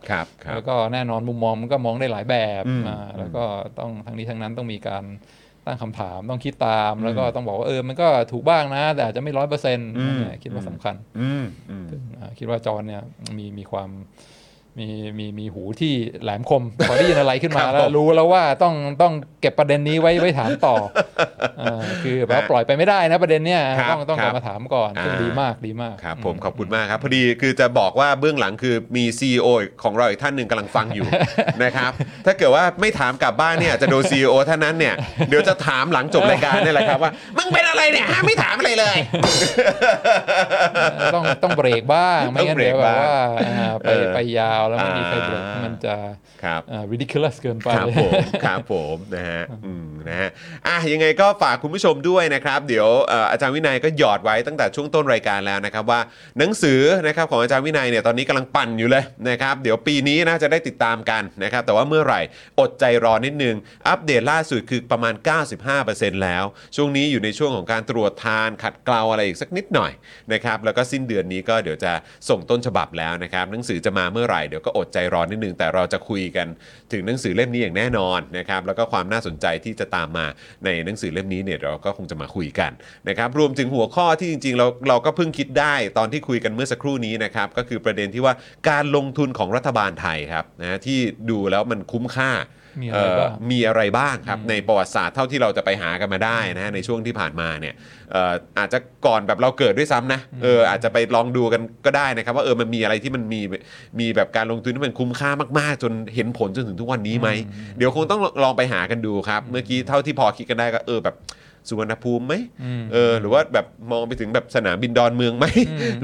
แล้วก็แน่นอนมุมมองมันก็มองได้หลายแบบแล้วก็ต้องทั้งนี้ทั้งนั้นต้องมีการตั้งคำถามต้องคิดตามแล้วก็ต้องบอกว่าเออมันก็ถูกบ้างนะแต่อาจจะไม่ ร้อยเปอร์เซ็นต์ เนี่ยคิดว่าสำคัญคิดว่าจอนเนี่ยมีมีความมีมีมีหูที่แหลมคมพอได้ยินอะไรขึ้นมาแล้วรู้แล้วว่าต้องต้องเก็บประเด็นนี้ไว้ไว้ถามต่อคือแบบปล่อยไปไม่ได้นะประเด็นเนี้ยต้องต้องกลับมาถามก่อนดีมากดีมากครับผมขอบคุณมากครับพอดีคือจะบอกว่าเบื้องหลังคือมี ซี อี โอ ของเราอีกท่านหนึ่งกำลังฟังอยู่นะครับถ้าเกิดว่าไม่ถามกลับบ้านเนี่ยจะโดน ซี อี โอ ท่านนั้นเนี่ยเดี๋ยวจะถามหลังจบรายการนี่แหละครับว่ามึงเป็นอะไรเนี่ยฮะไม่ถามอะไรเลยต้องต้องเบรกบ้างไม่งั้นเดี๋ยวแบบว่าไปไปยาวแล้วมันมีใครเบรกมันจะ ridiculous เกินไปครับผมครับผมนะฮะอืมนะฮะอ่ะยังไงก็ฝากคุณผู้ชมด้วยนะครับเดี๋ยวอาจารย์วินัยก็หยอดไว้ตั้งแต่ช่วงต้นรายการแล้วนะครับว่าหนังสือนะครับของอาจารย์วินัยเนี่ยตอนนี้กำลังปั่นอยู่เลยนะครับเดี๋ยวปีนี้นะจะได้ติดตามกันนะครับแต่ว่าเมื่อไหร่อดใจรอนิดนึงอัปเดตล่าสุดคือประมาณ เก้าสิบห้าเปอร์เซ็นต์ แล้วช่วงนี้อยู่ในช่วงของการตรวจทานขัดเกลาอะไรอีกสักนิดหน่อยนะครับแล้วก็สิ้นเดือนนี้ก็เดี๋ยวจะส่งต้นฉบับแล้วนะครับหนังสือจะมาเมื่อไหร่เดี๋ยวก็อดใจรอนิดนึงแต่เราจะคุยกันถึงหนังสือเล่มนี้อย่างแน่นอนนะครับแล้วก็ความน่าสนใจที่จะตามมาในหนังสือเล่มนี้เนี่ยเราก็คงจะมาคุยกันนะครับรวมถึงหัวข้อที่จริงๆเราเราก็เพิ่งคิดได้ตอนที่คุยกันเมื่อสักครู่นี้นะครับก็คือประเด็นที่ว่าการลงทุนของรัฐบาลไทยครับนะที่ดูแล้วมันคุ้มค่ามีอะไรบ้างครับในประวัติศาสตร์เท่าที่เราจะไปหากันมาได้นะในช่วงที่ผ่านมาเนี่ยอาจจะก่อนแบบเราเกิดด้วยซ้ำนะเอออาจจะไปลองดูกันก็ได้นะครับว่าเออมันมีอะไรที่มันมีมีแบบการลงทุนที่มันคุ้มค่ามากๆจนเห็นผลจนถึงทุกวันนี้ไหมเดี๋ยวคงต้องลองไปหากันดูครับเมื่อกี้เท่าที่พอคิดกันได้ก็เออแบบสุวรรณภูมิไหมเออหรือว่าแบบมองไปถึงแบบสนามบินดอนเมืองไหม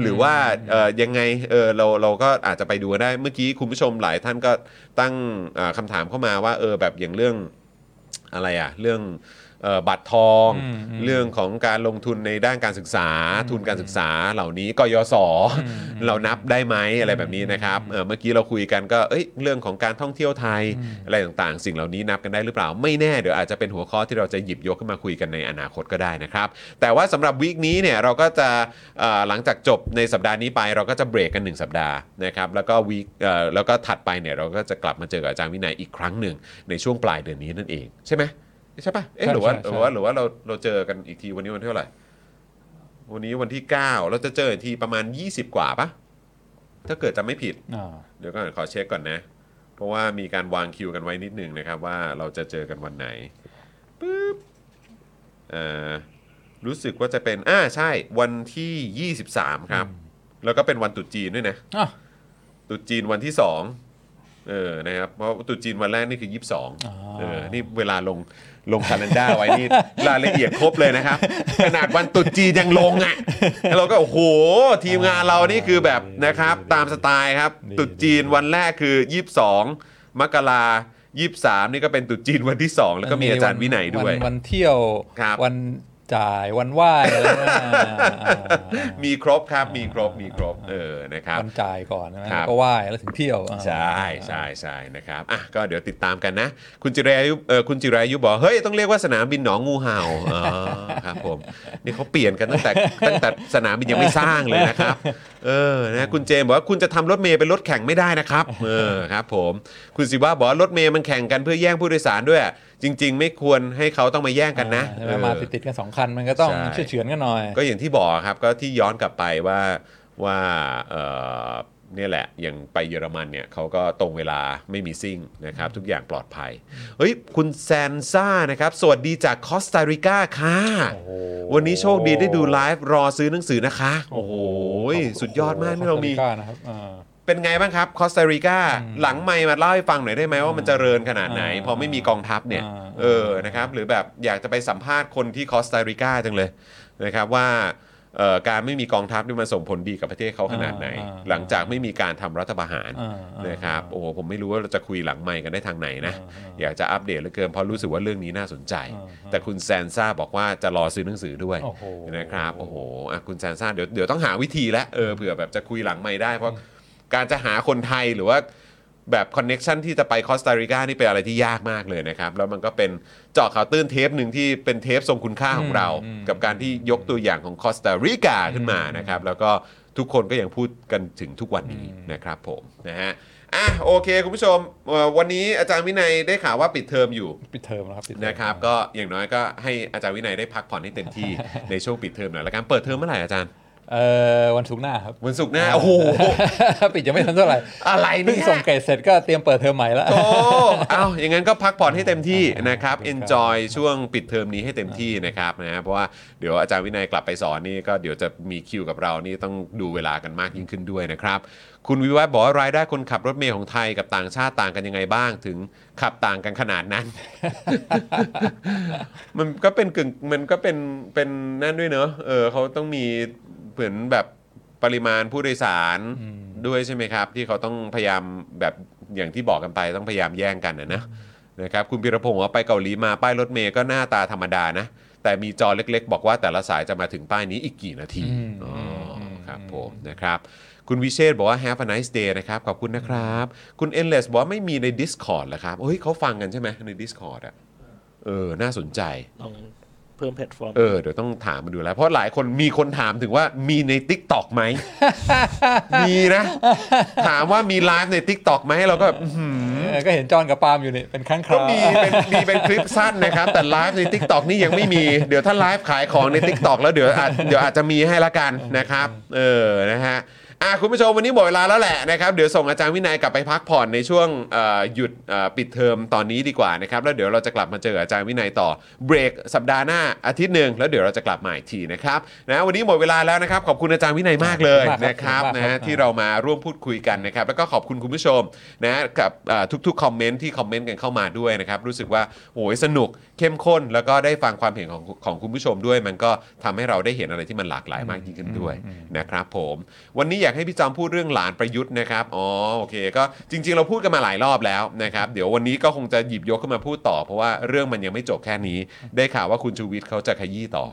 หรือว่าเออยังไงเออเราเราก็อาจจะไปดูได้เมื่อกี้คุณผู้ชมหลายท่านก็ตั้งคำถามเข้ามาว่าเออแบบอย่างเรื่องอะไรอ่ะเรื่อง บัตรทองเรื่องของการลงทุนในด้านการศึกษาทุนการศึกษาเหล่านี้กยศเรานับได้ไหมอะไรแบบนี้นะครับเมื่อกี้เราคุยกันก็เอ้ยเรื่องของการท่องเที่ยวไทยอะไรต่างๆสิ่งเหล่านี้นับกันได้หรือเปล่าไม่แน่เดี๋ยวอาจจะเป็นหัวข้อที่เราจะหยิบยกขึ้นมาคุยกันในอนาคตก็ได้นะครับแต่ว่าสำหรับวีคนี้เนี่ยเราก็จะหลังจากจบในสัปดาห์นี้ไปเราก็จะเบรกกันหนึ่งสัปดาห์นะครับแล้วก็วีคแล้วก็ถัดไปเนี่ยเราก็จะกลับมาเจอกับอาจารย์วินัยอีกครั้งหนึ่งในช่วงปลายเดือนนี้นั่นเองใช่ไหมใช่ป่ะเอ๊ะหรือว่าหรือว่าหรือว่าเราเราเจอกันอีกทีวันนี้วันที่เท่าไหร่วันนี้วันที่เก้าเราจะเจออีกทีประมาณยี่สิบกว่าป่ะถ้าเกิดจำไม่ผิดเดี๋ยวก่อนขอเช็คก่อนนะเพราะว่ามีการวางคิวกันไว้นิดนึงนะครับว่าเราจะเจอกันวันไหนปึ๊บเอ่อรู้สึกว่าจะเป็นอ่าใช่วันที่ยี่สิบสามครับแล้วก็เป็นวันตรุษจีนด้วยนะอ้าวตรุษจีนวันที่สองเออนะครับเพราะตรุษจีนวันแรกนี่คือยี่สิบสองอ๋อเออนี่เวลาลงลงคาลันดาไว้นี่รายละเอียดครบเลยนะครับขนาดวันตรุษจีนยังลงอ่ะเราก็โอ้โหทีมงานเรานี่คือแบบนะครับตามสไตล์ครับตรุษจีนวันแรกคือยี่สิบสองมกราคมยี่สิบสามนี่ก็เป็นตรุษจีนวันที่สองแล้วก็มีอาจารย์วินัยด้วยวันเที่ยววันจ่ายวันไหว้อะไรมีครบครับมีครบมีครบเออนะครับวันจ่ายก่อนนะก็ไหว้แล้วถึงเที่ยวใช่ใช่ใช่นะครับอ่ะก็เดี๋ยวติดตามกันนะคุณจิรายุเออคุณจิรายุบอกเฮ้ยต้องเรียกว่าสนามบินหนองงูเห่าอ๋อครับผมนี่เขาเปลี่ยนกันตั้งแต่ตั้งแต่สนามบินยังไม่สร้างเลยนะครับเออนะคุณเจมบอกว่าคุณจะทำรถเมย์เป็นรถแข่งไม่ได้นะครับเออครับผมคุณศิวะบอกว่ารถเมย์มันแข่งกันเพื่อแย่งผู้โดยสารด้วยจริงๆไม่ควรให้เขาต้องมาแย่งกันนะมาติดๆกันสองคันมันก็ต้องเฉื่อยเฉือนกันหน่อยก็อย่างที่บอกครับก็ที่ย้อนกลับไปว่าว่าเอ่อเนี่ยแหละอย่างไปเยอรมันเนี่ยเขาก็ตรงเวลาไม่มีซิ่งนะครับทุกอย่างปลอดภัยเฮ้ยคุณแซนซ่านะครับสวัสดีจากคอสตาริกาค่ะวันนี้โชคดีได้ดูไลฟ์รอซื้อหนังสือนะคะโอ้โหสุดยอดมากที่เรามีเป็นไงบ้างครับคอสตาริกาหลังไมค์มาเล่าให้ฟังหน่อยได้ไหมว่ามันเจริญขนาดไหนพอไม่มีกองทัพเนี่ยเออนะครับหรือแบบอยากจะไปสัมภาษณ์คนที่คอสตาริกาจังเลยนะครับว่าการไม่มีกองทัพนี่มันส่งผลดีกับประเทศเขาขนาดไหนหลังจากไม่มีการทำรัฐประหารนะครับโอ้ผมไม่รู้ว่าเราจะคุยหลังไมค์กันได้ทางไหนนะอยากจะอัปเดตเหลือเกินเพราะรู้สึกว่าเรื่องนี้น่าสนใจแต่คุณแซนซ่าบอกว่าจะรอซื้อหนังสือด้วยนะครับโอ้โหคุณแซนซ่าเดี๋ยวเดี๋ยวต้องหาวิธีแล้วเออเผื่อแบบจะคุยหลังไมค์ได้เพราะการจะหาคนไทยหรือว่าแบบคอนเน็กชันที่จะไปคอสตาริกานี่เป็นอะไรที่ยากมากเลยนะครับแล้วมันก็เป็นเจาะข่าวตื้นเทปหนึ่งที่เป็นเทปทรงคุณค่าของเรากับการที่ยกตัวอย่างของคอสตาริกาขึ้นมานะครับแล้วก็ทุกคนก็ยังพูดกันถึงทุกวันนี้นะครับผมนะฮะอ่ะโอเคคุณผู้ชมวันนี้อาจารย์วินัยได้ข่าวว่าปิดเทอมอยู่ปิดเทอมแล้วครับนะครับก็อย่างน้อยก็ให้อาจารย์วินัยได้พักผ่อนให้เต็มที่ในช่วงปิดเทอมหน่อยแล้วกันเปิดเทอมเมื่อไหร่อาจารย์เอ่อวันศุกร์หน้าครับวันศุกร์หน้าโอ้โหปิดยังไม่ทันเท่าไหร่อะไรนี่ส่งเกรดเสร็จก็เตรียมเปิดเทอมใหม่แล้วโอ้อ้าวอย่างงั้นก็พักผ่อนให้เต็มที่นะครับ enjoy ช่วงปิดเทอมนี้ให้เต็มที่นะครับนะเพราะว่าเดี๋ยวอาจารย์วินัยกลับไปสอนนี่ก็เดี๋ยวจะมีคิวกับเรานี่ต้องดูเวลากันมากยิ่งขึ้นด้วยนะครับคุณวิวัฒน์บอกว่ารายได้คนขับรถเมล์ของไทยกับต่างชาติต่างกันยังไงบ้างถึงขับต่างกันขนาดนั้น มันก็เป็นกึ่งมันก็เป็นเป็นนั่นด้วยเนอะเออเขาต้องมีเหมือนแบบปริมาณผู้โดยสารด้วยใช่ไหมครับที่เขาต้องพยายามแบบอย่างที่บอกกันไปต้องพยายามแย่งกันนะนะนะครับคุณพีรพงศ์ว่าไปเกาหลีมาป้ายรถเมล์ก็หน้าตาธรรมดานะแต่มีจอเล็กๆบอกว่าแต่ละสายจะมาถึงป้ายนี้อีกกี่นาทีอ๋อครับผมนะครับคุณวิเชษบอกว่า have a nice day นะครับขอบคุณนะครับคุณ endless บอกว่าไม่มีใน Discord เหรอครับเฮ้ยเขาฟังกันใช่ไหมใน Discord อ่ะเออน่าสนใจเพิ่มแพลตฟอร์มเออเดี๋ยวต้องถามมาดูแล้วเพราะหลายคนมีคนถามถึงว่ามีใน TikTok ไหม มีนะ ถามว่ามีไลฟ์ใน TikTok ไหมเราก็แบบก็เห็นจอนกับปาล์มอยู่นี่เป็นครั้งคราวก็มีเป็นมีเป็นคลิปสั้นนะครับแต่ไลฟ์ใน TikTok นี่ยังไม่มีเดี๋ยวถ้าไลฟ์ขายของใน TikTok แล้วเดี๋ยวอาจเดี๋ยวอาจจะมีให้ละกันนะครับเออนะฮะอ่ะคุณผู้ชมวันนี้หมดเวลาแล้วแหละนะครับเดี๋ยวส่งอาจารย์วินัยกลับไปพักผ่อนในช่วงหยุดปิดเทอมตอนนี้ดีกว่านะครับแล้วเดี๋ยวเราจะกลับมาเจออาจารย์วินัยต่อเบรกสัปดาห์หน้าอาทิตย์นึงแล้วเดี๋ยวเราจะกลับมาอีกทีนะครับนะวันนี้หมดเวลาแล้วนะครับขอบคุณอาจารย์วินัยมากเลยนะครับนะที่เรามาร่วมพูดคุยกันนะครับแล้วก็ขอบคุณคุณผู้ชมนะกับทุกๆคอมเมนต์ที่คอมเมนต์กันเข้ามาด้วยนะครับรู้สึกว่าโอ้ยสนุกเข้มข้นแล้วก็ได้ฟังความเห็นของของคุณผู้ชมด้วยมันก็ทำให้เราได้เห็นอะไรที่มันหลากหลายมากยิ่งขึ้นด้วยนะครับผมวันนี้ อยากให้พี่จอมพูดเรื่องหลานประยุทธ์นะครับอ๋อโอเคก็จริงๆเราพูดกันมาหลายรอบแล้วนะครับเดี๋ยววันนี้ก็คงจะหยิบยกขึ้นมาพูดต่อเพราะว่าเรื่องมันยังไม่จบแค่นี้ได้ข่าวว่าคุณชูวิทย์เขาจะขยี้ต่อ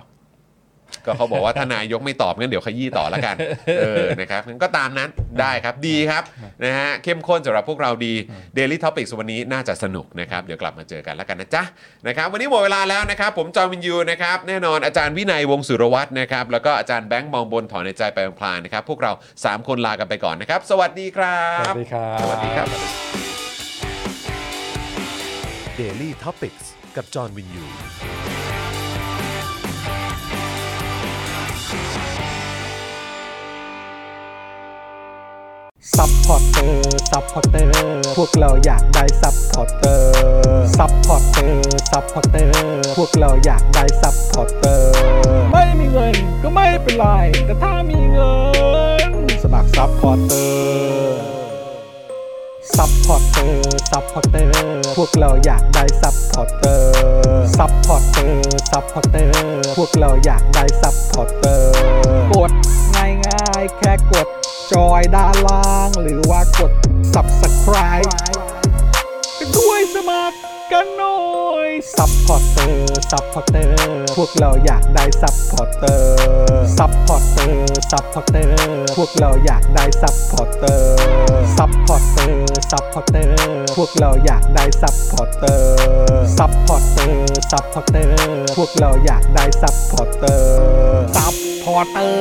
ก็เขาบอกว่าถ้านายกไม่ตอบงั้นเดี๋ยวขยี้ต่อละกันเออนะครับงั้นก็ตามนั้นได้ครับดีครับนะฮะเข้มข้นสำหรับพวกเราดี Daily Topics วันนี้น่าจะสนุกนะครับเดี๋ยวกลับมาเจอกันละกันนะจ๊ะนะครับวันนี้หมดเวลาแล้วนะครับผมจอห์นวินยูนะครับแน่นอนอาจารย์วินัยวงศ์สุรวัฒน์นะครับแล้วก็อาจารย์แบงค์มองบนถอนในใจไปพลางๆนะครับพวกเราสามคนลากันไปก่อนนะครับสวัสดีครับสวัสดีครับสวัสดีครับ Daily Topics กับจอห์นวินยูซัพพอร์ตเตอร์ซัพพอร์ตเตอร์พวกเราอยากได้ซัพพอร์ตเตอร์ซัพพอร์ตเตอร์ซัพพอร์ตเตอร์พวกเราอยากได้ซัพพอร์ตเตอร์ไม่มีเงินก็ไม่เป็นไรแต่ถ้ามีเงินสมัครซัพพอร์ตเตอร์ซัพพอร์ตเตอร์ซัพพอร์ตเตอร์พวกเราอยากได้ซัพพอร์ตเตอร์ซัพพอร์ตเตอร์ซัพพอร์ตเตอร์พวกเราอยากได้ซัพพอร์ตเตอร์กดง่ายๆแค่กดจอยด้านล่างหรือว่ากด Subscribe ก็ด้วยสมัครกันหน่อย Supporter Supporter พวกเราอยากได้ Supporter Supporter Supporter พวกเราอยากได้ Supporter Supporter Supporter พวกเราอยากได้ Supporter Supporter Supporter พวกเราอยากได้ Supporter Supporter